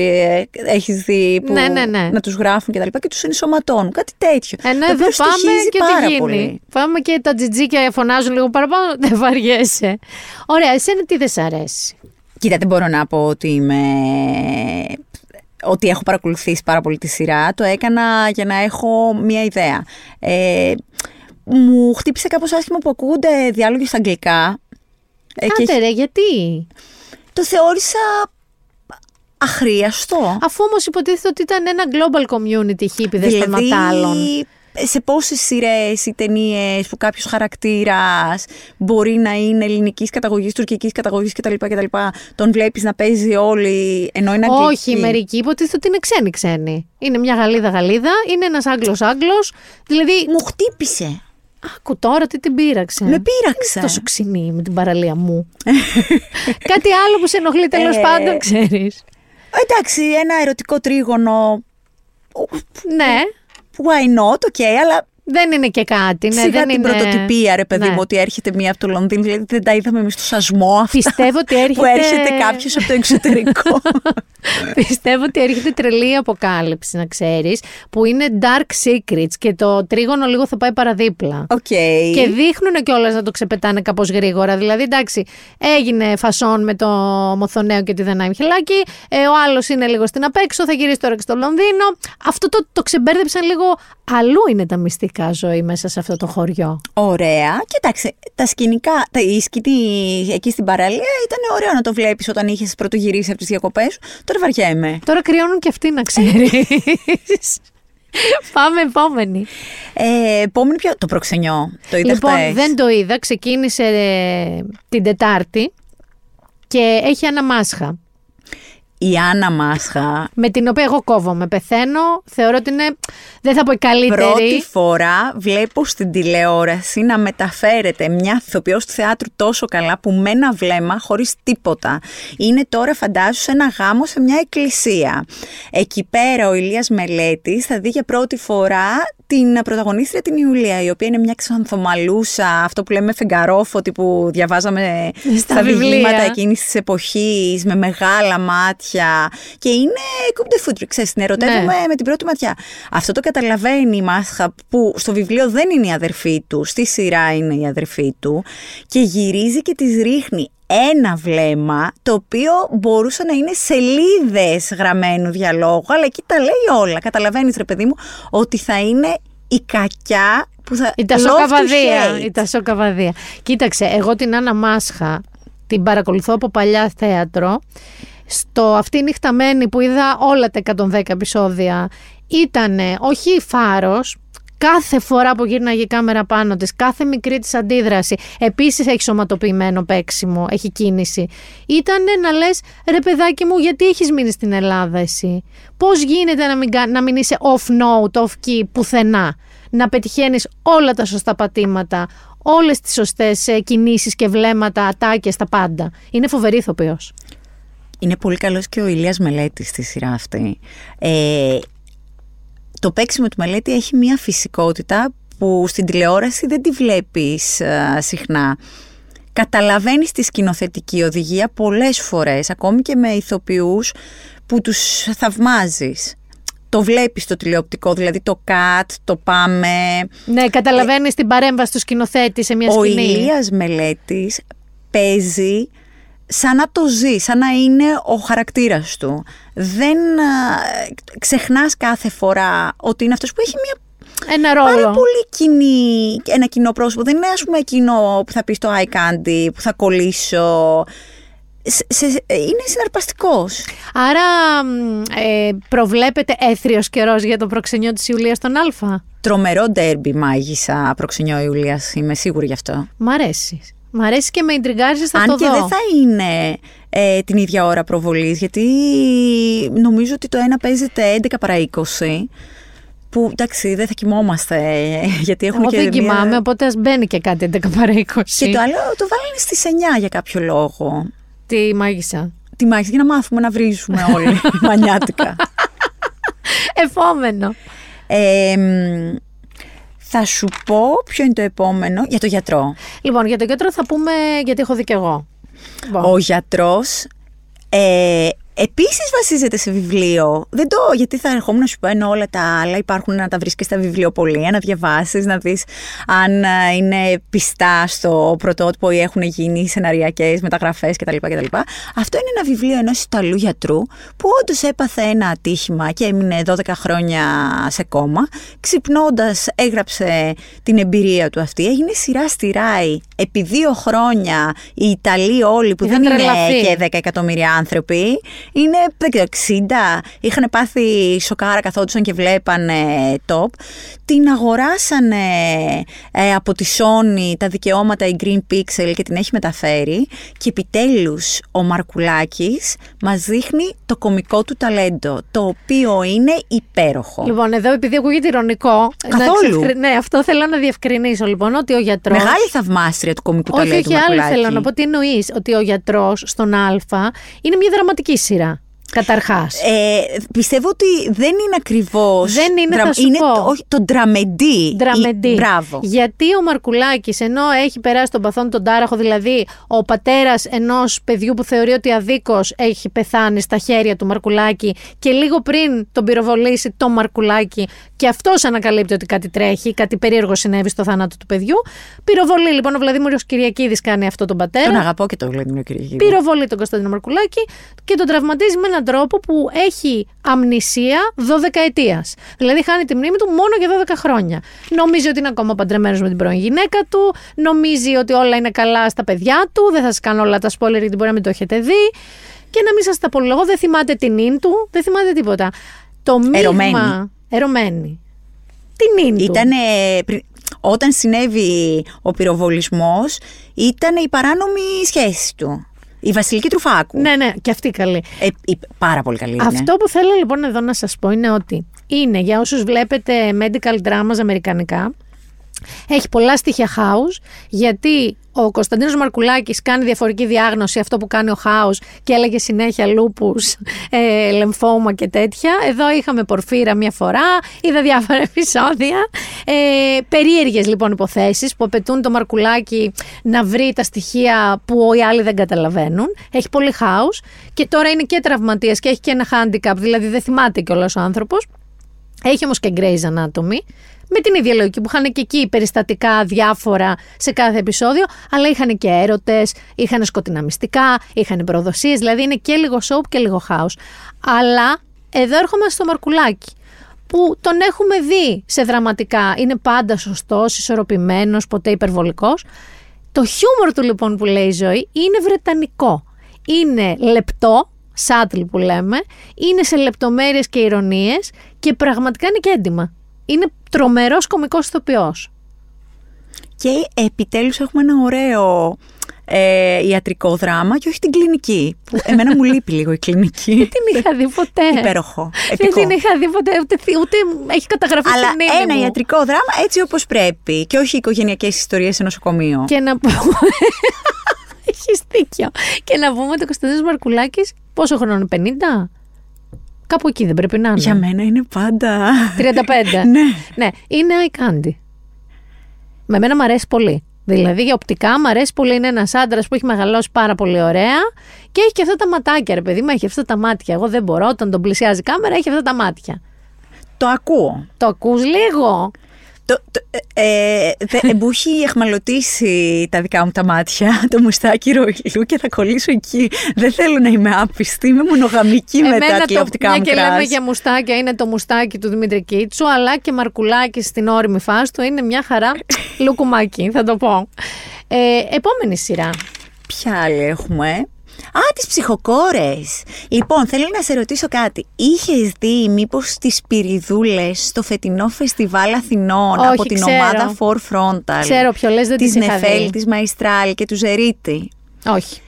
έχεις δει που ναι. να τους γράφουν και τα λοιπά και τους ενσωματώνουν. Κάτι τέτοιο. Εδώ πάμε και πάρα τι γίνει. Πολύ. Πάμε και τα τζιτζίκια φωνάζουν λίγο παραπάνω, δεν βαριέσαι. Ωραία, εσένα τι δεν σ' αρέσει? Κοίτα, δεν μπορώ να πω ότι ότι έχω παρακολουθήσει πάρα πολύ τη σειρά. Το έκανα για να έχω μια ιδέα. Μου χτύπησε κάπως άσχημα που ακούγονται διάλογοι στα αγγλικά. Άντε, γιατί? Το θεώρησα αχρίαστο. Αφού όμως υποτίθεται ότι ήταν ένα global community χίπηδες των ματάλλων. Σε πόσες σειρές ή ταινίες που κάποιος χαρακτήρας μπορεί να είναι ελληνικής καταγωγής, τουρκικής καταγωγής κτλ. Τον βλέπεις να παίζει όλοι ενώ είναι αγγλική. Όχι, μερικοί υποτίθεται ότι είναι ξένοι. Είναι μια Γαλλίδα, είναι ένας Άγγλος. Δηλαδή μου χτύπησε. Άκου τώρα τι την πείραξε. Με πείραξε. Τόσο ξινή με την παραλία μου. Κάτι άλλο που σε ενοχλεί τέλος πάντων, ξέρεις. Εντάξει, ένα ερωτικό τρίγωνο. Ναι. Why not, αλλά δεν είναι και κάτι. Ναι, σιγά την πρωτοτυπία, ρε παιδί μου, ότι έρχεται μία από το Λονδίνο. Δηλαδή δεν τα είδαμε εμείς στο σασμό αυτά. Πιστεύω ότι έρχεται. Που έρχεται κάποιος από το εξωτερικό. Πιστεύω ότι έρχεται τρελή αποκάλυψη, να ξέρεις, που είναι dark secrets και το τρίγωνο λίγο θα πάει παραδίπλα. Okay. Και δείχνουν κιόλας να το ξεπετάνε κάπως γρήγορα. Δηλαδή, εντάξει, έγινε φασόν με το Μοθονέο και τη Δανάη Μιχελάκη. Ο άλλος είναι λίγο στην απέξω, θα γυρίσει τώρα και στο Λονδίνο. Αυτό το ξεμπέρδεψαν λίγο. Αλλού είναι τα μυστικά ζωή μέσα σε αυτό το χωριό. Ωραία. Κοίταξε, τα σκηνικά, η σκηνή εκεί στην παραλία ήταν ωραίο να το βλέπεις όταν είχες πρωτογυρίσει από τις διακοπές σου. Τώρα βαριέμαι. Τώρα κρυώνουν και αυτοί, να ξέρεις. Πάμε επόμενη. Επόμενη ποιο? Το Προξενιό. Το είδα χτες. Δεν το είδα. Ξεκίνησε την Τετάρτη και έχει Άννα Μάσχα. Η Άννα Μάσχα, με την οποία εγώ κόβομαι, πεθαίνω, θεωρώ ότι είναι, δεν θα πω η καλύτερη. Πρώτη φορά βλέπω στην τηλεόραση να μεταφέρεται μια ηθοποιός του θεάτρου τόσο καλά, που με ένα βλέμμα, χωρίς τίποτα. Είναι τώρα, φαντάζου, σε ένα γάμο σε μια εκκλησία. Εκεί πέρα ο Ηλίας Μελέτης θα δει για πρώτη φορά την πρωταγωνίστρια την Ιουλία, η οποία είναι μια ξανθομαλούσα, αυτό που λέμε φεγγαρόφωτη που διαβάζαμε στα βιβλήματα εκείνης της εποχής, με μεγάλα μάτια. Και είναι coupe de foudre, ξέρεις, την ερωτεύομαι με την πρώτη ματιά. Αυτό το καταλαβαίνει η Μάσχα, που στο βιβλίο δεν είναι η αδερφή του, στη σειρά είναι η αδερφή του, και γυρίζει και της ρίχνει ένα βλέμμα, το οποίο μπορούσε να είναι σελίδες γραμμένου διαλόγου, αλλά εκεί τα λέει όλα. Καταλαβαίνεις, ρε παιδί μου, ότι θα είναι η κακιά που θα... Η τασοκαβαδία. Κοίταξε, εγώ την Άννα Μάσχα την παρακολουθώ από παλιά θέατρο. Στο Αυτή νυχταμένη που είδα όλα τα 110 επεισόδια, ήτανε όχι φάρος. Κάθε φορά που γύρναγε η κάμερα πάνω της, κάθε μικρή της αντίδραση, επίσης έχει σωματοποιημένο παίξιμο, έχει κίνηση. Ήτανε να λες, ρε παιδάκι μου, γιατί έχεις μείνει στην Ελλάδα εσύ? Πώς γίνεται να μην είσαι off-note, off-key, πουθενά? Να πετυχαίνεις όλα τα σωστά πατήματα, όλες τις σωστές κινήσεις και βλέμματα, ατάκες, τα πάντα. Είναι φοβερή ηθοποιός. Είναι πολύ καλός και ο Ηλίας Μελέτης στη σειρά αυτή. Το παίξιμο του Μελέτη έχει μια φυσικότητα που στην τηλεόραση δεν τη βλέπεις συχνά. Καταλαβαίνεις τη σκηνοθετική οδηγία πολλές φορές, ακόμη και με ηθοποιούς που τους θαυμάζεις. Το βλέπεις το τηλεοπτικό, δηλαδή το cut, το πάμε. Ναι, καταλαβαίνεις την παρέμβαση του σκηνοθέτη σε μια σκηνή. Ο Ηλίας Μελέτης παίζει σαν να το ζει, σαν να είναι ο χαρακτήρας του. Δεν ξεχνάς κάθε φορά ότι είναι αυτός που έχει μια ένα ρόλο. Πάρα πολύ κοινή, ένα κοινό πρόσωπο. Δεν είναι, ας πούμε, εκείνο που θα πεις το eye candy, που θα κολλήσω. Είναι συναρπαστικός. Άρα προβλέπεται έθριος καιρός για το προξενιό της Ιουλίας στον Α. Τρομερό ντέρμπι μάγισσα προξενιό Ιουλίας, είμαι σίγουρη γι' αυτό. Μ' αρέσει. Μ' αρέσει και με ιντριγκάζεις, θα το δω. Αν και δεν θα είναι την ίδια ώρα προβολής, γιατί νομίζω ότι το ένα παίζεται 11 παρά 20, που εντάξει δεν θα κοιμόμαστε, γιατί έχουμε και... Εγώ δεν κοιμάμαι, οπότε ας μπαίνει και κάτι 11 παρά 20. Και το άλλο το βάλει στις 9 για κάποιο λόγο. Τη μάγισσα. Τη μάγισσα, για να μάθουμε να βρίζουμε όλοι μανιάτικα. Επόμενο. Θα σου πω ποιο είναι το επόμενο για το γιατρό. Λοιπόν, για το γιατρό θα πούμε, γιατί έχω δει και εγώ. Ο γιατρός επίσης βασίζεται σε βιβλίο. Δεν το, γιατί θα ερχόμουν να σου πω ενώ όλα τα άλλα υπάρχουν να τα βρεις και στα βιβλιοπωλεία, να διαβάσεις, να δεις αν είναι πιστά στο πρωτότυπο ή έχουν γίνει σεναριακές μεταγραφές κτλ. Αυτό είναι ένα βιβλίο ενός Ιταλού γιατρού που όντως έπαθε ένα ατύχημα και έμεινε 12 χρόνια σε κόμμα. Ξυπνώντας έγραψε την εμπειρία του αυτή. Έγινε σειρά στη Ράι επί 2 χρόνια. Οι Ιταλοί όλοι που δεν είναι και 10 εκατομμύρια άνθρωποι. Είναι 60, είχαν πάθει σοκάρα, καθόντουσαν και βλέπανε top. Την αγοράσανε από τη Sony τα δικαιώματα η Green Pixel και την έχει μεταφέρει. Και επιτέλους ο Μαρκουλάκης μας δείχνει το κωμικό του ταλέντο, το οποίο είναι υπέροχο. Λοιπόν, εδώ επειδή ακούγεται ηρωνικό... Καθόλου. Ναι, αυτό θέλω να διευκρινίσω λοιπόν, ότι ο γιατρός... Μεγάλη θαυμάστρια του κωμικού ταλέντου Μαρκουλάκη. Όχι, άλλο θέλω να πω, τι εννοείς, ότι ο γιατρός στον Α είναι μια δραματική σειρά, καταρχάς. Πιστεύω ότι δεν είναι ακριβώς. Δεν είναι, θα σου είναι πω. Το ντραμεντί. Μπράβο. Γιατί ο Μαρκουλάκης, ενώ έχει περάσει τον παθόν τον τάραχο, δηλαδή ο πατέρας ενός παιδιού που θεωρεί ότι αδίκως έχει πεθάνει στα χέρια του Μαρκουλάκη, και λίγο πριν τον πυροβολήσει το Μαρκουλάκη, και αυτός ανακαλύπτει ότι κάτι τρέχει, κάτι περίεργο συνέβη στο θάνατο του παιδιού. Πυροβολεί λοιπόν ο Βλαδίμηρος Κυριακίδης, κάνει αυτό τον πατέρα. Τον αγαπώ και τον Βλαδίμηρο Κυριακίδη. Πυροβολεί τον Κωνσταντίνο Μαρκουλάκη και τον τραυματίζει με έναν τρόπο που έχει αμνησία 12 ετίας. Δηλαδή χάνει τη μνήμη του μόνο για 12 χρόνια. Νομίζει ότι είναι ακόμα παντρεμένος με την πρώην γυναίκα του, νομίζει ότι όλα είναι καλά στα παιδιά του. Δεν θα σας κάνω όλα τα spoiler, γιατί μπορεί να μην το έχετε δει. Και να μην σας τα απολογώ, δεν θυμάται την νυν του, δεν θυμάται τίποτα. Το μείγμα. Ερωμένη. Τι νυν του. Ήτανε, όταν συνέβη ο πυροβολισμός, ήταν η παράνομη σχέση του. Η Βασιλική Τρουφάκου. Ναι, ναι, και αυτή καλή. Πάρα πολύ καλή είναι. Αυτό που θέλω λοιπόν εδώ να σας πω είναι ότι είναι, για όσους βλέπετε medical dramas αμερικανικά, έχει πολλά στοιχεία house, γιατί ο Κωνσταντίνος Μαρκουλάκης κάνει διαφορετική διάγνωση, αυτό που κάνει ο house, και έλεγε συνέχεια λούπους, λεμφώμα και τέτοια. Εδώ είχαμε πορφύρα μια φορά, είδα διάφορα επεισόδια. Περίεργες λοιπόν υποθέσεις που απαιτούν το Μαρκουλάκη να βρει τα στοιχεία που οι άλλοι δεν καταλαβαίνουν. Έχει πολύ house και τώρα είναι και τραυματίας και έχει και ένα handicap, δηλαδή δεν θυμάται κιόλας ο άνθρωπος. Έχει όμως και Grey's Anatomy, με την ίδια λογική που είχαν και εκεί περιστατικά διάφορα σε κάθε επεισόδιο, αλλά είχαν και έρωτες, είχαν σκοτεινά μυστικά, είχαν προδοσίες, δηλαδή είναι και λίγο soap και λίγο house. Αλλά εδώ έρχομαι στο Μαρκουλάκη, που τον έχουμε δει σε δραματικά, είναι πάντα σωστός, ισορροπημένος, ποτέ υπερβολικός. Το χιούμορ του λοιπόν που λέει η Ζωή είναι βρετανικό, είναι λεπτό, σάτλ που λέμε, είναι σε λεπτομέρειες και ειρωνίες και πραγματικά είναι και έντιμα. Είναι τρομερός κωμικός ηθοποιός. Και επιτέλους έχουμε ένα ωραίο ιατρικό δράμα και όχι την κλινική. Εμένα μου λείπει λίγο η κλινική. Δεν την είχα δει ποτέ. Υπέροχο. Δεν την είχα δει ποτέ, ούτε έχει καταγραφεί στην μνήμη μου. Αλλά ένα ιατρικό δράμα έτσι όπως πρέπει και όχι οικογενειακές ιστορίες σε νοσοκομείο. Και να πούμε... Έχεις δίκιο. Και να πούμε ότι ο Κωνσταντίνος Μαρκουλάκης πόσο χρόνο είναι, 50? Κάπου εκεί δεν πρέπει να είναι. Για μένα είναι πάντα... 35. Ναι. Ναι, είναι eye candy. με μένα μου αρέσει πολύ. Δηλαδή για οπτικά μου αρέσει πολύ, είναι ένας άντρας που έχει μεγαλώσει πάρα πολύ ωραία και έχει και αυτά τα ματάκια, ρε παιδί μου, έχει αυτά τα μάτια. Εγώ δεν μπορώ, όταν τον πλησιάζει η κάμερα έχει αυτά τα μάτια. Το ακούω. Το ακούς λίγο. Μου έχει εχμαλωτήσει τα δικά μου τα μάτια, το μουστάκι ρογιλού και θα κολλήσω εκεί. Δεν θέλω να είμαι άπιστη, είμαι μονογαμική με τα τηλεοπτικά μου κράση. Και λέμε για μουστάκια, είναι το μουστάκι του Δημήτρη Κίτσου, αλλά και Μαρκουλάκη στην όριμη φάση του, είναι μια χαρά λουκουμάκι, θα το πω. Επόμενη σειρά. Ποια άλλη έχουμε? Α, τις ψυχοκόρες. Λοιπόν, θέλω να σε ρωτήσω κάτι. Είχες δει μήπως τις πυριδούλες στο φετινό φεστιβάλ Αθηνών? Όχι, από την ομάδα Four Frontal. Ξέρω ποιο λες, δεν τις είχα δει. Της Νεφέλη, της Μαϊστράλ και του Ζερίτη. Όχι.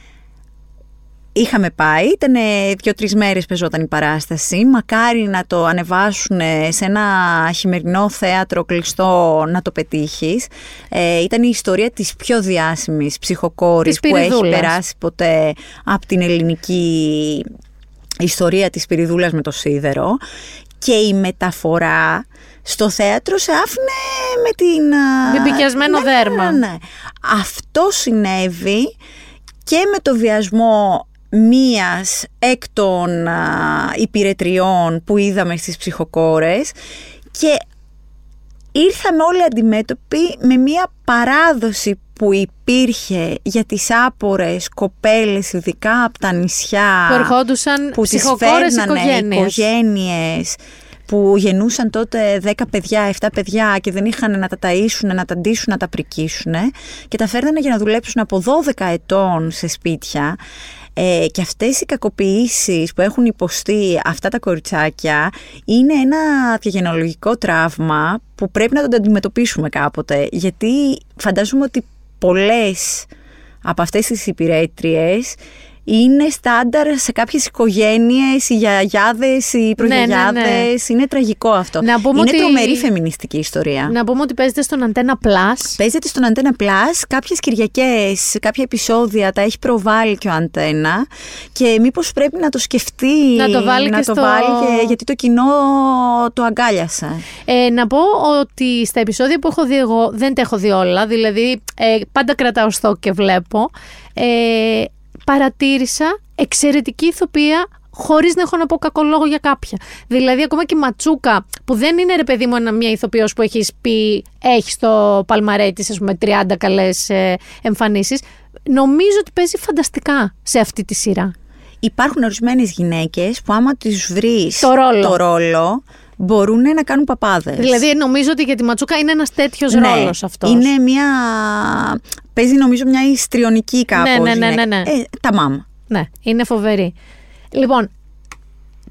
Είχαμε πάει, ήταν 2-3 μέρες παίζονταν η παράσταση. Μακάρι να το ανεβάσουν σε ένα χειμερινό θέατρο κλειστό, να το πετύχεις. Ήταν η ιστορία της πιο διάσημης ψυχοκόρης που έχει περάσει ποτέ από την ελληνική ιστορία, της Πυριδούλας με το σίδερο. Και η μεταφορά στο θέατρο σε άφηνε με την... με πικιασμένο δέρμα. Ναι. Αυτό συνέβη και με το βιασμό μίας εκ των υπηρετριών που είδαμε στις ψυχοκόρες, και ήρθαμε όλοι αντιμέτωποι με μία παράδοση που υπήρχε για τις άπορες κοπέλες, ειδικά από τα νησιά, που ερχόντουσαν που τις φέρνανε οικογένειες που γεννούσαν τότε 10 παιδιά, 7 παιδιά και δεν είχαν να τα ταΐσουν, να τα ντύσουν, να τα πρικίσουν, και τα φέρνανε για να δουλέψουν από 12 ετών σε σπίτια. Και αυτές οι κακοποιήσεις που έχουν υποστεί αυτά τα κοριτσάκια είναι ένα διαγενεολογικό τραύμα που πρέπει να το αντιμετωπίσουμε κάποτε, γιατί φαντάζομαι ότι πολλές από αυτές τις υπηρέτριες είναι στάνταρ σε κάποιες οικογένειες, οι γιαγιάδες, οι προγιαγιάδες. Ναι, ναι, ναι. Είναι τραγικό αυτό. Είναι ότι... τρομερή φεμινιστική ιστορία. Να πούμε ότι παίζεται στον Αντένα Plus. Παίζεται στον Αντένα Plus. Κάποιες Κυριακές, κάποια επεισόδια τα έχει προβάλει και ο Αντένα. Και μήπως πρέπει να το σκεφτεί. Να το βάλει, γιατί το κοινό το αγκάλιασε. Να πω ότι στα επεισόδια που έχω δει εγώ, δεν τα έχω δει όλα. Δηλαδή πάντα κρατάω στόχο και βλέπω. Παρατήρησα εξαιρετική ηθοποιία χωρίς να έχω να πω κακό λόγο για κάποια. Δηλαδή ακόμα και η Ματσούκα, που δεν είναι, ρε παιδί μου, μια ηθοποιός που έχεις πει, έχει στο παλμαρέ της, ας πούμε, 30 καλές εμφανίσεις, νομίζω ότι παίζει φανταστικά σε αυτή τη σειρά. Υπάρχουν ορισμένες γυναίκες που άμα τις βρεις το ρόλο μπορούν να κάνουν παπάδες. Δηλαδή νομίζω ότι για τη Ματσούκα είναι ένας τέτοιος, ναι, ρόλος αυτός. Είναι μια... παίζει νομίζω μια ιστριονική κάπως. Ναι. Τα μάμα. Ναι, είναι φοβερή. Λοιπόν,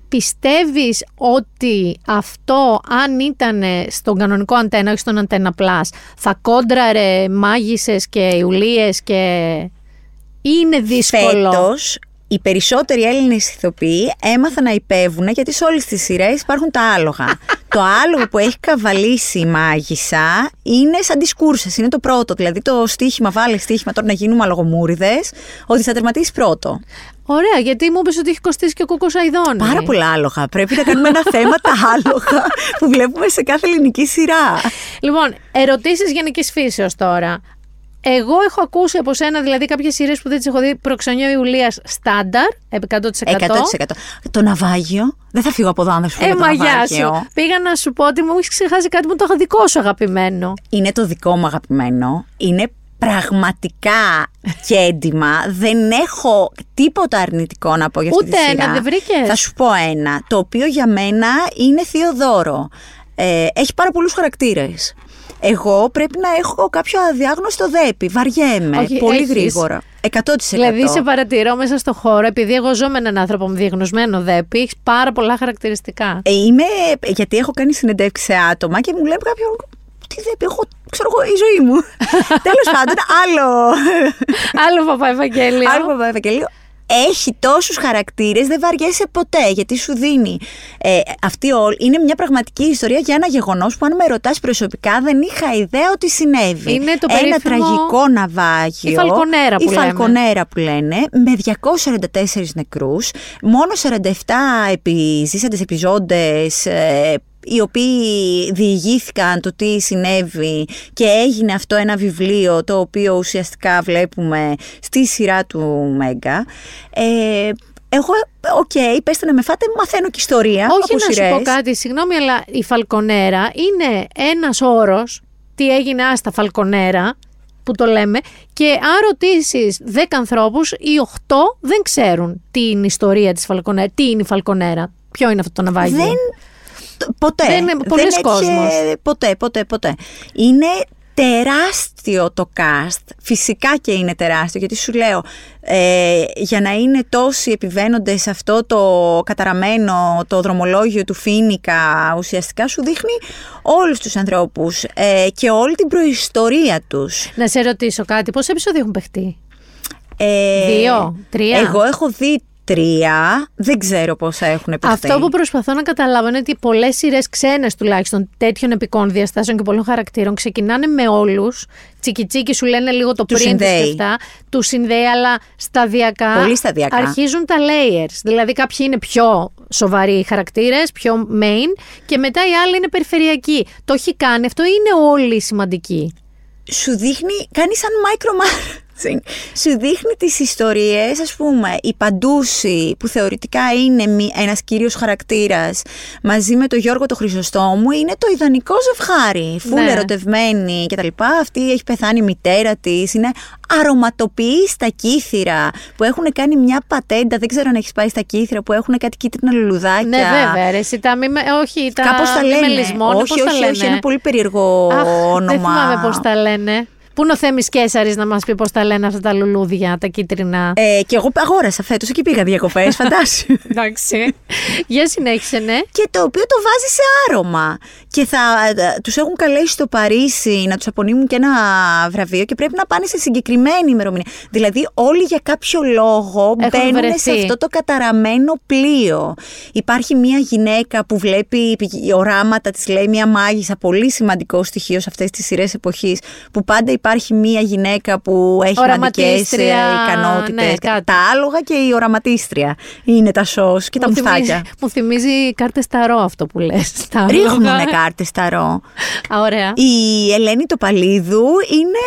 πιστεύεις ότι αυτό, αν ήταν στον κανονικό Αντένα, όχι στον Αντένα Plus, θα κόντραρε μάγισσες και ιουλίες και... είναι δύσκολο? Φέτος, οι περισσότεροι Έλληνες ηθοποιοί έμαθαν να υπέβουν, γιατί σε όλες τις σειρές υπάρχουν τα άλογα. Το άλογο που έχει καβαλήσει η μάγισσα είναι σαν τις κούρσες, είναι το πρώτο. Δηλαδή το στοίχημα, βάλε στοίχημα τώρα να γίνουμε αλογομούριδες, ότι θα τερματίσει πρώτο. Ωραία, γιατί μου είπες ότι έχει κοστίσει και ο Κούκος Αηδόνης. Πάρα πολλά άλογα. Πρέπει να κάνουμε ένα θέμα τα άλογα που βλέπουμε σε κάθε ελληνική σειρά. Λοιπόν, ερωτήσεις γενικής φύσεως τώρα. Εγώ έχω ακούσει από σένα, δηλαδή, κάποιες σειρές που δεν τις έχω δει. Προξενιό Ιουλίας στάνταρ, 100%. 100%. Το ναυάγιο. Δεν θα φύγω από εδώ αν δεν σου φύγω το ναυάγιο. Πήγα να σου πω ότι μου έχεις ξεχάσει κάτι που το έχω δικό σου αγαπημένο. Είναι το δικό μου αγαπημένο. Είναι πραγματικά και έντιμα. Δεν έχω τίποτα αρνητικό να πω για αυτή τη σειρά. Ούτε ένα δεν βρήκες? Θα σου πω ένα, το οποίο για μένα είναι θείο δώρο. Έχει πάρα πολλούς χαρακτήρες. Εγώ πρέπει να έχω κάποιο αδιάγνωστο δέπι. Βαριέμαι. Όχι, πολύ έχεις. Γρήγορα. 100%. Δηλαδή σε παρατηρώ μέσα στο χώρο, επειδή εγώ ζω με έναν άνθρωπο με διαγνωσμένο δέπι, έχεις πάρα πολλά χαρακτηριστικά. Είμαι, γιατί έχω κάνει συνεντεύξεις σε άτομα και μου λένε κάποιον, τι δέπι έχω, ξέρω εγώ, η ζωή μου. Τέλος πάντων, άλλο Παπαευαγγέλιο. Άλλο Παπαευαγγέλιο. Έχει τόσους χαρακτήρες, δεν βαριέσαι ποτέ, γιατί σου δίνει. Αυτή όλη είναι μια πραγματική ιστορία για ένα γεγονός που, αν με ρωτάς προσωπικά, δεν είχα ιδέα ότι συνέβη. Είναι το περίφημο... ένα τραγικό ναυάγιο. Η Φαλκονέρα που λένε, με 244 νεκρούς, μόνο 47 επιζήσαντες, επιζώντες οι οποίοι διηγήθηκαν το τι συνέβη και έγινε αυτό ένα βιβλίο το οποίο ουσιαστικά βλέπουμε στη σειρά του Μέγκα. Εγώ, πέστε να με φάτε, μαθαίνω και ιστορία. Όχι από σειρές. Να σου πω κάτι, συγγνώμη, αλλά η Φαλκονέρα είναι ένας όρος, τι έγινε άστα Φαλκονέρα, που το λέμε, και αν ρωτήσεις 10 ανθρώπους, οι 8 δεν ξέρουν τι είναι η ιστορία της Φαλκονέρα, τι είναι η Φαλκονέρα, ποιο είναι αυτό το ναυάγιο. Ποτέ. Είναι τεράστιο το cast, φυσικά και είναι τεράστιο, γιατί σου λέω, για να είναι τόσοι επιβαίνοντες σε αυτό το καταραμένο, το δρομολόγιο του Φοίνικα, ουσιαστικά σου δείχνει όλους τους ανθρώπους και όλη την προϊστορία τους. Να σε ρωτήσω κάτι, πόσα επεισόδια έχουν παιχτεί? 2, 3. Εγώ έχω δει 3, δεν ξέρω πόσα έχουν επιφθεί. Αυτό που προσπαθώ να καταλάβω είναι ότι πολλές σειρές ξένες τουλάχιστον τέτοιων επικών διαστάσεων και πολλών χαρακτήρων ξεκινάνε με όλους. Τσικιτσίκι σου λένε λίγο το πριν και αυτά. Του συνδέει, αλλά σταδιακά, πολύ σταδιακά αρχίζουν τα layers. Δηλαδή κάποιοι είναι πιο σοβαροί χαρακτήρες, πιο main, και μετά οι άλλοι είναι περιφερειακοί. Το έχει κάνει αυτό, είναι όλοι σημαντικοί. Σου δείχνει, κάνει σαν micro-marketing. Σου δείχνει τις ιστορίες, ας πούμε, η Παντούση που θεωρητικά είναι ένας κύριος χαρακτήρας μαζί με τον Γιώργο τον Χρυσοστόμου, είναι το ιδανικό ζευγάρι, φουλ ερωτευμένοι κτλ. Αυτή έχει πεθάνει η μητέρα της, είναι αρωματοποιεί στα κύθυρα που έχουν κάνει μια πατέντα, δεν ξέρω αν έχεις πάει στα κύθυρα που έχουν κάτι κίτρινα λουλουδάκια. Ναι βέβαια ρε, εσύ τα όχι τα μελισμόνα, όχι, πώς τα λένε. Όχι, ένα πολύ περίεργο όνομα. Δεν θυμάμαι πώς τα λένε. Πού είναι ο Θέμης Κέσαρης να μας πει πώς τα λένε αυτά τα λουλούδια, τα κίτρινα. Και εγώ αγόρασα φέτος και πήγα διακοπές, φαντάσου. Εντάξει. Για συνέχισε, ναι. Και το οποίο το βάζει σε άρωμα. Και τους έχουν καλέσει στο Παρίσι να τους απονείμουν και ένα βραβείο και πρέπει να πάνε σε συγκεκριμένη ημερομηνία. Δηλαδή, όλοι για κάποιο λόγο μπαίνουν σε αυτό το καταραμένο πλοίο. Υπάρχει μια γυναίκα που βλέπει οράματα, της λέει μια μάγισσα, πολύ σημαντικό στοιχείο σε αυτές τις σειρές εποχής, που πάντα υπάρχει μία γυναίκα που έχει μαγικές ικανότητες. Ναι, τα άλογα και η οραματίστρια είναι τα σως και τα μουστάκια. Μου θυμίζει κάρτες ταρό αυτό που λες. Ρίχνουνε κάρτες ταρό. Ωραία. Η Ελένη Τοπαλίδου είναι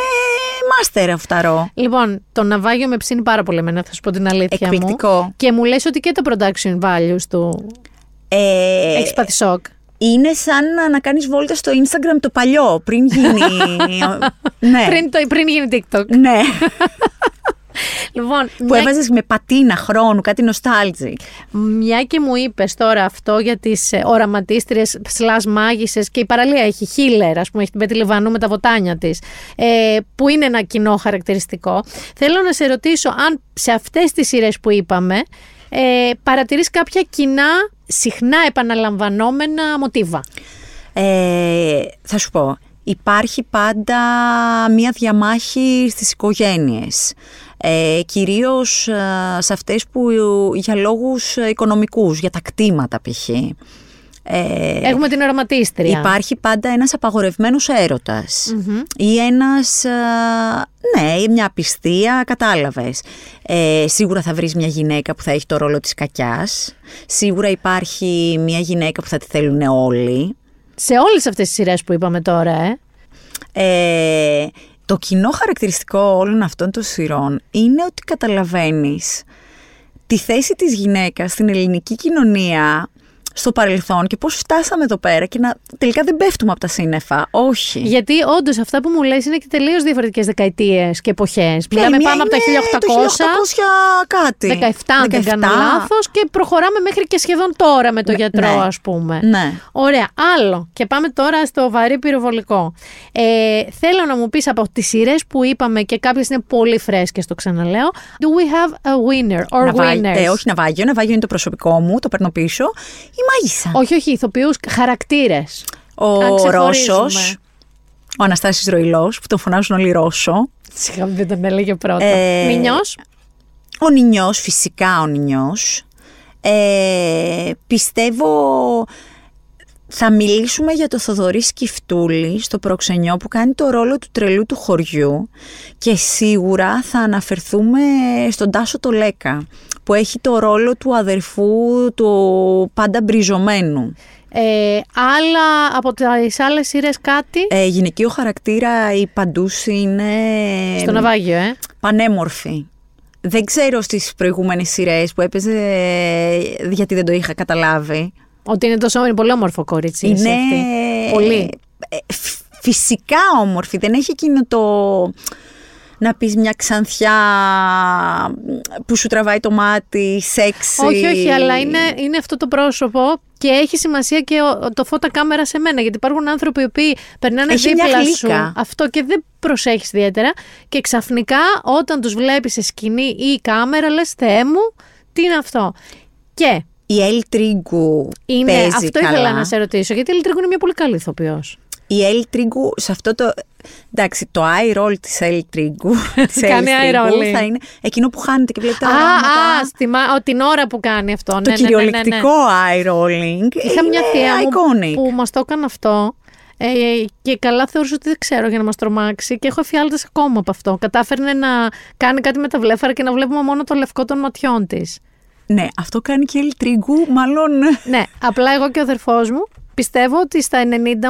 μάστερ αυταρό. Λοιπόν, το ναυάγιο με ψήνει πάρα πολύ εμένα, θα σου πω την αλήθεια. Εκπληκτικό. Μου. Και μου λες ότι και τα production values του έχεις πάθει σοκ. Είναι σαν να κάνεις βόλτα στο Instagram το παλιό, πριν γίνει... ναι. Πριν γίνει TikTok. Ναι. Λοιπόν, που έβαζες με πατίνα χρόνου, κάτι νοστάλτζι. Μια και μου είπες τώρα αυτό για τις οραματίστριες σλάς μάγισσες, και η παραλία έχει χίλερ, ας πούμε, έχει την Πέτη Λιβανού με τα βοτάνια της, που είναι ένα κοινό χαρακτηριστικό. Θέλω να σε ρωτήσω αν σε αυτές τις σειρές που είπαμε παρατηρείς κάποια κοινά, συχνά επαναλαμβανόμενα μοτίβα. Θα σου πω, υπάρχει πάντα μία διαμάχη στις οικογένειες. Κυρίως σε αυτές που για λόγους οικονομικούς, για τα κτήματα π.χ. Έχουμε την οραματίστρια. Υπάρχει πάντα ένας απαγορευμένος έρωτας, ή ένας, μια απιστία, κατάλαβες. Σίγουρα θα βρεις μια γυναίκα που θα έχει το ρόλο της κακιάς. Σίγουρα υπάρχει μια γυναίκα που θα τη θέλουν όλοι. Σε όλες αυτές τις σειρές που είπαμε τώρα. Το κοινό χαρακτηριστικό όλων αυτών των σειρών είναι ότι καταλαβαίνεις τη θέση της γυναίκας στην ελληνική κοινωνία στο παρελθόν και πώς φτάσαμε εδώ πέρα και τελικά δεν πέφτουμε από τα σύννεφα. Όχι. Γιατί όντως αυτά που μου λες είναι και τελείως διαφορετικές δεκαετίες και εποχές. Μιλάμε πάνω από τα 1800. Το 1800 κάτι. 17, αν δεν κάνω λάθος, και προχωράμε μέχρι και σχεδόν τώρα με το γιατρό, ας πούμε. Ναι. Ωραία. Άλλο. Και πάμε τώρα στο βαρύ πυροβολικό. Θέλω να μου πεις από τις σειρές που είπαμε, και κάποιες είναι πολύ φρέσκες, το ξαναλέω. Do we have a winner or winners? Όχι ναυάγιο. Ναυάγιο είναι το προσωπικό μου, το παίρνω πίσω. Η μάγισσα. Όχι, ηθοποιούς, χαρακτήρες. Ο Ρώσος, ο Αναστάσης Ροϊλός, που τον φωνάζουν όλοι Ρώσο. Συγγνώμη, δεν τον έλεγε πρώτα. Νινιός. Ο Νινιός, φυσικά ο Νινιός. Πιστεύω θα μιλήσουμε για το Θοδωρή Σκυφτούλη στο Προξενιό, που κάνει το ρόλο του τρελού του χωριού, και σίγουρα θα αναφερθούμε στον Τάσο Τολέκα, που έχει το ρόλο του αδερφού του πάντα μπριζωμένου. άλλα από τις άλλες σειρές κάτι. Γυναικείο χαρακτήρα η Παντούση είναι... στο ναυάγιο, πανέμορφη. Δεν ξέρω στις προηγούμενες σειρές που έπαιζε, γιατί δεν το είχα καταλάβει. Ότι είναι τόσο όμορφη, πολύ όμορφο κορίτσι. Είναι αυτή. Πολύ. Φυσικά όμορφη, δεν έχει εκείνο το... να πεις μια ξανθιά που σου τραβάει το μάτι, σεξι. Όχι, όχι, αλλά είναι αυτό το πρόσωπο και έχει σημασία και το φώτα κάμερα σε μένα. Γιατί υπάρχουν άνθρωποι που περνάνε έχει δίπλα σου αυτό και δεν προσέχεις ιδιαίτερα. Και ξαφνικά όταν τους βλέπεις σε σκηνή ή η κάμερα λες «Θεέ μου, τι είναι αυτό». Και... η Ελ Τρίγκου παίζει αυτό καλά. Αυτό ήθελα να σε ρωτήσω, γιατί η Ελ Τρίγκου είναι μια πολύ καλή ηθοποιός. Η Ελ Τρίγκου σε αυτό το... εντάξει, το eye roll της Ελ Τρίγκου θα είναι εκείνο που χάνεται και βλέπει τα ράματα. Την ώρα που κάνει αυτό. Το κυριολεκτικό eye rolling. Είχα μια θεία μου που μας το έκανε αυτό και καλά θεωρούσε ότι δεν ξέρω για να μας τρομάξει και έχω εφιάλτες ακόμα από αυτό. Κατάφερνε να κάνει κάτι με τα βλέφαρα και να βλέπουμε μόνο το λευκό των ματιών της. Ναι, αυτό κάνει και η Ελ Τρίγκου, μάλλον. Ναι, απλά εγώ και ο αδερφός μου πιστεύω ότι στα 90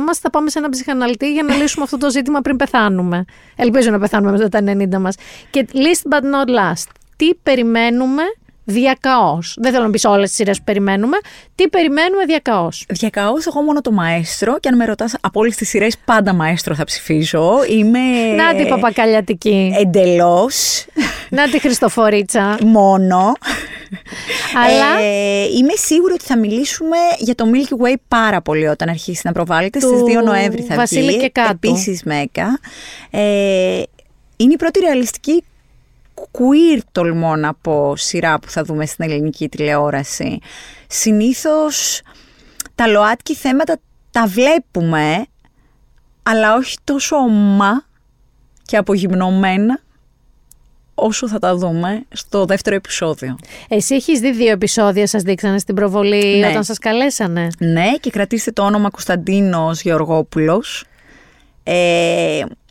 μας θα πάμε σε έναν ψυχαναλυτή για να λύσουμε αυτό το ζήτημα πριν πεθάνουμε. Ελπίζω να πεθάνουμε μετά τα 90 μας. Και least but not last. Τι περιμένουμε διακαώς. Δεν θέλω να πεις όλες τις σειρές που περιμένουμε. Τι περιμένουμε διακαώς. Διακαώς, εγώ μόνο το Μαέστρο. Και αν με ρωτάς από όλες τις σειρές, πάντα Μαέστρο θα ψηφίζω. Είμαι. Να τη παπακαλιατική. Εντελώς. Να τη Χριστοφορίτσα. Μόνο. Αλλά... είμαι σίγουρη ότι θα μιλήσουμε για το Milky Way πάρα πολύ όταν αρχίσει να προβάλλεται. Στις 2 Νοέμβρη θα βγει. Και κάτω. Επίσης Μέκα. Είναι η πρώτη ρεαλιστική queer, τολμώ να πω, σειρά που θα δούμε στην ελληνική τηλεόραση. Συνήθως τα ΛΟΑΤΚΙ θέματα τα βλέπουμε, αλλά όχι τόσο ομά και απογυμνωμένα όσο θα τα δούμε στο δεύτερο επεισόδιο. Εσύ έχεις δει 2 επεισόδια, σας δείξανε στην προβολή, ναι, όταν σας καλέσανε. Ναι, και κρατήστε το όνομα Κωνσταντίνος Γεωργόπουλος.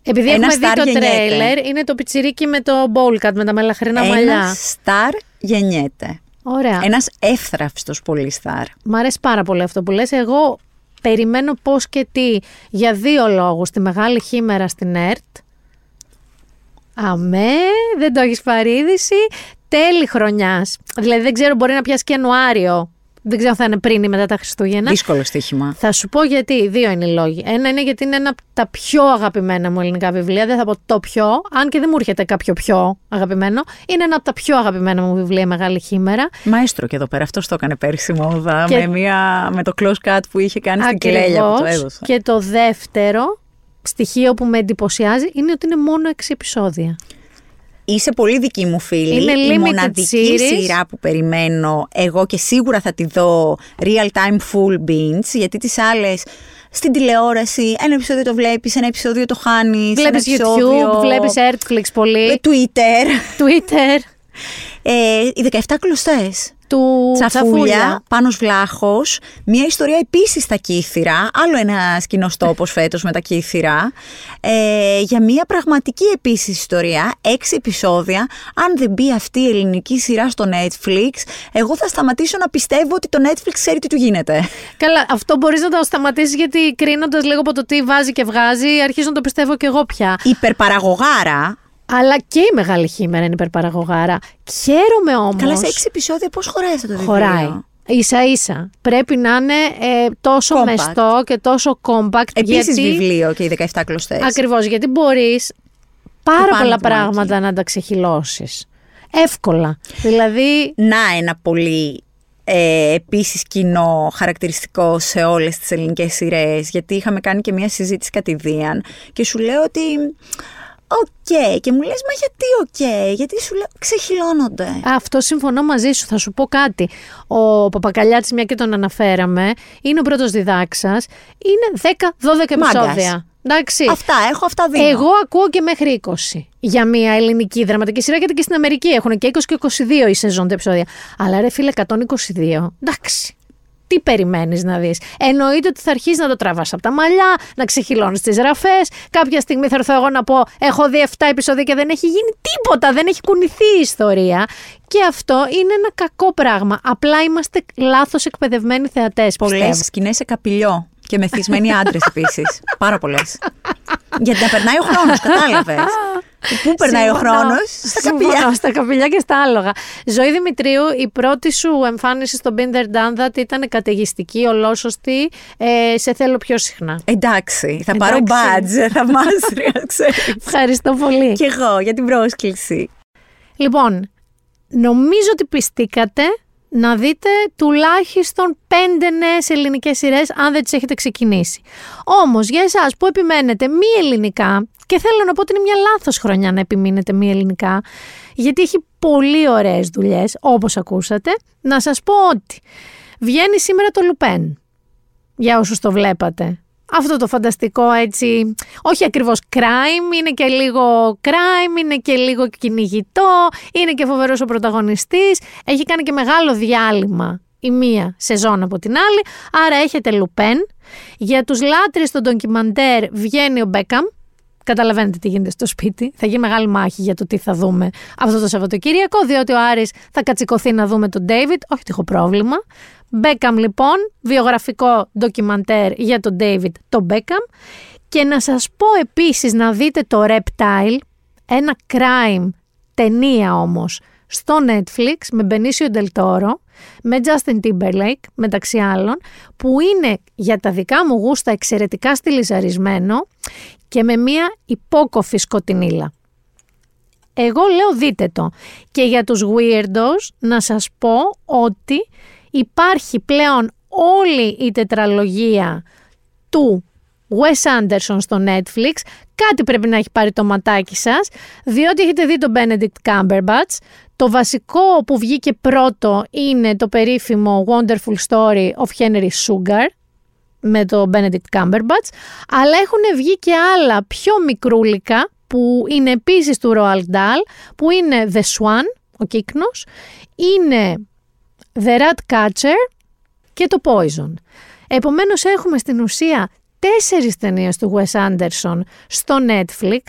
Επειδή έχουμε δει το τρέιλερ, είναι το πιτσιρίκι με το μπόλκατ, με τα μελαχρινά μαλλιά. Ένα στάρ γεννιέται. Ωραία. Ένας εύθραυστος πολύ στάρ. Μ' αρέσει πάρα πολύ αυτό που λες. Εγώ περιμένω πώς και τι για 2 λόγους. Τη Μεγάλη Χήμερα στην ΕΡΤ. Αμέ, δεν το έχεις παρήδηση. Τέλη χρονιάς. Δηλαδή δεν ξέρω, μπορεί να πιάσει και Ιανουάριο. Δεν ξέρω αν θα είναι πριν ή μετά τα Χριστούγεννα. Δύσκολο στοίχημα. Θα σου πω γιατί. 2 είναι οι λόγοι. Ένα είναι γιατί είναι ένα από τα πιο αγαπημένα μου ελληνικά βιβλία. Δεν θα πω το πιο, αν και δεν μου έρχεται κάποιο πιο αγαπημένο. Είναι ένα από τα πιο αγαπημένα μου βιβλία, Μεγάλη Χήμερα. Μαέστρο και εδώ πέρα. Αυτό το έκανε πέρσι μόδα. Και... με το close cut που είχε κάνει στην Κιλέλια που το έδωσε. Και το δεύτερο στοιχείο που με εντυπωσιάζει είναι ότι είναι μόνο 6 επεισόδια. Είσαι πολύ δική μου φίλη. Είναι η μοναδική σειρά που περιμένω εγώ και σίγουρα θα τη δω real time full binge, γιατί τις άλλες στην τηλεόραση ένα επεισόδιο το βλέπεις, ένα επεισόδιο το χάνεις. Βλέπεις YouTube, βλέπεις Netflix πολύ. Twitter. Οι 17 κλωστές του Τσαφούλια, Πάνος Βλάχος. Μια ιστορία επίσης στα κύθυρα. Άλλο ένας κοινός τόπος φέτος με τα κύθυρα. Για μια πραγματική επίσης ιστορία. 6 επεισόδια. Αν δεν μπει αυτή η ελληνική σειρά στο Netflix, εγώ θα σταματήσω να πιστεύω ότι το Netflix ξέρει τι του γίνεται. Καλά, αυτό μπορείς να το σταματήσεις, γιατί κρίνοντας λίγο από το τι βάζει και βγάζει, αρχίζω να το πιστεύω κι εγώ πια. Υπερπαραγωγάρα. Αλλά και η Μεγάλη Χήμερα είναι υπερπαραγωγάρα. Χαίρομαι όμως. Καλά, σε 6 επεισόδια πώς χωράει αυτό το βιβλίο. Χωράει. Ίσα-ίσα. Πρέπει να είναι τόσο compact, μεστό και τόσο compact. Επίσης γιατί... βιβλίο και οι 17 κλωστές. Ακριβώς, γιατί μπορείς πάρα πολλά πράγματα να τα ξεχυλώσεις. Εύκολα. Δηλαδή... να ένα πολύ... επίσης κοινό χαρακτηριστικό σε όλες τις ελληνικές σειρές. Γιατί είχαμε κάνει και μια συζήτηση κατηδίαν και σου λέω ότι... οκ. Και μου λες, μα γιατί οκ, γιατί σου λέω, ξεχυλώνονται. Αυτό συμφωνώ μαζί σου, θα σου πω κάτι. Ο Παπακαλιάτης, μια και τον αναφέραμε, είναι ο πρώτος διδάξας, είναι 10-12 επεισόδια. Εντάξει. Αυτά δίνω. Εγώ ακούω και μέχρι 20 για μια ελληνική δραματική σειρά, γιατί και στην Αμερική έχουν και 20 και 22 η σεζόν τα επεισόδια. Αλλά ρε φίλε, 122, εντάξει. τι περιμένεις να δεις. Εννοείται ότι θα αρχίσεις να το τραβάς από τα μαλλιά, να ξεχυλώνεις τις ραφές. Κάποια στιγμή θα έρθω εγώ να πω: έχω δει 7 επεισόδια και δεν έχει γίνει τίποτα, δεν έχει κουνηθεί η ιστορία. Και αυτό είναι ένα κακό πράγμα. Απλά είμαστε λάθος εκπαιδευμένοι θεατές. Πολλές σκηνές σε καπηλιό και μεθυσμένοι άντρες επίσης. Πάρα πολλές. Γιατί να περνάει ο χρόνος, κατάλαβες. Πού περνάει ο χρόνος? Στα καπηλιά. Στα καπηλιά και στα άλογα. Ζωή Δημητρίου, η πρώτη σου εμφάνιση στο Binder Dandat ήταν καταιγιστική, ολόσωστη. Σε θέλω πιο συχνά. Εντάξει, θα πάρω badge, θαυμάσια, ξέρεις. Ευχαριστώ πολύ. Και εγώ για την πρόσκληση. Λοιπόν, νομίζω ότι πιστήκατε να δείτε τουλάχιστον 5 νέες ελληνικές σειρές αν δεν τις έχετε ξεκινήσει. Όμως για εσάς που επιμένετε μη ελληνικά, και θέλω να πω ότι είναι μια λάθος χρονιά να επιμείνετε μη ελληνικά, γιατί έχει πολύ ωραίες δουλειές, όπως ακούσατε. Να σας πω ότι βγαίνει σήμερα το Λουπέν, για όσους το βλέπατε. Αυτό το φανταστικό, έτσι, όχι ακριβώς crime, είναι και λίγο crime, είναι και λίγο κυνηγητό, είναι και φοβερός ο πρωταγωνιστής. Έχει κάνει και μεγάλο διάλειμμα η μία σεζόν από την άλλη, άρα έχετε Λουπέν. Για τους λάτρεις των ντοκιμαντέρ βγαίνει ο Μπέκαμ. Καταλαβαίνετε τι γίνεται στο σπίτι. Θα γίνει μεγάλη μάχη για το τι θα δούμε αυτό το Σαββατοκύριακο, διότι ο Άρης θα κατσικωθεί να δούμε τον Ντέιβιτ. Όχι ότι έχω πρόβλημα. Μπέκαμ λοιπόν, βιογραφικό ντοκιμαντέρ για τον Ντέιβιτ, τον Μπέκαμ. Και να σας πω επίσης να δείτε το Reptile, ένα crime ταινία όμως, στο Netflix με Benicio Del Toro, με Justin Timberlake μεταξύ άλλων, που είναι για τα δικά μου γούστα εξαιρετικά στυλιζαρισμένο και με μια υπόκοφη σκοτεινήλα. Εγώ λέω δείτε το. Και για τους weirdos να σας πω ότι υπάρχει πλέον όλη η τετραλογία του Wes Anderson στο Netflix. Κάτι πρέπει να έχει πάρει το ματάκι σας, διότι έχετε δει τον Benedict Cumberbatch. Το βασικό που βγήκε πρώτο είναι το περίφημο Wonderful Story of Henry Sugar με το Benedict Cumberbatch, αλλά έχουν βγει και άλλα πιο μικρούλικα που είναι επίσης του Roald Dahl, που είναι The Swan, ο Κύκνος, είναι The Rat Catcher και το Poison. Επομένως έχουμε στην ουσία 4 ταινίες του Wes Anderson στο Netflix,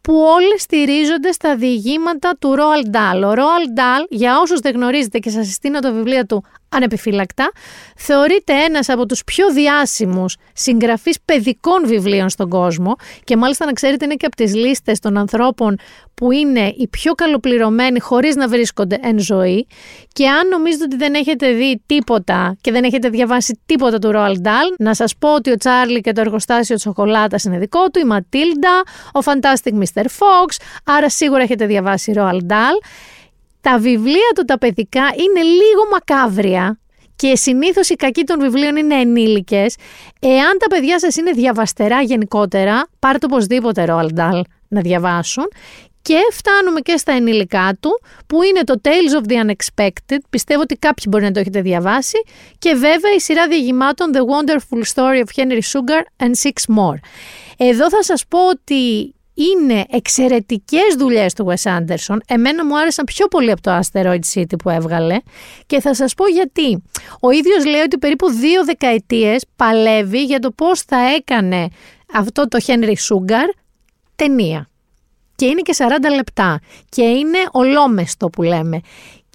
που όλες στηρίζονται στα διηγήματα του Roald Dahl. Ο Roald Dahl, για όσους δεν γνωρίζετε και σας συστήνω τα βιβλία του ανεπιφύλακτα, θεωρείται ένας από τους πιο διάσημους συγγραφείς παιδικών βιβλίων στον κόσμο και μάλιστα να ξέρετε είναι και από τις λίστες των ανθρώπων που είναι οι πιο καλοπληρωμένοι χωρίς να βρίσκονται εν ζωή. Και αν νομίζετε ότι δεν έχετε δει τίποτα και δεν έχετε διαβάσει τίποτα του Roald Dahl, να σας πω ότι ο Τσάρλι και το εργοστάσιο τσοκολάτας είναι δικό του, η Ματίλντα, ο Fantastic Mr. Fox, άρα σίγουρα έχετε διαβάσει Roald Dahl. Τα βιβλία του τα παιδικά είναι λίγο μακάβρια και συνήθως οι κακοί των βιβλίων είναι ενήλικες. Εάν τα παιδιά σας είναι διαβαστερά γενικότερα, πάρτε οπωσδήποτε Roald Dahl να διαβάσουν. Και φτάνουμε και στα ενήλικά του, που είναι το Tales of the Unexpected. Πιστεύω ότι κάποιοι μπορεί να το έχετε διαβάσει. Και βέβαια η σειρά διηγημάτων The Wonderful Story of Henry Sugar and Six More. Εδώ θα σας πω ότι είναι εξαιρετικές δουλειές του Wes Anderson. Εμένα μου άρεσαν πιο πολύ από το Asteroid City που έβγαλε. Και θα σας πω γιατί. Ο ίδιος λέει ότι περίπου 2 δεκαετίες παλεύει για το πώς θα έκανε αυτό το Henry Sugar ταινία. Και είναι και 40 λεπτά. Και είναι ολόμεστο που λέμε.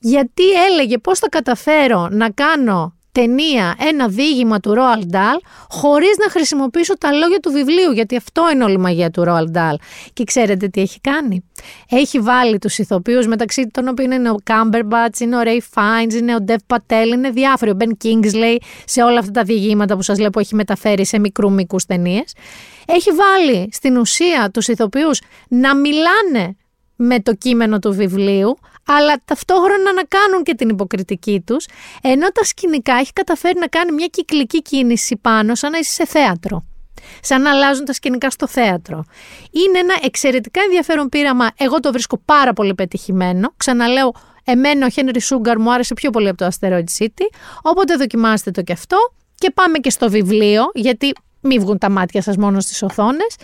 Γιατί έλεγε πώς θα καταφέρω να κάνω ταινία, ένα δίηγημα του Roald Dahl, χωρίς να χρησιμοποιήσω τα λόγια του βιβλίου, γιατί αυτό είναι όλη η μαγεία του Roald Dahl. Και ξέρετε τι έχει κάνει? Έχει βάλει τους ηθοποιούς, μεταξύ των οποίων είναι ο Cumberbatch, είναι ο Ray Fiennes, είναι ο Dev Patel, είναι διάφοροι, ο Ben Kingsley, σε όλα αυτά τα διηγήματα που σας λέω που έχει μεταφέρει σε μικρού μήκους ταινίες. Έχει βάλει στην ουσία τους ηθοποιούς να μιλάνε με το κείμενο του βιβλίου, αλλά ταυτόχρονα να κάνουν και την υποκριτική τους, ενώ τα σκηνικά έχει καταφέρει να κάνει μια κυκλική κίνηση πάνω, σαν να είσαι σε θέατρο. Σαν να αλλάζουν τα σκηνικά στο θέατρο. Είναι ένα εξαιρετικά ενδιαφέρον πείραμα, εγώ το βρίσκω πάρα πολύ πετυχημένο. Ξαναλέω, εμένα ο Henry Sugar μου άρεσε πιο πολύ από το Asteroid City, οπότε δοκιμάστε το και αυτό και πάμε και στο βιβλίο, γιατί μην βγουν τα μάτια σας μόνο στις οθόνες.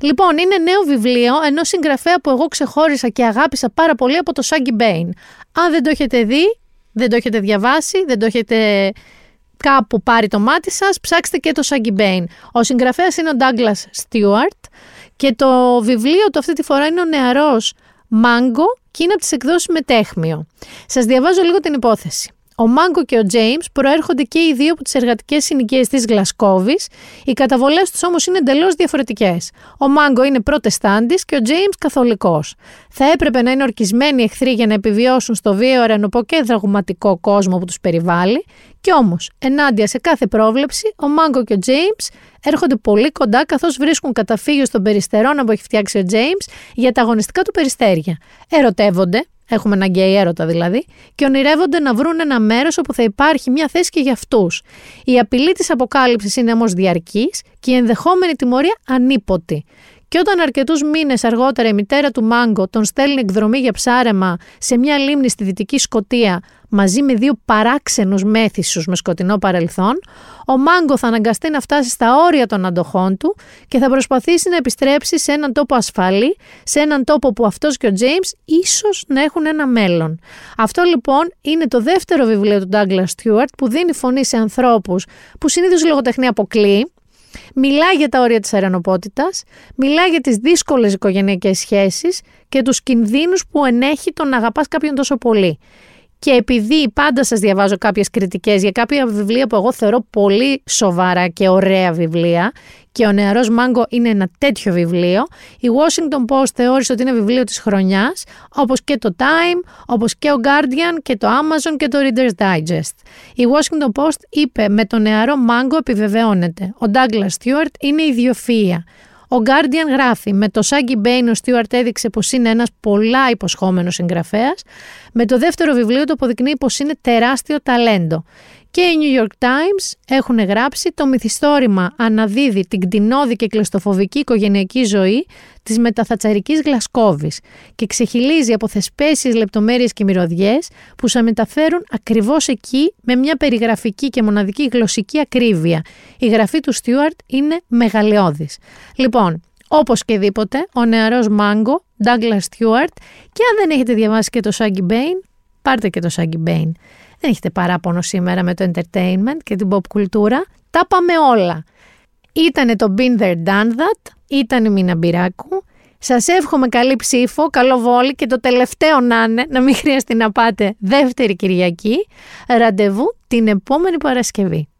Λοιπόν, είναι νέο βιβλίο ενός συγγραφέα που εγώ ξεχώρισα και αγάπησα πάρα πολύ, από το Σάγκι Μπέιν. Αν δεν το έχετε δει, δεν το έχετε διαβάσει, δεν το έχετε κάπου πάρει το μάτι σας, ψάξτε και το Shaggy Bane. Ο συγγραφέας είναι ο Douglas Stewart και το βιβλίο του αυτή τη φορά είναι ο νεαρός Μάγκο και είναι από τις εκδόσεις Μετέχμιο. Σας διαβάζω λίγο την υπόθεση. Ο Μάγκο και ο James προέρχονται και οι δύο από τις εργατικές συνοικίες της Γλασκόβης. Οι καταβολές τους όμως είναι εντελώς διαφορετικές. Ο Μάγκο είναι προτεστάντης και ο James καθολικός. Θα έπρεπε να είναι ορκισμένοι εχθροί για να επιβιώσουν στο βίαιο, αρενοπό και δραγματικό κόσμο που τους περιβάλλει. Κι όμως, ενάντια σε κάθε πρόβλεψη, ο Μάγκο και ο James έρχονται πολύ κοντά καθώς βρίσκουν καταφύγιο στον Περιστερώνα που έχει φτιάξει ο James για τα αγωνιστικά του περιστέρια. Ερωτεύονται. Έχουμε έναν γκέι έρωτα δηλαδή, και ονειρεύονται να βρουν ένα μέρος όπου θα υπάρχει μια θέση και για αυτούς. Η απειλή της αποκάλυψης είναι όμως διαρκής και η ενδεχόμενη τιμωρία ανίποτη. Και όταν αρκετούς μήνες αργότερα η μητέρα του Μάγκο τον στέλνει εκδρομή για ψάρεμα σε μια λίμνη στη Δυτική Σκωτία μαζί με δύο παράξενους μέθυσους με σκοτεινό παρελθόν, ο Μάγκο θα αναγκαστεί να φτάσει στα όρια των αντοχών του και θα προσπαθήσει να επιστρέψει σε έναν τόπο ασφαλή, σε έναν τόπο που αυτός και ο James ίσως να έχουν ένα μέλλον. Αυτό λοιπόν είναι το δεύτερο βιβλίο του Douglas Stewart που δίνει φωνή σε ανθρώπους που συνήθως η λογοτεχνία αποκλείει. Μιλά για τα όρια της αρενοπότητας, μιλά για τις δύσκολες οικογενειακές σχέσεις και τους κινδύνους που ενέχει το να αγαπάς κάποιον τόσο πολύ. Και επειδή πάντα σας διαβάζω κάποιες κριτικές για κάποια βιβλία που εγώ θεωρώ πολύ σοβαρά και ωραία βιβλία, και ο νεαρός Μάγκο είναι ένα τέτοιο βιβλίο, η Washington Post θεώρησε ότι είναι βιβλίο της χρονιάς, όπως και το Time, όπως και ο Guardian και το Amazon και το Reader's Digest. Η Washington Post είπε «Με τον νεαρό Μάγκο επιβεβαιώνεται. Ο Douglas Stewart είναι ιδιοφυΐα». Ο Guardian γράφει «Με το Shaggy Bane ο Stewart έδειξε πως είναι ένας πολλά υποσχόμενος συγγραφέας. Με το δεύτερο βιβλίο το αποδεικνύει πως είναι τεράστιο ταλέντο». Και οι New York Times έχουν γράψει «Το μυθιστόρημα αναδίδει την κτηνώδη και κλειστοφοβική οικογενειακή ζωή της μεταθατσαρικής Γλασκόβης και ξεχυλίζει από θεσπέσιες λεπτομέρειες και μυρωδιές που σα μεταφέρουν ακριβώς εκεί με μια περιγραφική και μοναδική γλωσσική ακρίβεια. Η γραφή του Στιούαρτ είναι μεγαλειώδης». Λοιπόν, όπως και δίποτε, ο νεαρός Μάγκο, Douglas Stewart, και αν δεν έχετε διαβάσει και το Shaggy Bane, πάρτε και το Shaggy Bane. Δεν έχετε παράπονο σήμερα με το entertainment και την pop κουλτούρα. Τα πάμε όλα. Ήτανε το Been There Done That, ήταν η Μίνα Μπυράκου. Σας εύχομαι καλή ψήφο, καλό βόλι και το τελευταίο να είναι, να μην χρειαστεί να πάτε δεύτερη Κυριακή. Ραντεβού την επόμενη Παρασκευή.